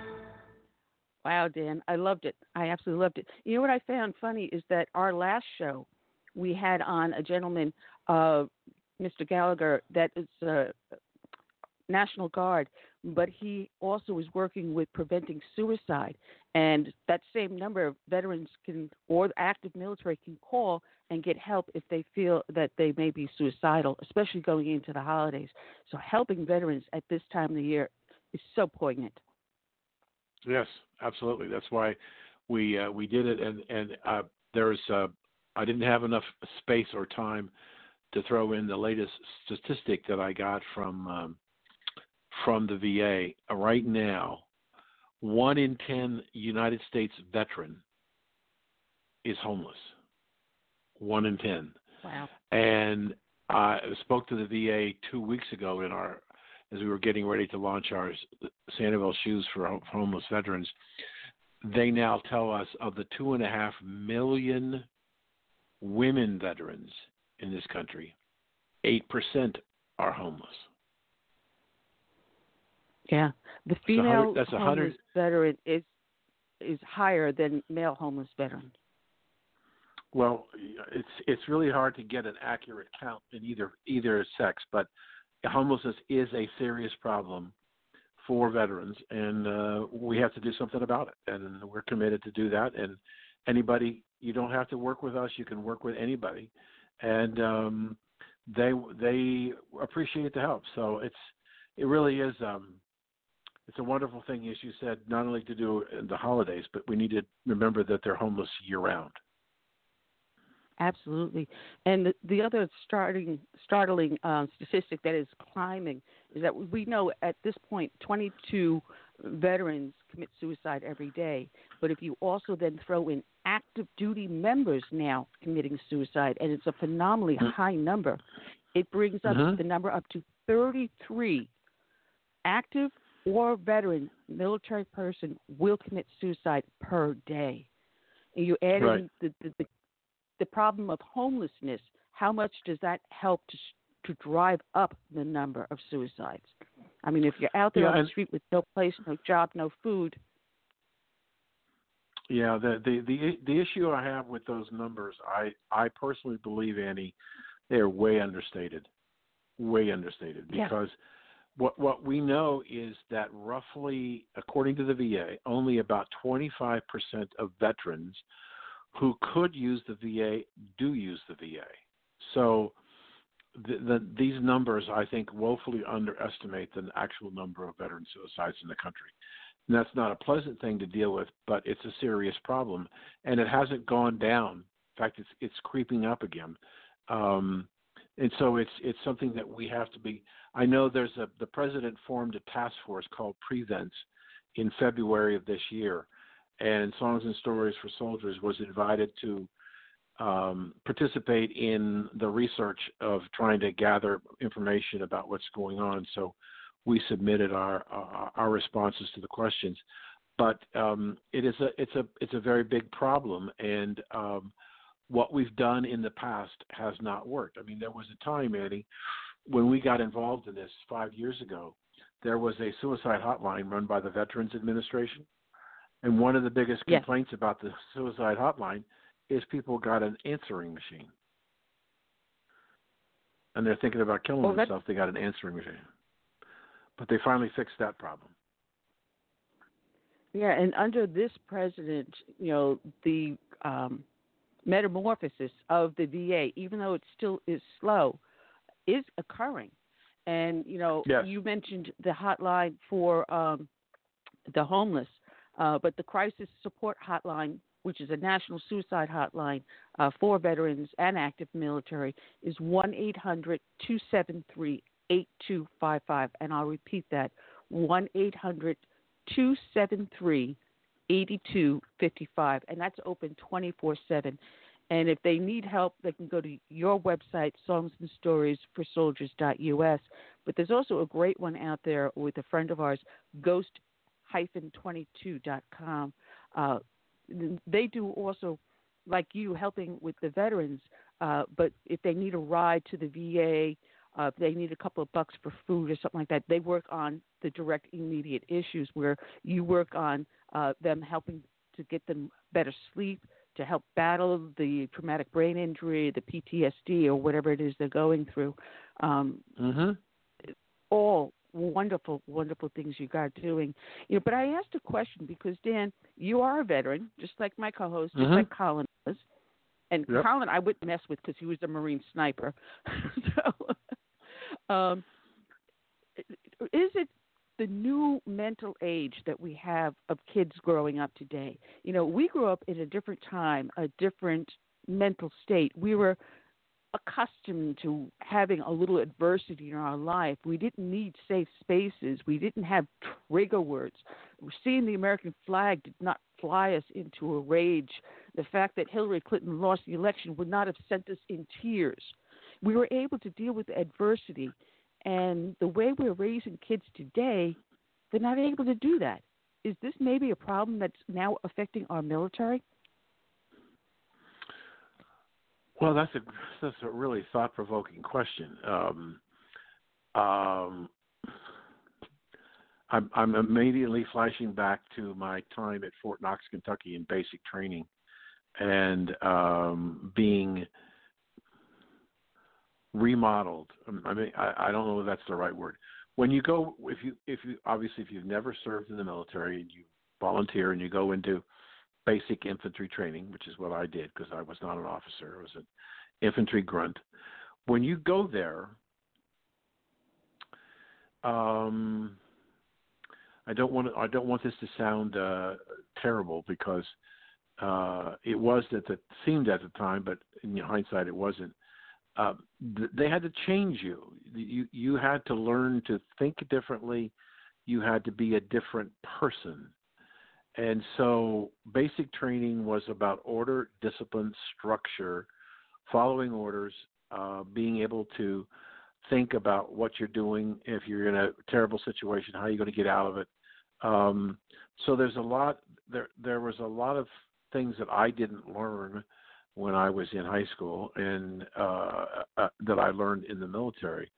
Wow, Dan, I loved it. I absolutely loved it. You know what I found funny is that our last show, we had on a gentleman, uh, Mister Gallagher, that is uh, National Guard, but he also was working with preventing suicide. And that same number of veterans can, or active military can call and get help if they feel that they may be suicidal, especially going into the holidays. So helping veterans at this time of the year is so poignant. Yes, absolutely. That's why we uh, we did it, and and uh, there's uh, I didn't have enough space or time to throw in the latest statistic that I got from um, from the V A. Right now, one in ten United States veteran is homeless. One in ten. Wow. And I spoke to the V A two weeks ago in our. As we were getting ready to launch our Sanibel shoes for homeless veterans, they now tell us of the two and a half million women veterans in this country, eight percent are homeless. Yeah, the female that's a hundred, that's homeless veteran is is higher than male homeless veterans. Well, it's it's really hard to get an accurate count in either either sex, but. Homelessness is a serious problem for veterans, and uh, we have to do something about it, and we're committed to do that. And anybody, you don't have to work with us. You can work with anybody, and um, they they appreciate the help. So it's it really is um, it's a wonderful thing, as you said, not only to do in the holidays, but we need to remember that they're homeless year-round. Absolutely. And the, the other starting, startling uh, statistic that is climbing is that we know at this point twenty-two veterans commit suicide every day. But if you also then throw in active duty members now committing suicide, and it's a phenomenally high number, It brings up uh-huh. the number up to thirty-three active or veteran military person will commit suicide per day. And you add right. in the, the, the, the problem of homelessness. How much does that help to to drive up the number of suicides? I mean, if you're out there yeah, on the street with no place, no job, no food. Yeah, the, the, the, the issue I have with those numbers, I, I personally believe, Annie, they are way understated, way understated, because yeah. what what we know is that roughly, according to the V A, only about twenty-five percent of veterans who could use the V A do use the V A. So the, the, these numbers, I think, woefully underestimate the actual number of veteran suicides in the country. And that's not a pleasant thing to deal with, but it's a serious problem, and it hasn't gone down. In fact, it's it's creeping up again. Um, and so it's it's something that we have to be – I know there's a – the president formed a task force called PREVENTS in February of this year, and Songs and Stories for Soldiers was invited to um, participate in the research of trying to gather information about what's going on. So we submitted our uh, our responses to the questions. But um, it is a, it's, a, it's a very big problem, and um, – what we've done in the past has not worked. I mean, there was a time, Annie, when we got involved in this five years ago, there was a suicide hotline run by the Veterans Administration. And one of the biggest complaints yes. about the suicide hotline is people got an answering machine. And they're thinking about killing well, themselves. They got an answering machine. But they finally fixed that problem. Yeah, and under this president, you know, the um, – metamorphosis of the V A, even though it still is slow, is occurring. And, you know, yes. you mentioned the hotline for um, the homeless, uh, but the Crisis Support Hotline, which is a national suicide hotline uh, for veterans and active military, is one eight hundred two seven three eight two five five. And I'll repeat that, one eight hundred two seven three eight two five five. eighty-two fifty-five, and that's open twenty-four seven. And if they need help, they can go to your website, songs and stories for soldiers dot U S. But there's also a great one out there with a friend of ours, ghost dash twenty-two dot com. Uh, they do also, like you, helping with the veterans, uh, but if they need a ride to the V A, Uh, they need a couple of bucks for food or something like that. They work on the direct, immediate issues, where you work on uh, them helping to get them better sleep, to help battle the traumatic brain injury, the P T S D, or whatever it is they're going through. Um, uh-huh. All wonderful, wonderful things you got doing. You know, but I asked a question because, Dan, you are a veteran, just like my co-host, just uh-huh. like Colin was. And yep. Colin, I wouldn't mess with because he was a Marine sniper. so... Um, is it the new mental age that we have of kids growing up today? You know, we grew up in a different time, a different mental state. We were accustomed to having a little adversity in our life. We didn't need safe spaces. We didn't have trigger words. Seeing the American flag did not fly us into a rage. The fact that Hillary Clinton lost the election would not have sent us in tears. We were able to deal with adversity, and the way we're raising kids today, they're not able to do that. Is this maybe a problem that's now affecting our military? Well, that's a, that's a really thought-provoking question. Um, um, I'm, I'm immediately flashing back to my time at Fort Knox, Kentucky in basic training and um, being – remodeled. I mean, I, I don't know if that's the right word. When you go, if you, if you, obviously, if you've never served in the military and you volunteer and you go into basic infantry training, which is what I did because I was not an officer, I was an infantry grunt. When you go there, um, I don't want to, I don't want this to sound uh, terrible because uh, it was that it seemed at the time, but in hindsight, it wasn't. Uh, they had to change you. you. You had to learn to think differently. You had to be a different person. And so basic training was about order, discipline, structure, following orders, uh, being able to think about what you're doing, if you're in a terrible situation, how you're going to get out of it. Um, so there's a lot, there, there was a lot of things that I didn't learn when I was in high school and uh, uh, that I learned in the military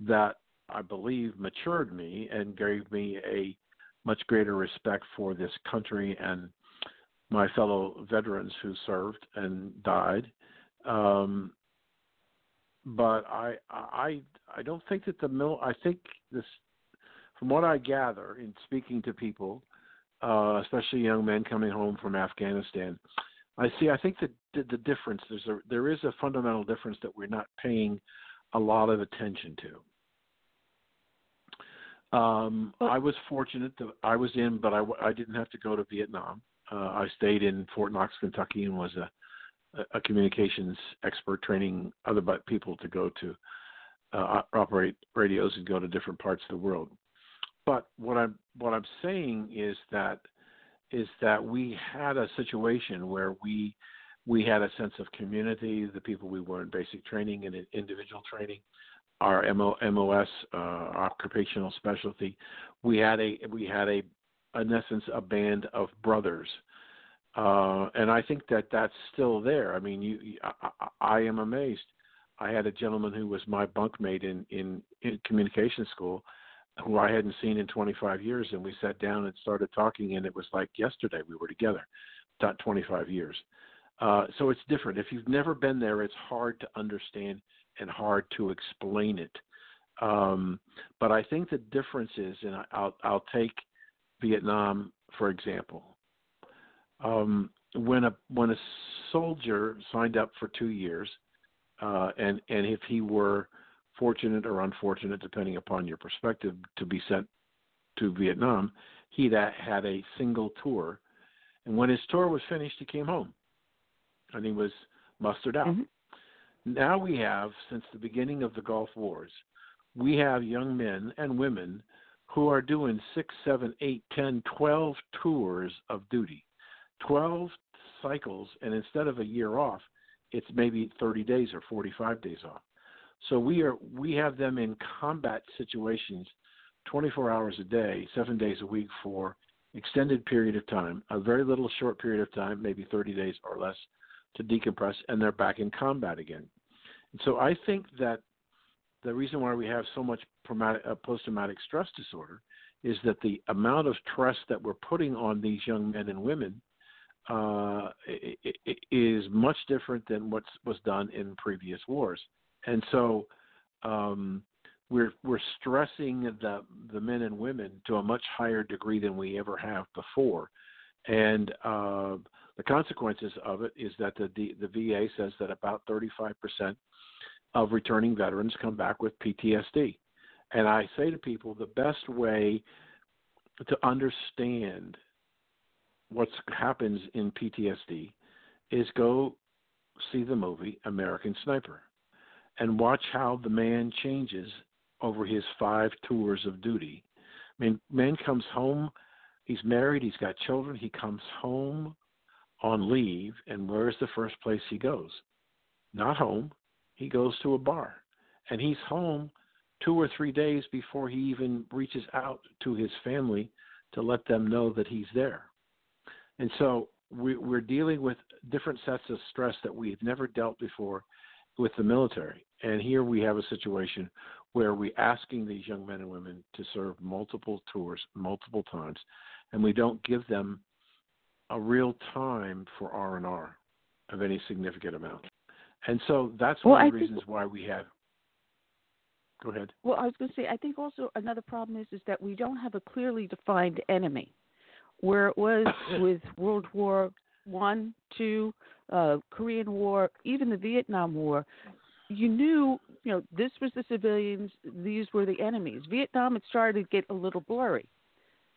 that I believe matured me and gave me a much greater respect for this country and my fellow veterans who served and died. Um, but I, I, I don't think that the mil- I think this, from what I gather in speaking to people, uh, especially young men coming home from Afghanistan, I see. I think that the difference there's a there is a fundamental difference that we're not paying a lot of attention to. Um, I was fortunate that I was in, but I, I didn't have to go to Vietnam. Uh, I stayed in Fort Knox, Kentucky, and was a a communications expert training other people to go to uh, operate radios and go to different parts of the world. But what I'm what I'm saying is that is that we had a situation where we we had a sense of community, the people we were in basic training and in individual training, our M O S, uh, occupational specialty. We had a we had a in essence a band of brothers. Uh, and I think that that's still there. I mean, you, you, I, I am amazed. I had a gentleman who was my bunkmate in, in, in communication school who I hadn't seen in twenty-five years, and we sat down and started talking, and it was like yesterday we were together, not twenty-five years. Uh, so it's different. If you've never been there, it's hard to understand and hard to explain it. Um, but I think the difference is, and I'll, I'll take Vietnam, for example. Um, when a when a soldier signed up for two years, uh, and and if he were fortunate or unfortunate, depending upon your perspective, to be sent to Vietnam, he that had a single tour, and when his tour was finished, he came home, and he was mustered out. Mm-hmm. Now we have, since the beginning of the Gulf Wars, we have young men and women who are doing six, seven, eight, ten, twelve tours of duty. twelve cycles, and instead of a year off, it's maybe thirty days or forty-five days off. So we are we have them in combat situations twenty-four hours a day, seven days a week for extended period of time, a very little short period of time, maybe thirty days or less to decompress, and they're back in combat again. And so I think that the reason why we have so much post-traumatic stress disorder is that the amount of stress that we're putting on these young men and women Uh, it, it is much different than what was done in previous wars, and so um, we're we're stressing the the men and women to a much higher degree than we ever have before, and uh, the consequences of it is that the the V A says that about thirty-five percent of returning veterans come back with P T S D, and I say to people the best way to understand what happens in P T S D is go see the movie American Sniper and watch how the man changes over his five tours of duty. I mean, man comes home, he's married, he's got children, he comes home on leave, and where's the first place he goes? Not home. He goes to a bar, and he's home two or three days before he even reaches out to his family to let them know that he's there. And so we, we're dealing with different sets of stress that we've never dealt before with the military. And here we have a situation where we're asking these young men and women to serve multiple tours, multiple times, and we don't give them a real time for R and R of any significant amount. And so that's well, one I of the reasons think... why we have – go ahead. Well, I was going to say, I think also another problem is, is that we don't have a clearly defined enemy. Where it was with World War One, Two, uh, Korean War, even the Vietnam War, you knew, you know, this was the civilians, these were the enemies. Vietnam, it started to get a little blurry.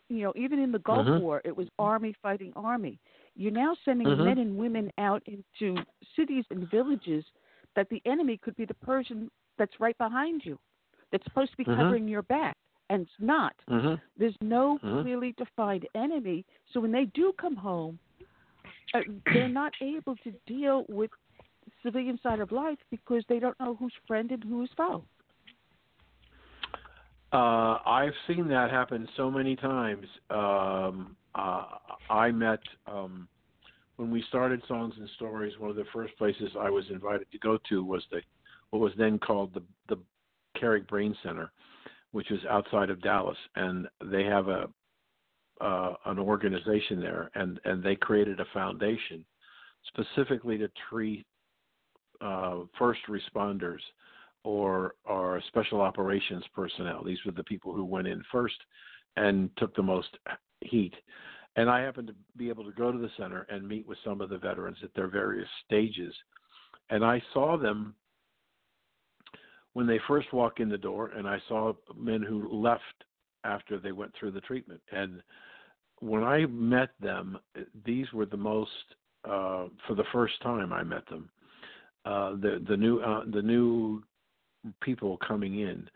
You know, even in the Gulf uh-huh. War, it was army fighting army. You're now sending uh-huh. men and women out into cities and villages that the enemy could be the person that's right behind you, that's supposed to be covering uh-huh. your back. And it's not. Uh-huh. There's no uh-huh. clearly defined enemy. So when they do come home, uh, they're not able to deal with civilian side of life because they don't know who's friend and who is foe. Uh, I've seen that happen so many times. Um, uh, I met, um, when we started Songs and Stories, one of the first places I was invited to go to was the, what was then called the, the Carrick Brain Center, which is outside of Dallas. And they have a, uh, an organization there, and, and they created a foundation specifically to treat uh, first responders or or special operations personnel. These were the people who went in first and took the most heat. And I happened to be able to go to the center and meet with some of the veterans at their various stages. And I saw them when they first walk in the door, and I saw men who left after they went through the treatment. And when I met them, these were the most, uh, for the first time I met them, uh, the, the new uh, the new people coming in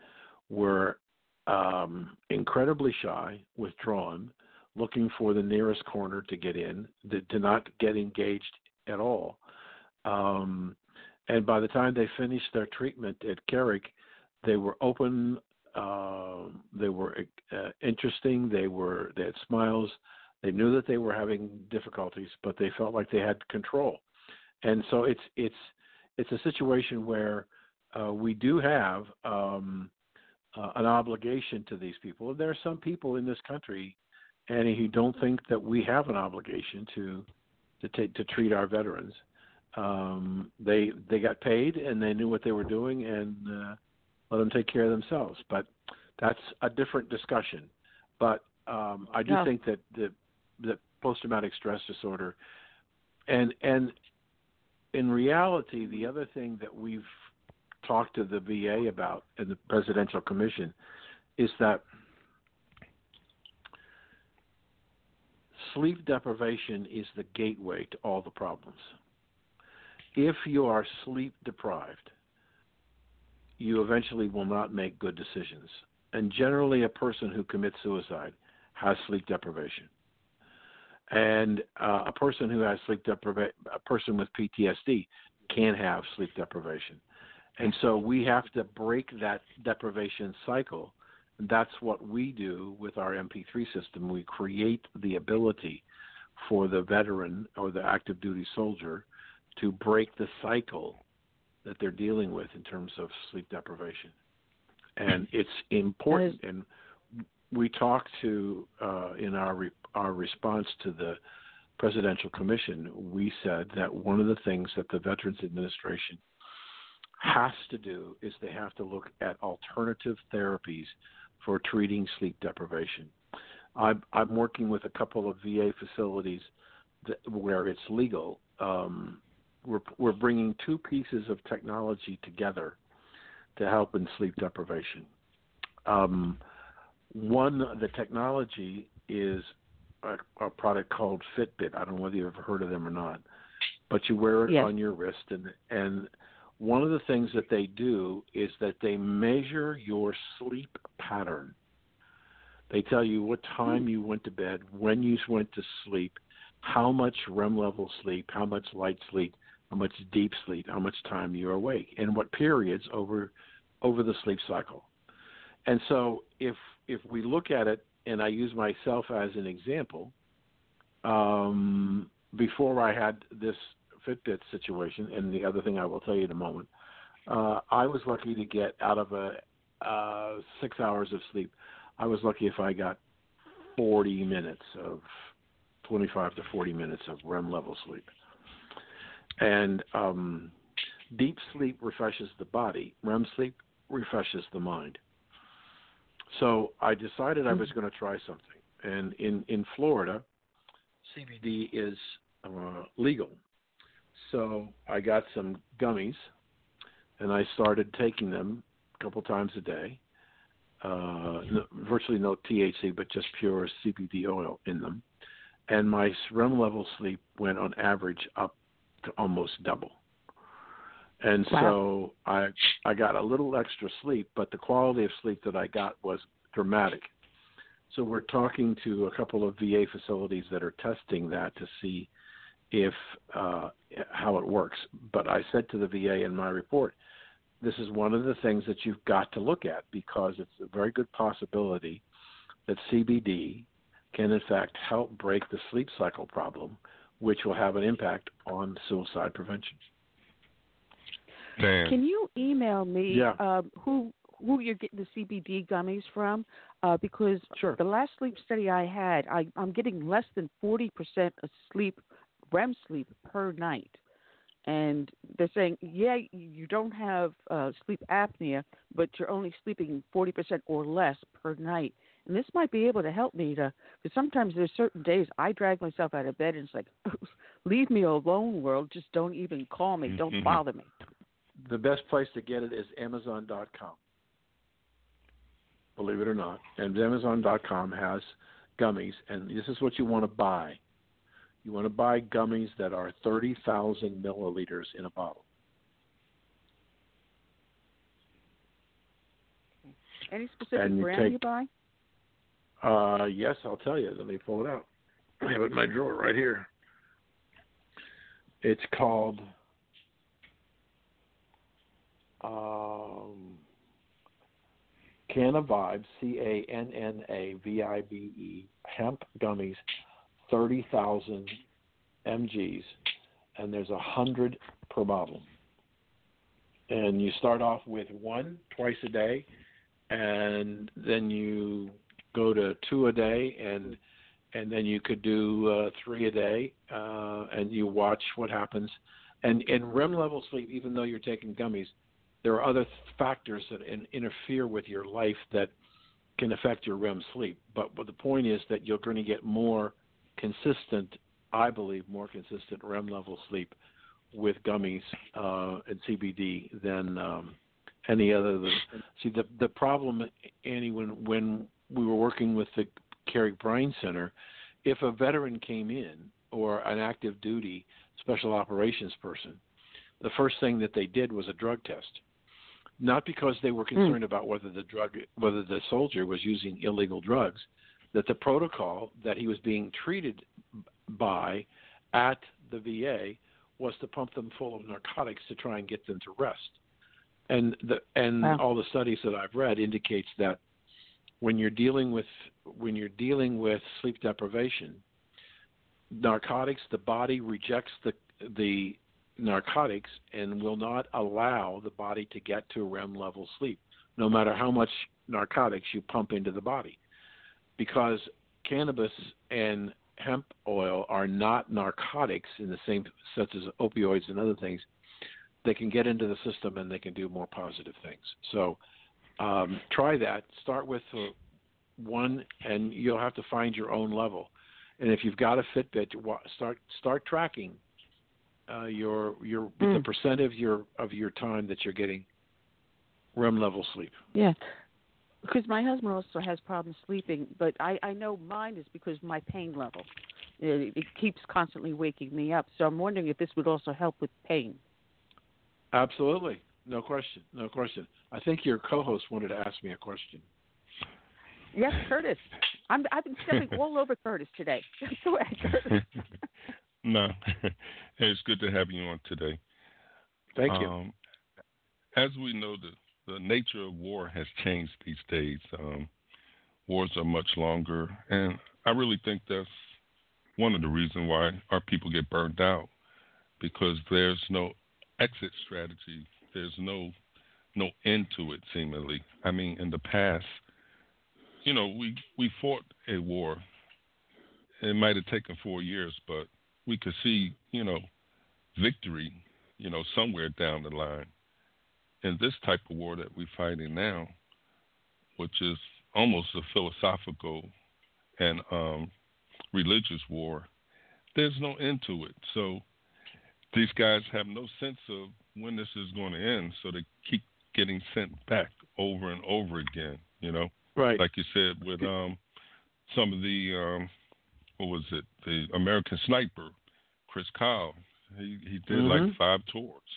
were um, incredibly shy, withdrawn, looking for the nearest corner to get in, to, to not get engaged at all. Um, and by the time they finished their treatment at Carrick, they were open, uh, they were uh, interesting, they were they had smiles, they knew that they were having difficulties, but they felt like they had control. And so it's it's it's a situation where Uh, we do have um, uh, an obligation to these people. And there are some people in this country, Annie, who don't think that we have an obligation to to, t- to treat our veterans. Um, they they got paid and they knew what they were doing, and uh, let them take care of themselves. But that's a different discussion. But um, I do yeah. think that the, the post-traumatic stress disorder, and and in reality, the other thing that we've talked to the V A about and the Presidential Commission is that sleep deprivation is the gateway to all the problems. If you are sleep deprived, you eventually will not make good decisions. And generally, a person who commits suicide has sleep deprivation. And uh, a person who has sleep deprivation, a person with P T S D can have sleep deprivation. And so we have to break that deprivation cycle. That's what we do with our M P three system. We create the ability for the veteran or the active duty soldier to break the cycle that they're dealing with in terms of sleep deprivation. And it's important. And we talk to, uh, in our re- our response to the Presidential Commission, we said that one of the things that the Veterans Administration has to do is they have to look at alternative therapies for treating sleep deprivation. I'm, I'm working with a couple of V A facilities that, where it's legal. Um, we're, we're bringing two pieces of technology together to help in sleep deprivation. Um, one, the technology is a, a product called Fitbit. I don't know whether you've ever heard of them or not, but you wear it yes. on your wrist, and and one of the things that they do is that they measure your sleep pattern. They tell you what time you went to bed, when you went to sleep, how much R E M level sleep, how much light sleep, how much deep sleep, how much time you're awake, and what periods over over the sleep cycle. And so if if we look at it, and I use myself as an example, um, before I had this Fitbit situation, and the other thing I will tell you in a moment, uh, I was lucky to get out of a uh, six hours of sleep. I was lucky if I got forty minutes of twenty-five to forty minutes of R E M level sleep. And um, deep sleep refreshes the body. R E M sleep refreshes the mind. So I decided I was going to try something. And in, in Florida, C B D is uh, legal. So I got some gummies, and I started taking them a couple times a day, uh, no, virtually no T H C, but just pure C B D oil in them. And my R E M level sleep went on average up to almost double. And wow. so I I got a little extra sleep, but the quality of sleep that I got was dramatic. So we're talking to a couple of V A facilities that are testing that to see if uh, how it works. But I said to the V A in my report, this is one of the things that you've got to look at, because it's a very good possibility that C B D can, in fact, help break the sleep cycle problem, which will have an impact on suicide prevention. Dan, can you email me yeah. uh, who who you're getting the C B D gummies from? Uh, because sure. the last sleep study I had, I, I'm getting less than forty percent of sleep, R E M sleep per night. And they're saying, yeah, you don't have uh, sleep apnea, but you're only sleeping forty percent or less per night. And this might be able to help me to, because sometimes there's certain days I drag myself out of bed and it's like, leave me alone, world. Just don't even call me. Don't mm-hmm. bother me. The best place to get it is Amazon dot com, believe it or not. And Amazon dot com has gummies, and this is what you want to buy. You want to buy gummies that are thirty thousand milliliters in a bottle. Any specific you brand take, you buy? Uh, yes, I'll tell you. Let me pull it out. I have it in my drawer right here. It's called um, Canna Vibe, C A N N A V I B E, hemp gummies, thirty thousand M Gs, and there's one hundred per bottle. And you start off with one twice a day, and then you go to two a day, and and then you could do uh, three a day, uh, and you watch what happens. And in R E M level sleep, even though you're taking gummies, there are other factors that in, interfere with your life that can affect your R E M sleep. But, but the point is that you're going to get more consistent, I believe, more consistent R E M level sleep with gummies uh, and C B D than um, any other. Than, see, the the problem, Annie, when when we were working with the Carrick Brain Center, if a veteran came in or an active duty special operations person, the first thing that they did was a drug test, not because they were concerned mm. about whether the drug whether the soldier was using illegal drugs. That the protocol that he was being treated by at the V A was to pump them full of narcotics to try and get them to rest. And the, and wow. all the studies that I've read indicates that when you're dealing with when you're dealing with sleep deprivation, narcotics, the body rejects the the narcotics and will not allow the body to get to R E M level sleep, no matter how much narcotics you pump into the body. Because cannabis and hemp oil are not narcotics in the same sense as opioids and other things. They can get into the system and they can do more positive things. So um, try that. Start with one, and you'll have to find your own level. And if you've got a Fitbit, start start tracking uh, your your mm. the percent of your of your time that you're getting R E M level sleep. Yeah. Because my husband also has problems sleeping, but I, I know mine is because my pain level. It, it keeps constantly waking me up. So I'm wondering if this would also help with pain. Absolutely. No question. No question. I think your co-host wanted to ask me a question. Yes, Curtis. I'm, I've been stepping all over Curtis today. Go ahead, Curtis. No. It's good to have you on today. Thank you. Um, as we know, the The nature of war has changed these days. Um, wars are much longer, and I really think that's one of the reasons why our people get burned out, because there's no exit strategy. There's no no end to it, seemingly. I mean, in the past, you know, we, we fought a war. It might have taken four years, but we could see, you know, victory, you know, somewhere down the line. In this type of war that we're fighting now, which is almost a philosophical and um, religious war, there's no end to it. So these guys have no sense of when this is going to end, so they keep getting sent back over and over again, you know? Right. Like you said, with um, some of the, um, what was it, the American sniper, Chris Kyle. He, he did mm-hmm. like five tours.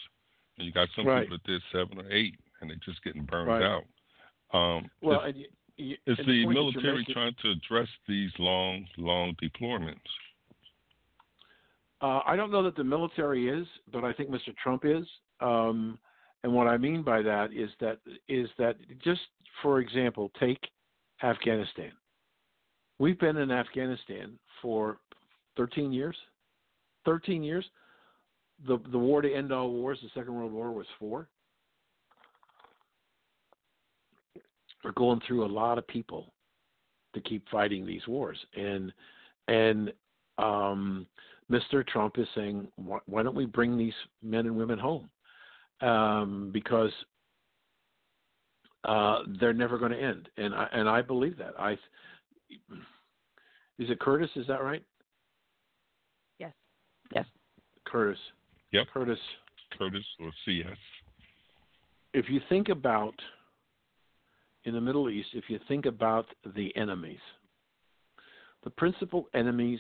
And you got some right. people that did seven or eight, and they're just getting burned right. out. Um, well, it's, and you, you, it's and the, the military making, trying to address these long, long deployments. Uh, I don't know that the military is, but I think Mister Trump is. Um, and what I mean by that is that is that just, for example, take Afghanistan. We've been in Afghanistan for thirteen years. thirteen years. The the war to end all wars, the Second World War, was four. We're going through a lot of people to keep fighting these wars. And and um, Mister Trump is saying, why, why don't we bring these men and women home? Um, because uh, they're never going to end. And I, and I believe that. I Is it Curtis? Is that right? Yes. Yes. Curtis. Yep. Curtis. Curtis or C S. If you think about in the Middle East, if you think about the enemies, the principal enemies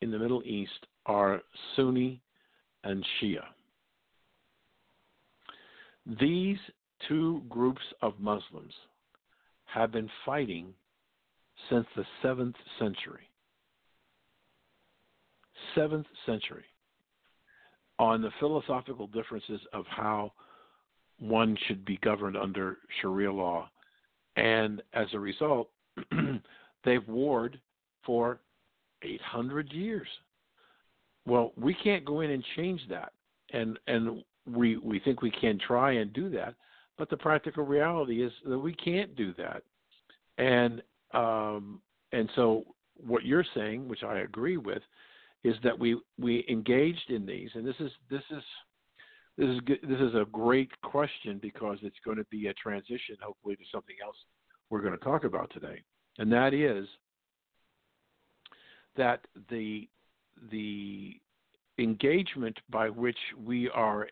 in the Middle East are Sunni and Shia. These two groups of Muslims have been fighting since the seventh century. seventh century. On the philosophical differences of how one should be governed under Sharia law. And as a result, they've warred for eight hundred years. Well, we can't go in and change that. And and we, we think we can try and do that. But the practical reality is that we can't do that. And um, and so what you're saying, which I agree with, is that we, we engaged in these. And this is this is This is good. This is a great question because it's going to be a transition, hopefully, to something else we're going to talk about today, and that is that the the engagement by which we are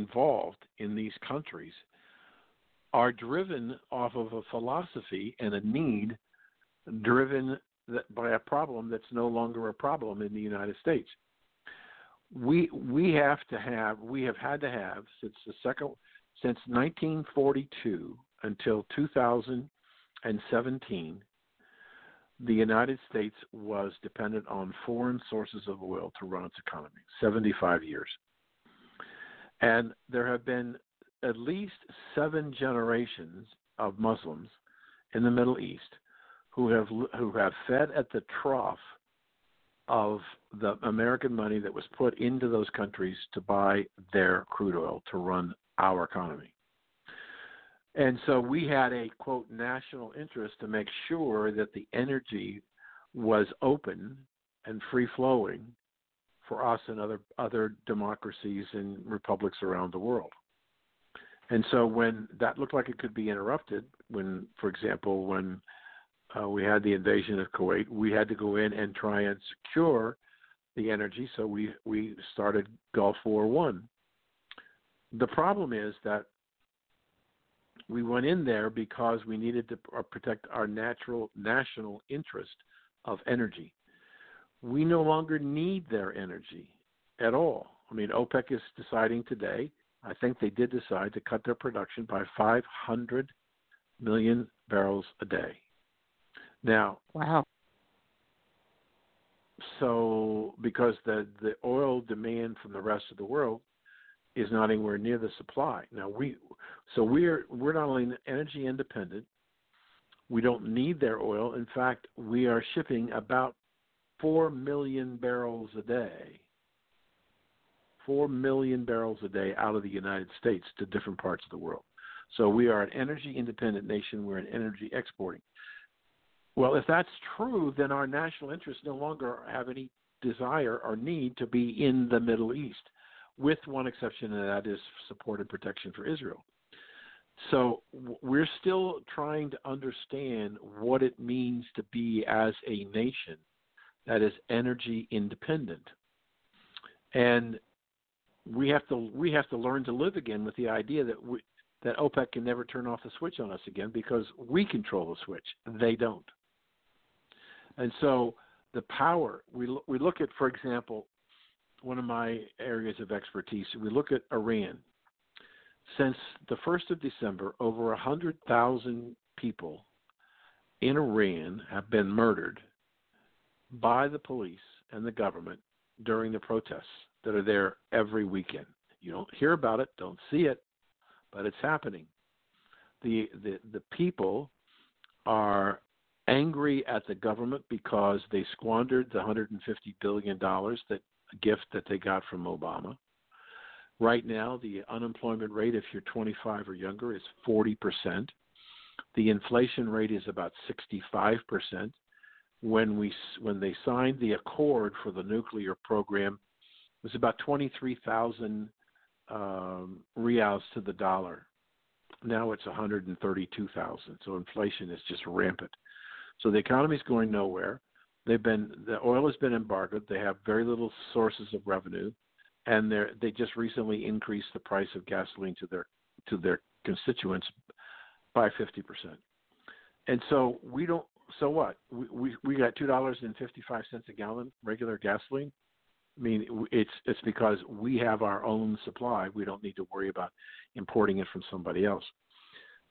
involved in these countries are driven off of a philosophy and a need driven by a problem that's no longer a problem in the United States. We we have to have we have had to have since the second since nineteen forty-two until two thousand seventeen, the United States was dependent on foreign sources of oil to run its economy. seventy-five years, and there have been at least seven generations of Muslims in the Middle East who have who have fed at the trough of the American money that was put into those countries to buy their crude oil to run our economy. And so we had a, quote, national interest to make sure that the energy was open and free-flowing for us and other, other democracies and republics around the world. And so when that looked like it could be interrupted, when, for example, when Uh, we had the invasion of Kuwait. We had to go in and try and secure the energy, so we, we started Gulf War One. The problem is that we went in there because we needed to protect our natural national interest of energy. We no longer need their energy at all. I mean, OPEC is deciding today, I think they did decide to cut their production by five hundred million barrels a day. Now, wow. So because the, the oil demand from the rest of the world is not anywhere near the supply. Now we so we're we're not only energy independent, we don't need their oil. In fact, we are shipping about four million barrels a day. Four million barrels a day out of the United States to different parts of the world. So we are an energy independent nation. We're an energy exporting. Well, if that's true, then our national interests no longer have any desire or need to be in the Middle East, with one exception, and that is support and protection for Israel. So we're still trying to understand what it means to be as a nation that is energy independent. And we have to we have to learn to live again with the idea that we, that OPEC can never turn off the switch on us again because we control the switch. They don't. And so the power, we we look at, for example, one of my areas of expertise, we look at Iran. Since the first of December, over one hundred thousand people in Iran have been murdered by the police and the government during the protests that are there every weekend. You don't hear about it, don't see it, but it's happening. The the, the people are angry at the government because they squandered the one hundred fifty billion dollars that gift that they got from Obama. Right now, the unemployment rate, if you're twenty-five or younger, is forty percent. The inflation rate is about sixty-five percent. When we when they signed the accord for the nuclear program, it was about twenty-three thousand um, reals to the dollar. Now it's one hundred thirty-two thousand. So inflation is just rampant. So the economy is going nowhere. They've been the oil has been embargoed. They have very little sources of revenue, and they they just recently increased the price of gasoline to their to their constituents by fifty percent. And so we don't. So what? We we, we got two dollars and fifty-five cents a gallon regular gasoline. I mean, it's it's because we have our own supply. We don't need to worry about importing it from somebody else.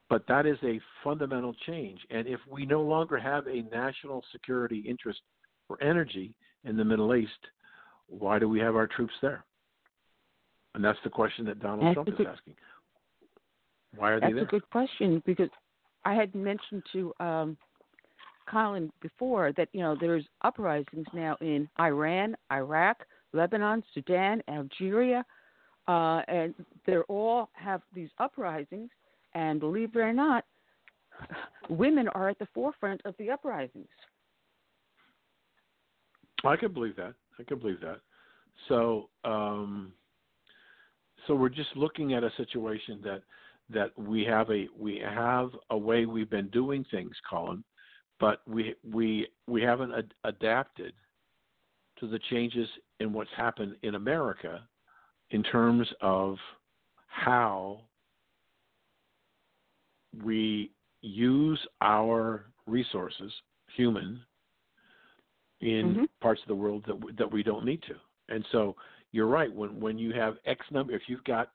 But that is a fundamental change. And if we no longer have a national security interest for energy in the Middle East, why do we have our troops there? And that's the question that Donald that's Trump good, is asking. Why are they there? That's a good question, because I had mentioned to um, Colin before that, you know, there's uprisings now in Iran, Iraq, Lebanon, Sudan, Algeria, uh, and they're all have these uprisings. And believe it or not, women are at the forefront of the uprisings. I can believe that. I can believe that. So, um, so we're just looking at a situation that that we have a we have a way we've been doing things, Colin, but we we we haven't ad- adapted to the changes in what's happened in America in terms of how we use our resources, human, in mm-hmm. parts of the world that we, that we don't need to. And so you're right. When when you have X number, if you've got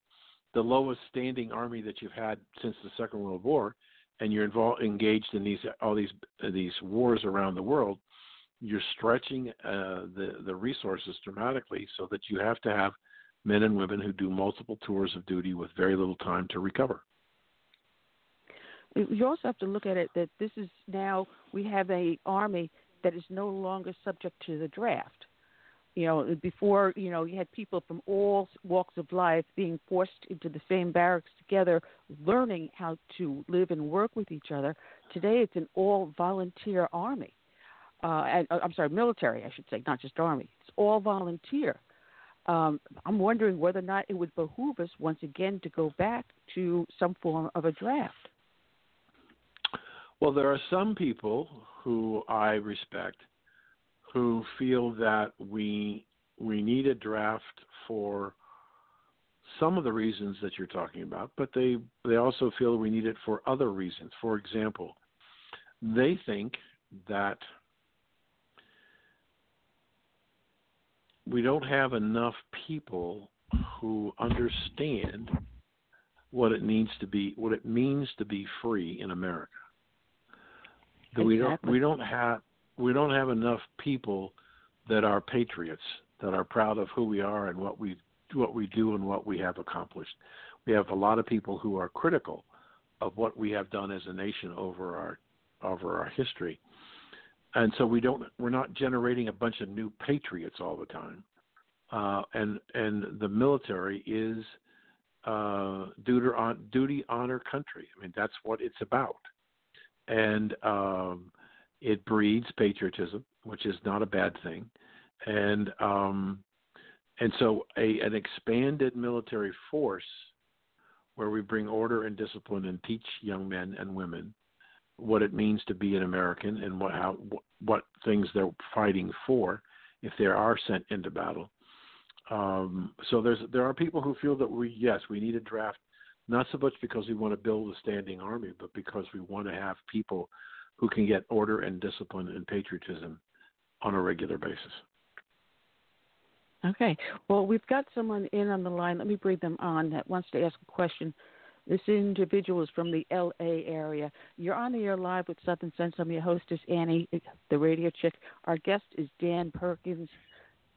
the lowest standing army that you've had since the Second World War, and you're involved, engaged in these all these these wars around the world, you're stretching uh, the the resources dramatically, so that you have to have men and women who do multiple tours of duty with very little time to recover. You also have to look at it that this is now we have an army that is no longer subject to the draft. You know, before, you know, you had people from all walks of life being forced into the same barracks together, learning how to live and work with each other. Today it's an all-volunteer army. Uh, and, I'm sorry, military, I should say, not just army. It's all-volunteer. Um, I'm wondering whether or not it would behoove us once again to go back to some form of a draft. Well, there are some people who I respect who feel that we we need a draft for some of the reasons that you're talking about, but they, they also feel we need it for other reasons. For example, they think that we don't have enough people who understand what it needs to be, what it means to be free in America. We don't we don't have we don't have enough people that are patriots, that are proud of who we are and what we what we do and what we have accomplished. We have a lot of people who are critical of what we have done as a nation over our over our history, and so we don't we're not generating a bunch of new patriots all the time. Uh, and and the military is uh, duty honor country. I mean, that's what it's about. And um, it breeds patriotism, which is not a bad thing. And um, and so a, an expanded military force where we bring order and discipline and teach young men and women what it means to be an American and what how, what things they're fighting for if they are sent into battle. Um, so there's there are people who feel that, we yes, we need a draft. Not so much because we want to build a standing army, but because we want to have people who can get order and discipline and patriotism on a regular basis. Okay. Well, we've got someone in on the line. Let me bring them on that wants to ask a question. This individual is from the L A area. You're on the air live with Southern Sense. I'm your hostess, Annie, the radio chick. Our guest is Dan Perkins.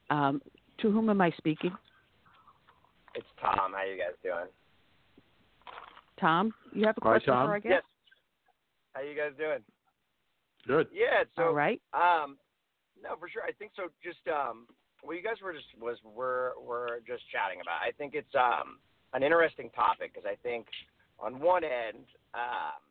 Um, To whom am I speaking? It's Tom. How you guys doing? Tom, you have a question Hi, for our guest? Yes. How you guys doing? Good. Yeah. So, all right. Um, no, for sure. I think so. Just um, what you guys were just was were were just chatting about. I think it's um an interesting topic because I think on one end, um,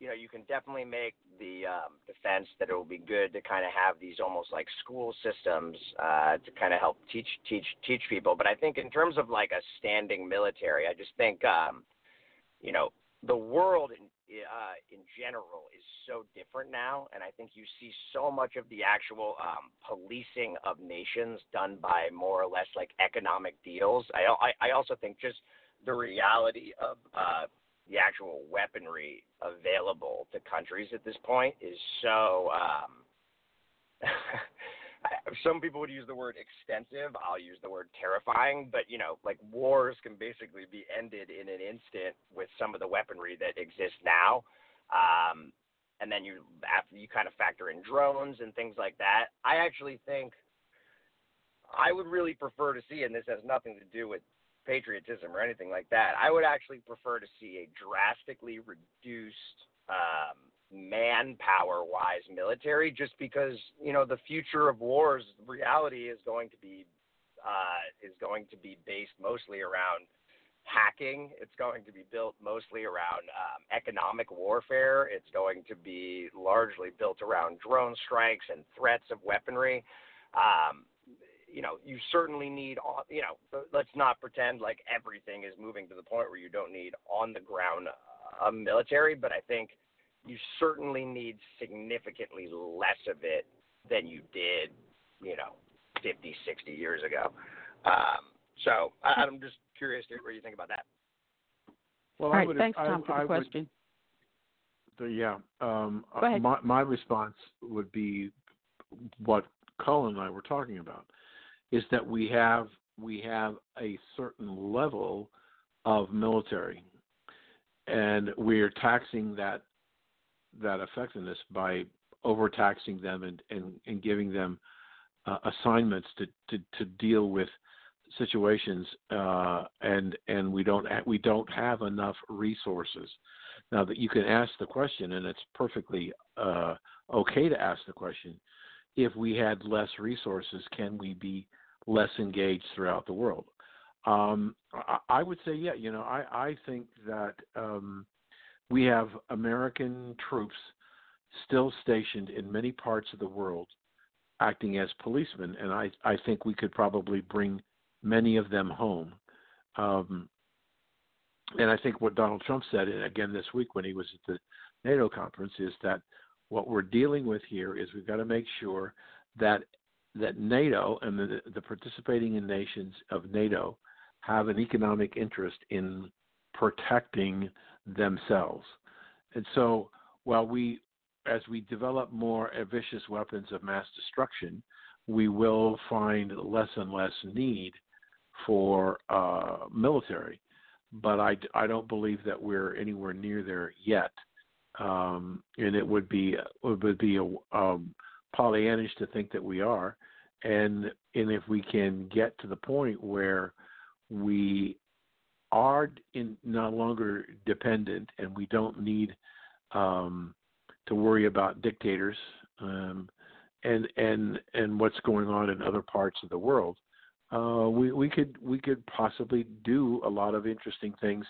you know, you can definitely make the um, defense that it will be good to kind of have these almost like school systems uh, to kind of help teach, teach, teach people. But I think in terms of like a standing military, I just think, um, you know, the world in, uh, in general is so different now. And I think you see so much of the actual um, policing of nations done by more or less like economic deals. I, I, I also think just the reality of uh, the actual weaponry available to countries at this point is so um, – some people would use the word extensive. I'll use the word terrifying. But, you know, like wars can basically be ended in an instant with some of the weaponry that exists now. Um, and then you, after you kind of factor in drones and things like that. I actually think I would really prefer to see – and this has nothing to do with patriotism or anything like that. I would actually prefer to see a drastically reduced um, manpower-wise military, just because you know the future of wars, reality is going to be uh, is going to be based mostly around hacking. It's going to be built mostly around um, economic warfare. It's going to be largely built around drone strikes and threats of weaponry. Um, You know, you certainly need, you know, let's not pretend like everything is moving to the point where you don't need on the ground a military, but I think you certainly need significantly less of it than you did, you know, fifty, sixty years ago. Um, so I, I'm just curious to hear what you think about that. Well, All right, I would, thanks, I, Tom, for I the would, question. The, yeah. Um, Go ahead. My, my response would be what Colin and I were talking about. Is that we have we have a certain level of military, and we're taxing that that effectiveness by overtaxing them and, and, and giving them uh, assignments to, to, to deal with situations, uh, and and we don't we don't have enough resources. Now that you can ask the question, and it's perfectly uh, okay to ask the question. If we had less resources, can we be less engaged throughout the world? Um, I, I would say, yeah, you know, I, I think that um, we have American troops still stationed in many parts of the world acting as policemen, and I, I think we could probably bring many of them home. Um, and I think what Donald Trump said, and again this week when he was at the NATO conference, is that what we're dealing with here is we've got to make sure that that NATO and the, the participating in nations of NATO have an economic interest in protecting themselves. And so while we, as we develop more vicious weapons of mass destruction, we will find less and less need for uh, military. But I, I don't believe that we're anywhere near there yet. Um, and it would be it would be a, um, Pollyannish to think that we are, and and if we can get to the point where we are in, no longer dependent, and we don't need um, to worry about dictators um, and and and what's going on in other parts of the world, uh, we we could we could possibly do a lot of interesting things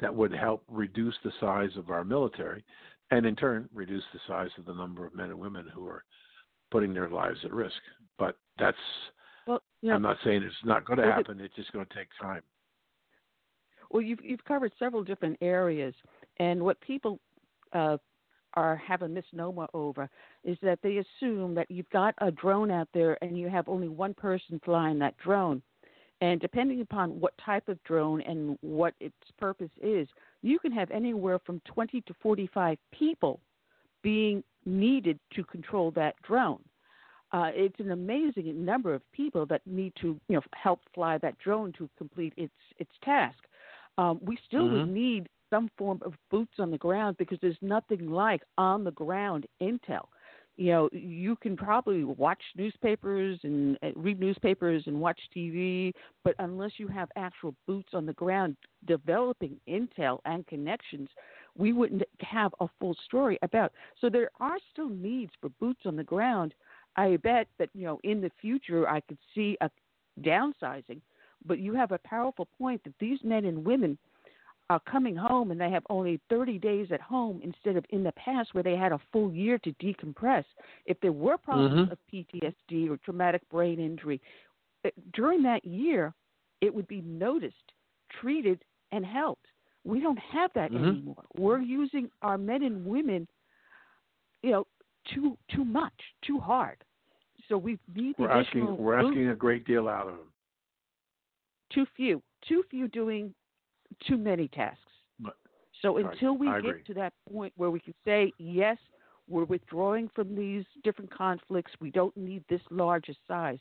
that would help reduce the size of our military and, in turn, reduce the size of the number of men and women who are putting their lives at risk. But that's well, you know, – I'm not saying it's not going to happen. It, it's just going to take time. Well, you've, you've covered several different areas, and what people uh, are have a misnomer over is that they assume that you've got a drone out there and you have only one person flying that drone. And depending upon what type of drone and what its purpose is, you can have anywhere from twenty to forty-five people being needed to control that drone. Uh, it's an amazing number of people that need to, you know, help fly that drone to complete its its task. Um, we still mm-hmm. would need some form of boots on the ground because there's nothing like on the ground intel. you know, you can probably watch newspapers and uh, read newspapers and watch T V, but unless you have actual boots on the ground developing intel and connections, we wouldn't have a full story about. So there are still needs for boots on the ground. I bet that, you know, in the future I could see a downsizing, but you have a powerful point that these men and women are coming home and they have only thirty days at home instead of in the past where they had a full year to decompress. If there were problems mm-hmm. of P T S D or traumatic brain injury, during that year, it would be noticed, treated, and helped. We don't have that mm-hmm. anymore. We're using our men and women, you know, too too much, too hard. So we need we're asking, we're asking a great deal out of them. Too few. Too few doing too many tasks. But, so until right, we I get agree. to that point where we can say, yes, we're withdrawing from these different conflicts, we don't need this larger size,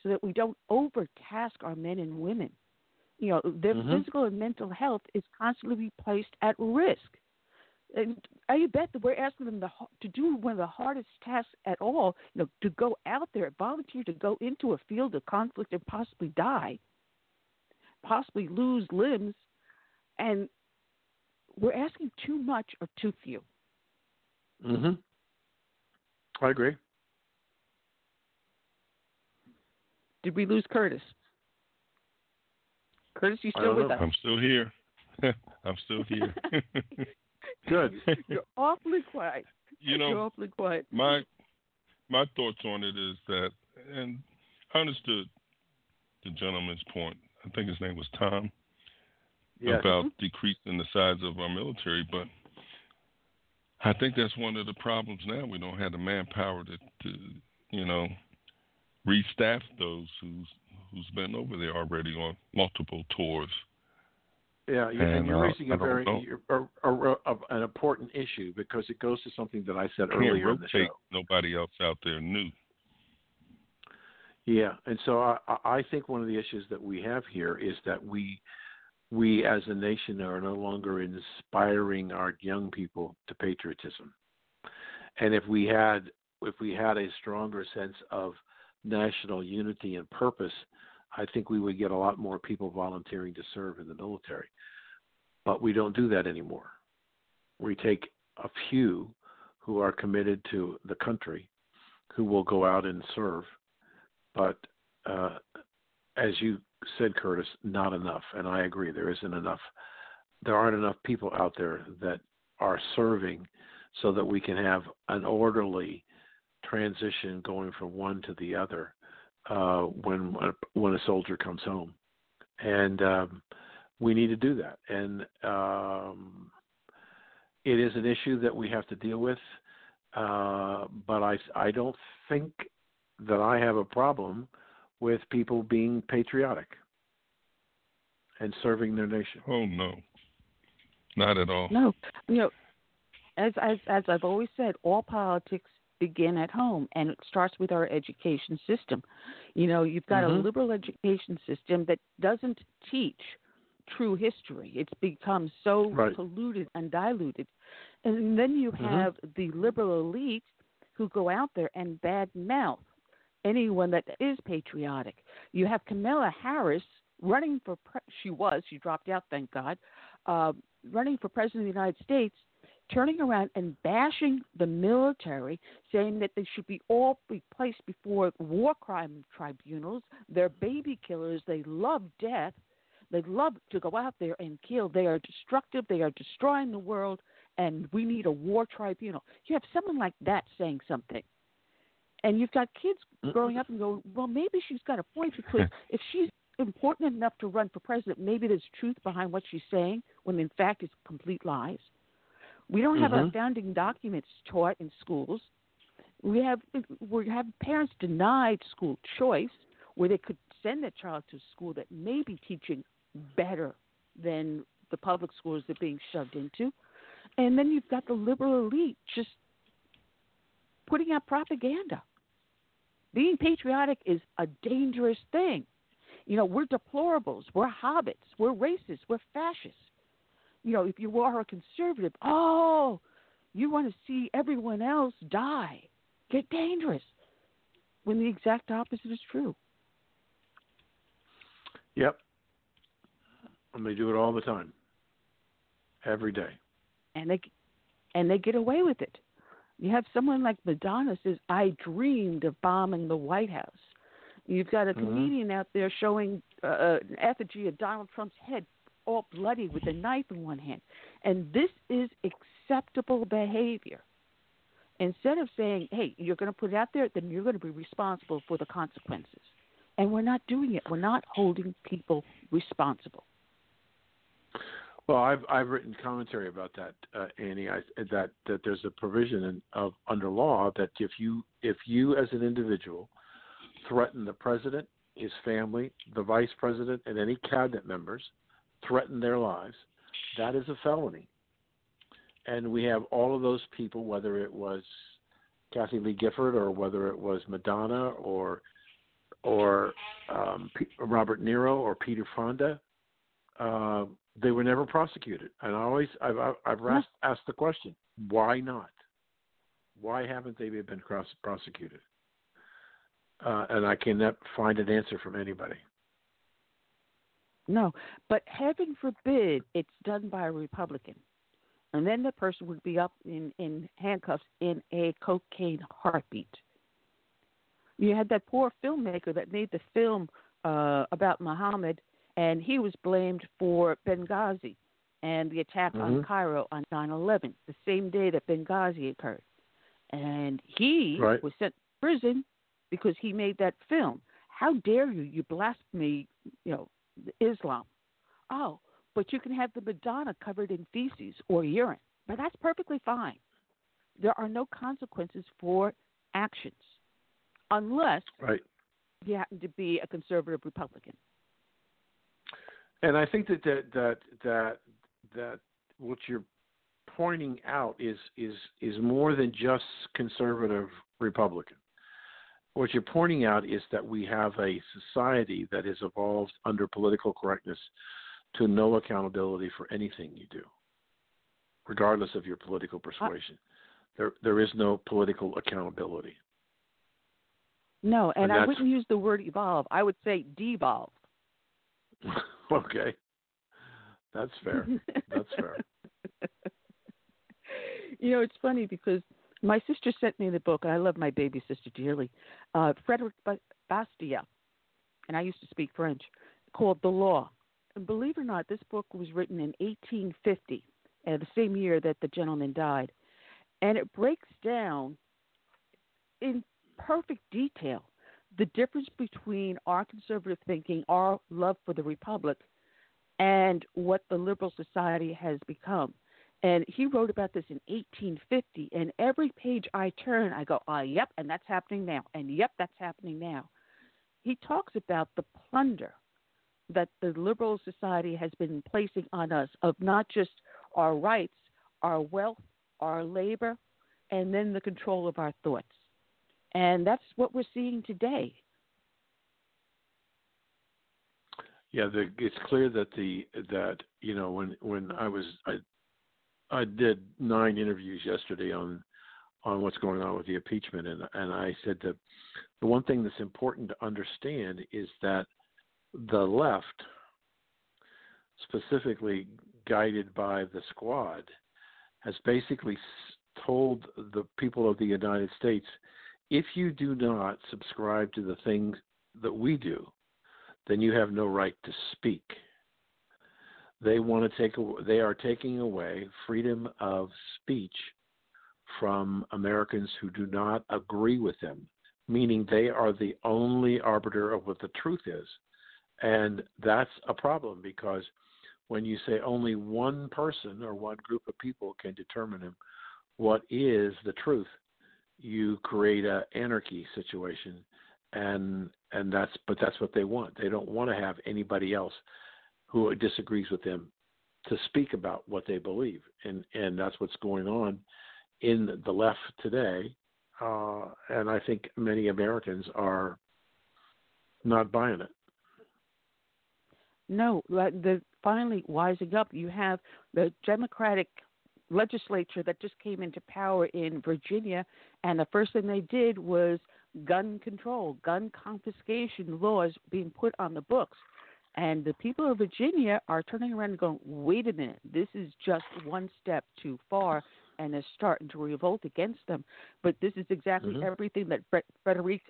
so that we don't overtask our men and women. You know, their mm-hmm. physical and mental health is constantly placed at risk. And I bet that we're asking them to, to do one of the hardest tasks at all, you know, to go out there, volunteer to go into a field of conflict and possibly die, possibly lose limbs. And we're asking too much or too few. Mm-hmm. I agree. Did we lose Curtis? Curtis, you still with know. us? I'm still here. I'm still here. Good. You're awfully quiet. You know, You're awfully quiet. My my thoughts on it is that, and I understood the gentleman's point. I think his name was Tom. Yes. About mm-hmm. decreasing the size of our military, but I think that's one of the problems now. We don't have the manpower to, to you know, restaff those who's who's been over there already on multiple tours. Yeah, and, and you're raising uh, a very a, a, a, a, an important issue because it goes to something that I said earlier in the show. Nobody else out there new. Yeah, and so I, I think one of the issues that we have here is that we. We as a nation are no longer inspiring our young people to patriotism. And if we had if we had a stronger sense of national unity and purpose, I think we would get a lot more people volunteering to serve in the military. But we don't do that anymore. We take a few who are committed to the country who will go out and serve. But uh, as you said, Curtis, not enough. And I agree, there isn't enough. There aren't enough people out there that are serving so that we can have an orderly transition going from one to the other uh, when when a soldier comes home. And um, we need to do that. And um, it is an issue that we have to deal with. Uh, but I, I don't think that I have a problem with people being patriotic and serving their nation. Oh, no. Not at all. No. You know, as, as, as I've always said, all politics begin at home, and it starts with our education system. You know, you've got mm-hmm. a liberal education system that doesn't teach true history. It's become so right. polluted and diluted. And then you mm-hmm. have the liberal elite who go out there and badmouth anyone that is patriotic. You have Kamala Harris running for pre- she was she dropped out, thank God, uh, running for president of the United States, turning around and bashing the military, saying that they should be all be placed before war crime tribunals. They're baby killers. They love death. They love to go out there and kill. They are destructive. They are destroying the world, and we need a war tribunal. You have someone like that saying something. And you've got kids growing up and going, well, maybe she's got a point because if she's important enough to run for president, maybe there's truth behind what she's saying when, in fact, it's complete lies. We don't have mm-hmm. our founding documents taught in schools. We have we have parents denied school choice where they could send their child to a school that may be teaching better than the public schools they're being shoved into. And then you've got the liberal elite just putting out propaganda. Being patriotic is a dangerous thing. You know, we're deplorables. We're hobbits. We're racist. We're fascists. You know, if you are a conservative, oh, you want to see everyone else die. They're dangerous when the exact opposite is true. Yep. And they do it all the time. Every day. And they and they get away with it. You have someone like Madonna says, I dreamed of bombing the White House. You've got a comedian mm-hmm. out there showing uh, an effigy of Donald Trump's head all bloody with a knife in one hand. And this is acceptable behavior. Instead of saying, hey, you're going to put it out there, then you're going to be responsible for the consequences. And we're not doing it. We're not holding people responsible. Well, I've I've written commentary about that, uh, Annie. I, that that there's a provision in, of under law that if you if you as an individual threaten the president, his family, the vice president, and any cabinet members, threaten their lives, that is a felony. And we have all of those people, whether it was Kathy Lee Gifford or whether it was Madonna or or um, P- Robert Niro or Peter Fonda. Uh, They were never prosecuted, and I always I've I've asked, asked the question: why not? Why haven't they been cross, prosecuted? Uh, and I cannot find an answer from anybody. No, but heaven forbid it's done by a Republican, and then the person would be up in, in handcuffs in a cocaine heartbeat. You had that poor filmmaker that made the film uh, about Muhammad. And he was blamed for Benghazi and the attack mm-hmm. on Cairo on nine eleven, the same day that Benghazi occurred. And he right. was sent to prison because he made that film. How dare you? You blaspheme, you know, Islam. Oh, but you can have the Madonna covered in feces or urine. But that's perfectly fine. There are no consequences for actions unless right. you happen to be a conservative Republican. And I think that that that that, that what you're pointing out is, is is more than just conservative Republican. What you're pointing out is that we have a society that has evolved under political correctness to no accountability for anything you do, regardless of your political persuasion. There there is no political accountability. No, and, and I wouldn't use the word evolve. I would say devolve. Okay. That's fair. That's fair. You know, it's funny because my sister sent me the book, and I love my baby sister dearly, uh, Frederick Bastiat, and I used to speak French, called The Law. And believe it or not, this book was written in eighteen fifty, uh, the same year that the gentleman died. And it breaks down in perfect detail the difference between our conservative thinking, our love for the Republic, and what the liberal society has become. And he wrote about this in eighteen fifty, and every page I turn, I go, ah, oh, yep, and that's happening now, and yep, that's happening now. He talks about the plunder that the liberal society has been placing on us of not just our rights, our wealth, our labor, and then the control of our thoughts. And that's what we're seeing today. Yeah, the, it's clear that the that you know when, when I was I, I did nine interviews yesterday on on what's going on with the impeachment, and and I said that the one thing that's important to understand is that the left, specifically guided by the Squad, has basically told the people of the United States, if you do not subscribe to the things that we do, then you have no right to speak. They want to take they are taking away freedom of speech from Americans who do not agree with them, meaning they are the only arbiter of what the truth is. And that's a problem, because when you say only one person or one group of people can determine what is the truth, you create a anarchy situation, and and that's but that's what they want. They don't want to have anybody else who disagrees with them to speak about what they believe, and and that's what's going on in the left today. Uh, and I think many Americans are not buying it. No, the finally wising up. You have the Democratic legislature that just came into power in Virginia, and the first thing they did was gun control, gun confiscation laws being put on the books. And the people of Virginia are turning around and going, wait a minute, this is just one step too far, and they're starting to revolt against them. But this is exactly mm-hmm. everything that Frederick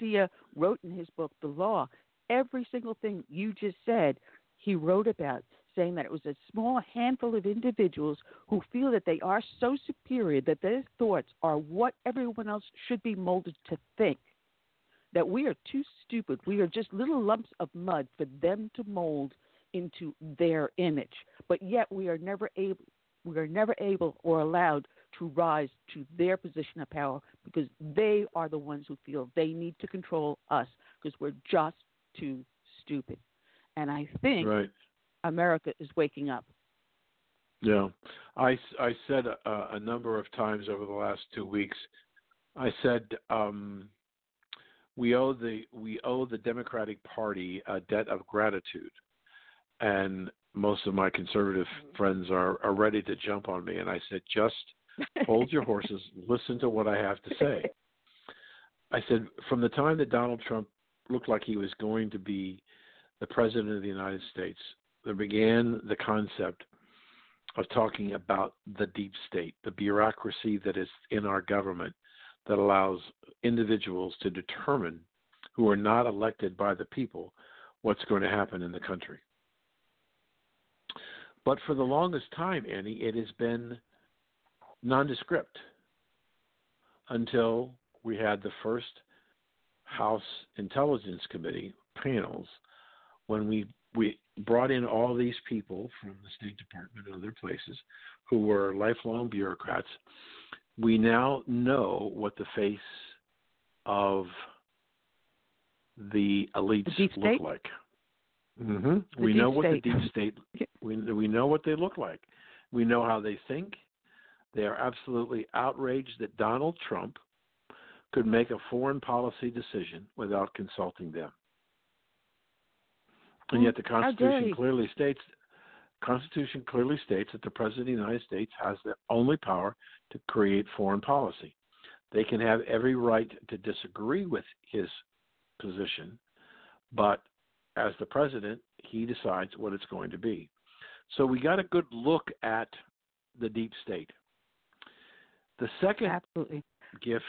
Bastiat wrote in his book, The Law. Every single thing you just said, he wrote about, saying that it was a small handful of individuals who feel that they are so superior that their thoughts are what everyone else should be molded to think. That we are too stupid. We are just little lumps of mud for them to mold into their image. But yet we are never able, we are never able or allowed to rise to their position of power because they are the ones who feel they need to control us because we're just too stupid. And I think right. America is waking up. Yeah, I, I said a, a number of times over the last two weeks. I said. Um, We owe the we owe the Democratic Party a debt of gratitude, and most of my conservative friends are, are ready to jump on me. And I said, just hold your horses, listen to what I have to say. I said, from the time that Donald Trump looked like he was going to be the president of the United States, there began the concept of talking about the deep state, the bureaucracy that is in our government, that allows individuals to determine, who are not elected by the people, what's going to happen in the country. But for the longest time, Annie, it has been nondescript until we had the first House Intelligence Committee panels when we, we brought in all these people from the State Department and other places who were lifelong bureaucrats. We now know what the face of the elites the look like. Mm-hmm. We know what state. the deep state. We we know what they look like. We know how they think. They are absolutely outraged that Donald Trump could make a foreign policy decision without consulting them. And yet the Constitution clearly states. Constitution clearly states that the President of the United States has the only power to create foreign policy. They can have every right to disagree with his position, but as the President, he decides what it's going to be. So we got a good look at the deep state. The second Absolutely. gift,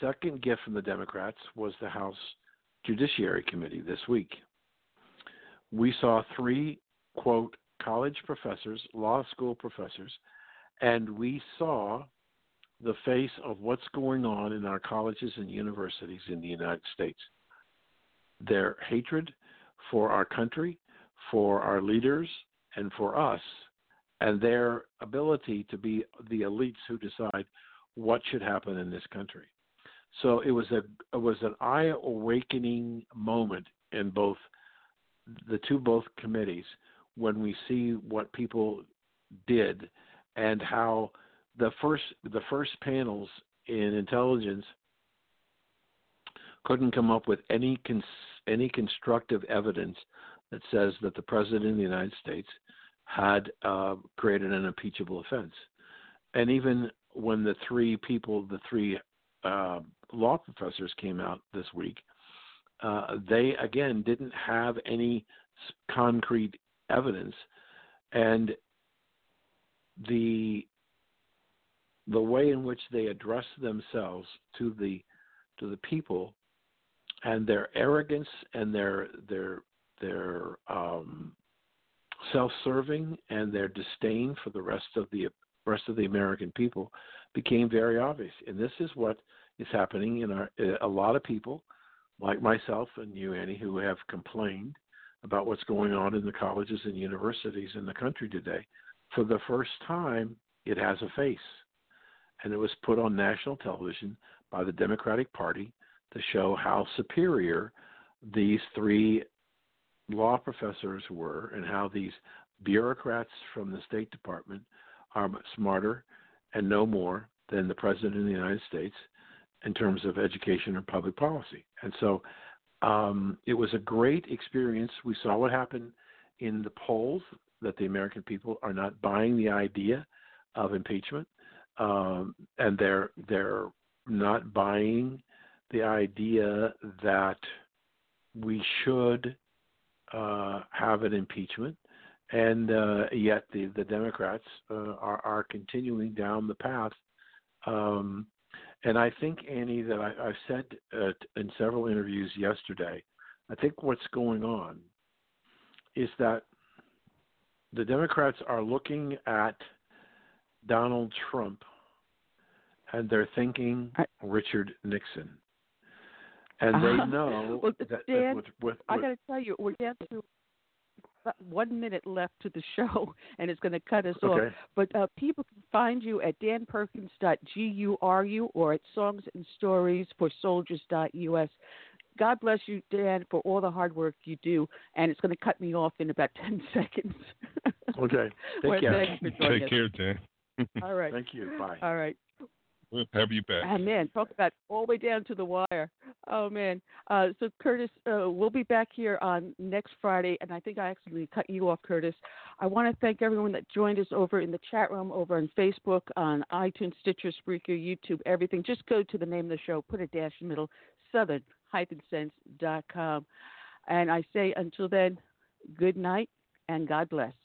second gift from the Democrats was the House Judiciary Committee this week. We saw three, quote, college professors, law school professors, and we saw the face of what's going on in our colleges and universities in the United States. Their hatred for our country, for our leaders, and for us, and their ability to be the elites who decide what should happen in this country. So it was a it was an eye-awakening moment in both the two both committees, when we see what people did and how the first the first panels in intelligence couldn't come up with any cons, any constructive evidence that says that the President of the United States had uh, created an impeachable offense. And even when the three people, the three uh, law professors came out this week, uh, they, again, didn't have any concrete evidence, and the the way in which they address themselves to the to the people, and their arrogance and their their their um, self-serving and their disdain for the rest of the rest of the American people became very obvious. And this is what is happening in our a lot of people, like myself and you, Annie, who have complained about what's going on in the colleges and universities in the country today. For the first time, it has a face. And it was put on national television by the Democratic Party to show how superior these three law professors were and how these bureaucrats from the State Department are smarter and no more than the President of the United States in terms of education or public policy. And so Um, it was a great experience. We saw what happened in the polls, that the American people are not buying the idea of impeachment, um, and they're they're not buying the idea that we should uh, have an impeachment, and uh, yet the the Democrats uh, are are continuing down the path. Um, and I think, Annie, that I, I've said uh, in several interviews yesterday, I think what's going on is that the Democrats are looking at Donald Trump and they're thinking I, Richard Nixon. And they uh, know well, that Dan, with, with, with, I got to tell you, we're down to one minute left to the show, and it's going to cut us okay. off. But uh, people can find you at dan perkins dot guru or at songs and stories for soldiers dot u s. God bless you, Dan, for all the hard work you do, and it's going to cut me off in about ten seconds. Okay. Take care. Take care, Dan. All right. Thank you. Bye. All right. We'll have you back. Oh, man, talk about all the way down to the wire. Oh, man. Uh, so, Curtis, uh, we'll be back here on next Friday, and I think I actually cut you off, Curtis. I want to thank everyone that joined us over in the chat room, over on Facebook, on iTunes, Stitcher, Spreaker, YouTube, everything. Just go to the name of the show, put a dash in the middle, southern hyphen sense dot com. And I say until then, good night and God bless.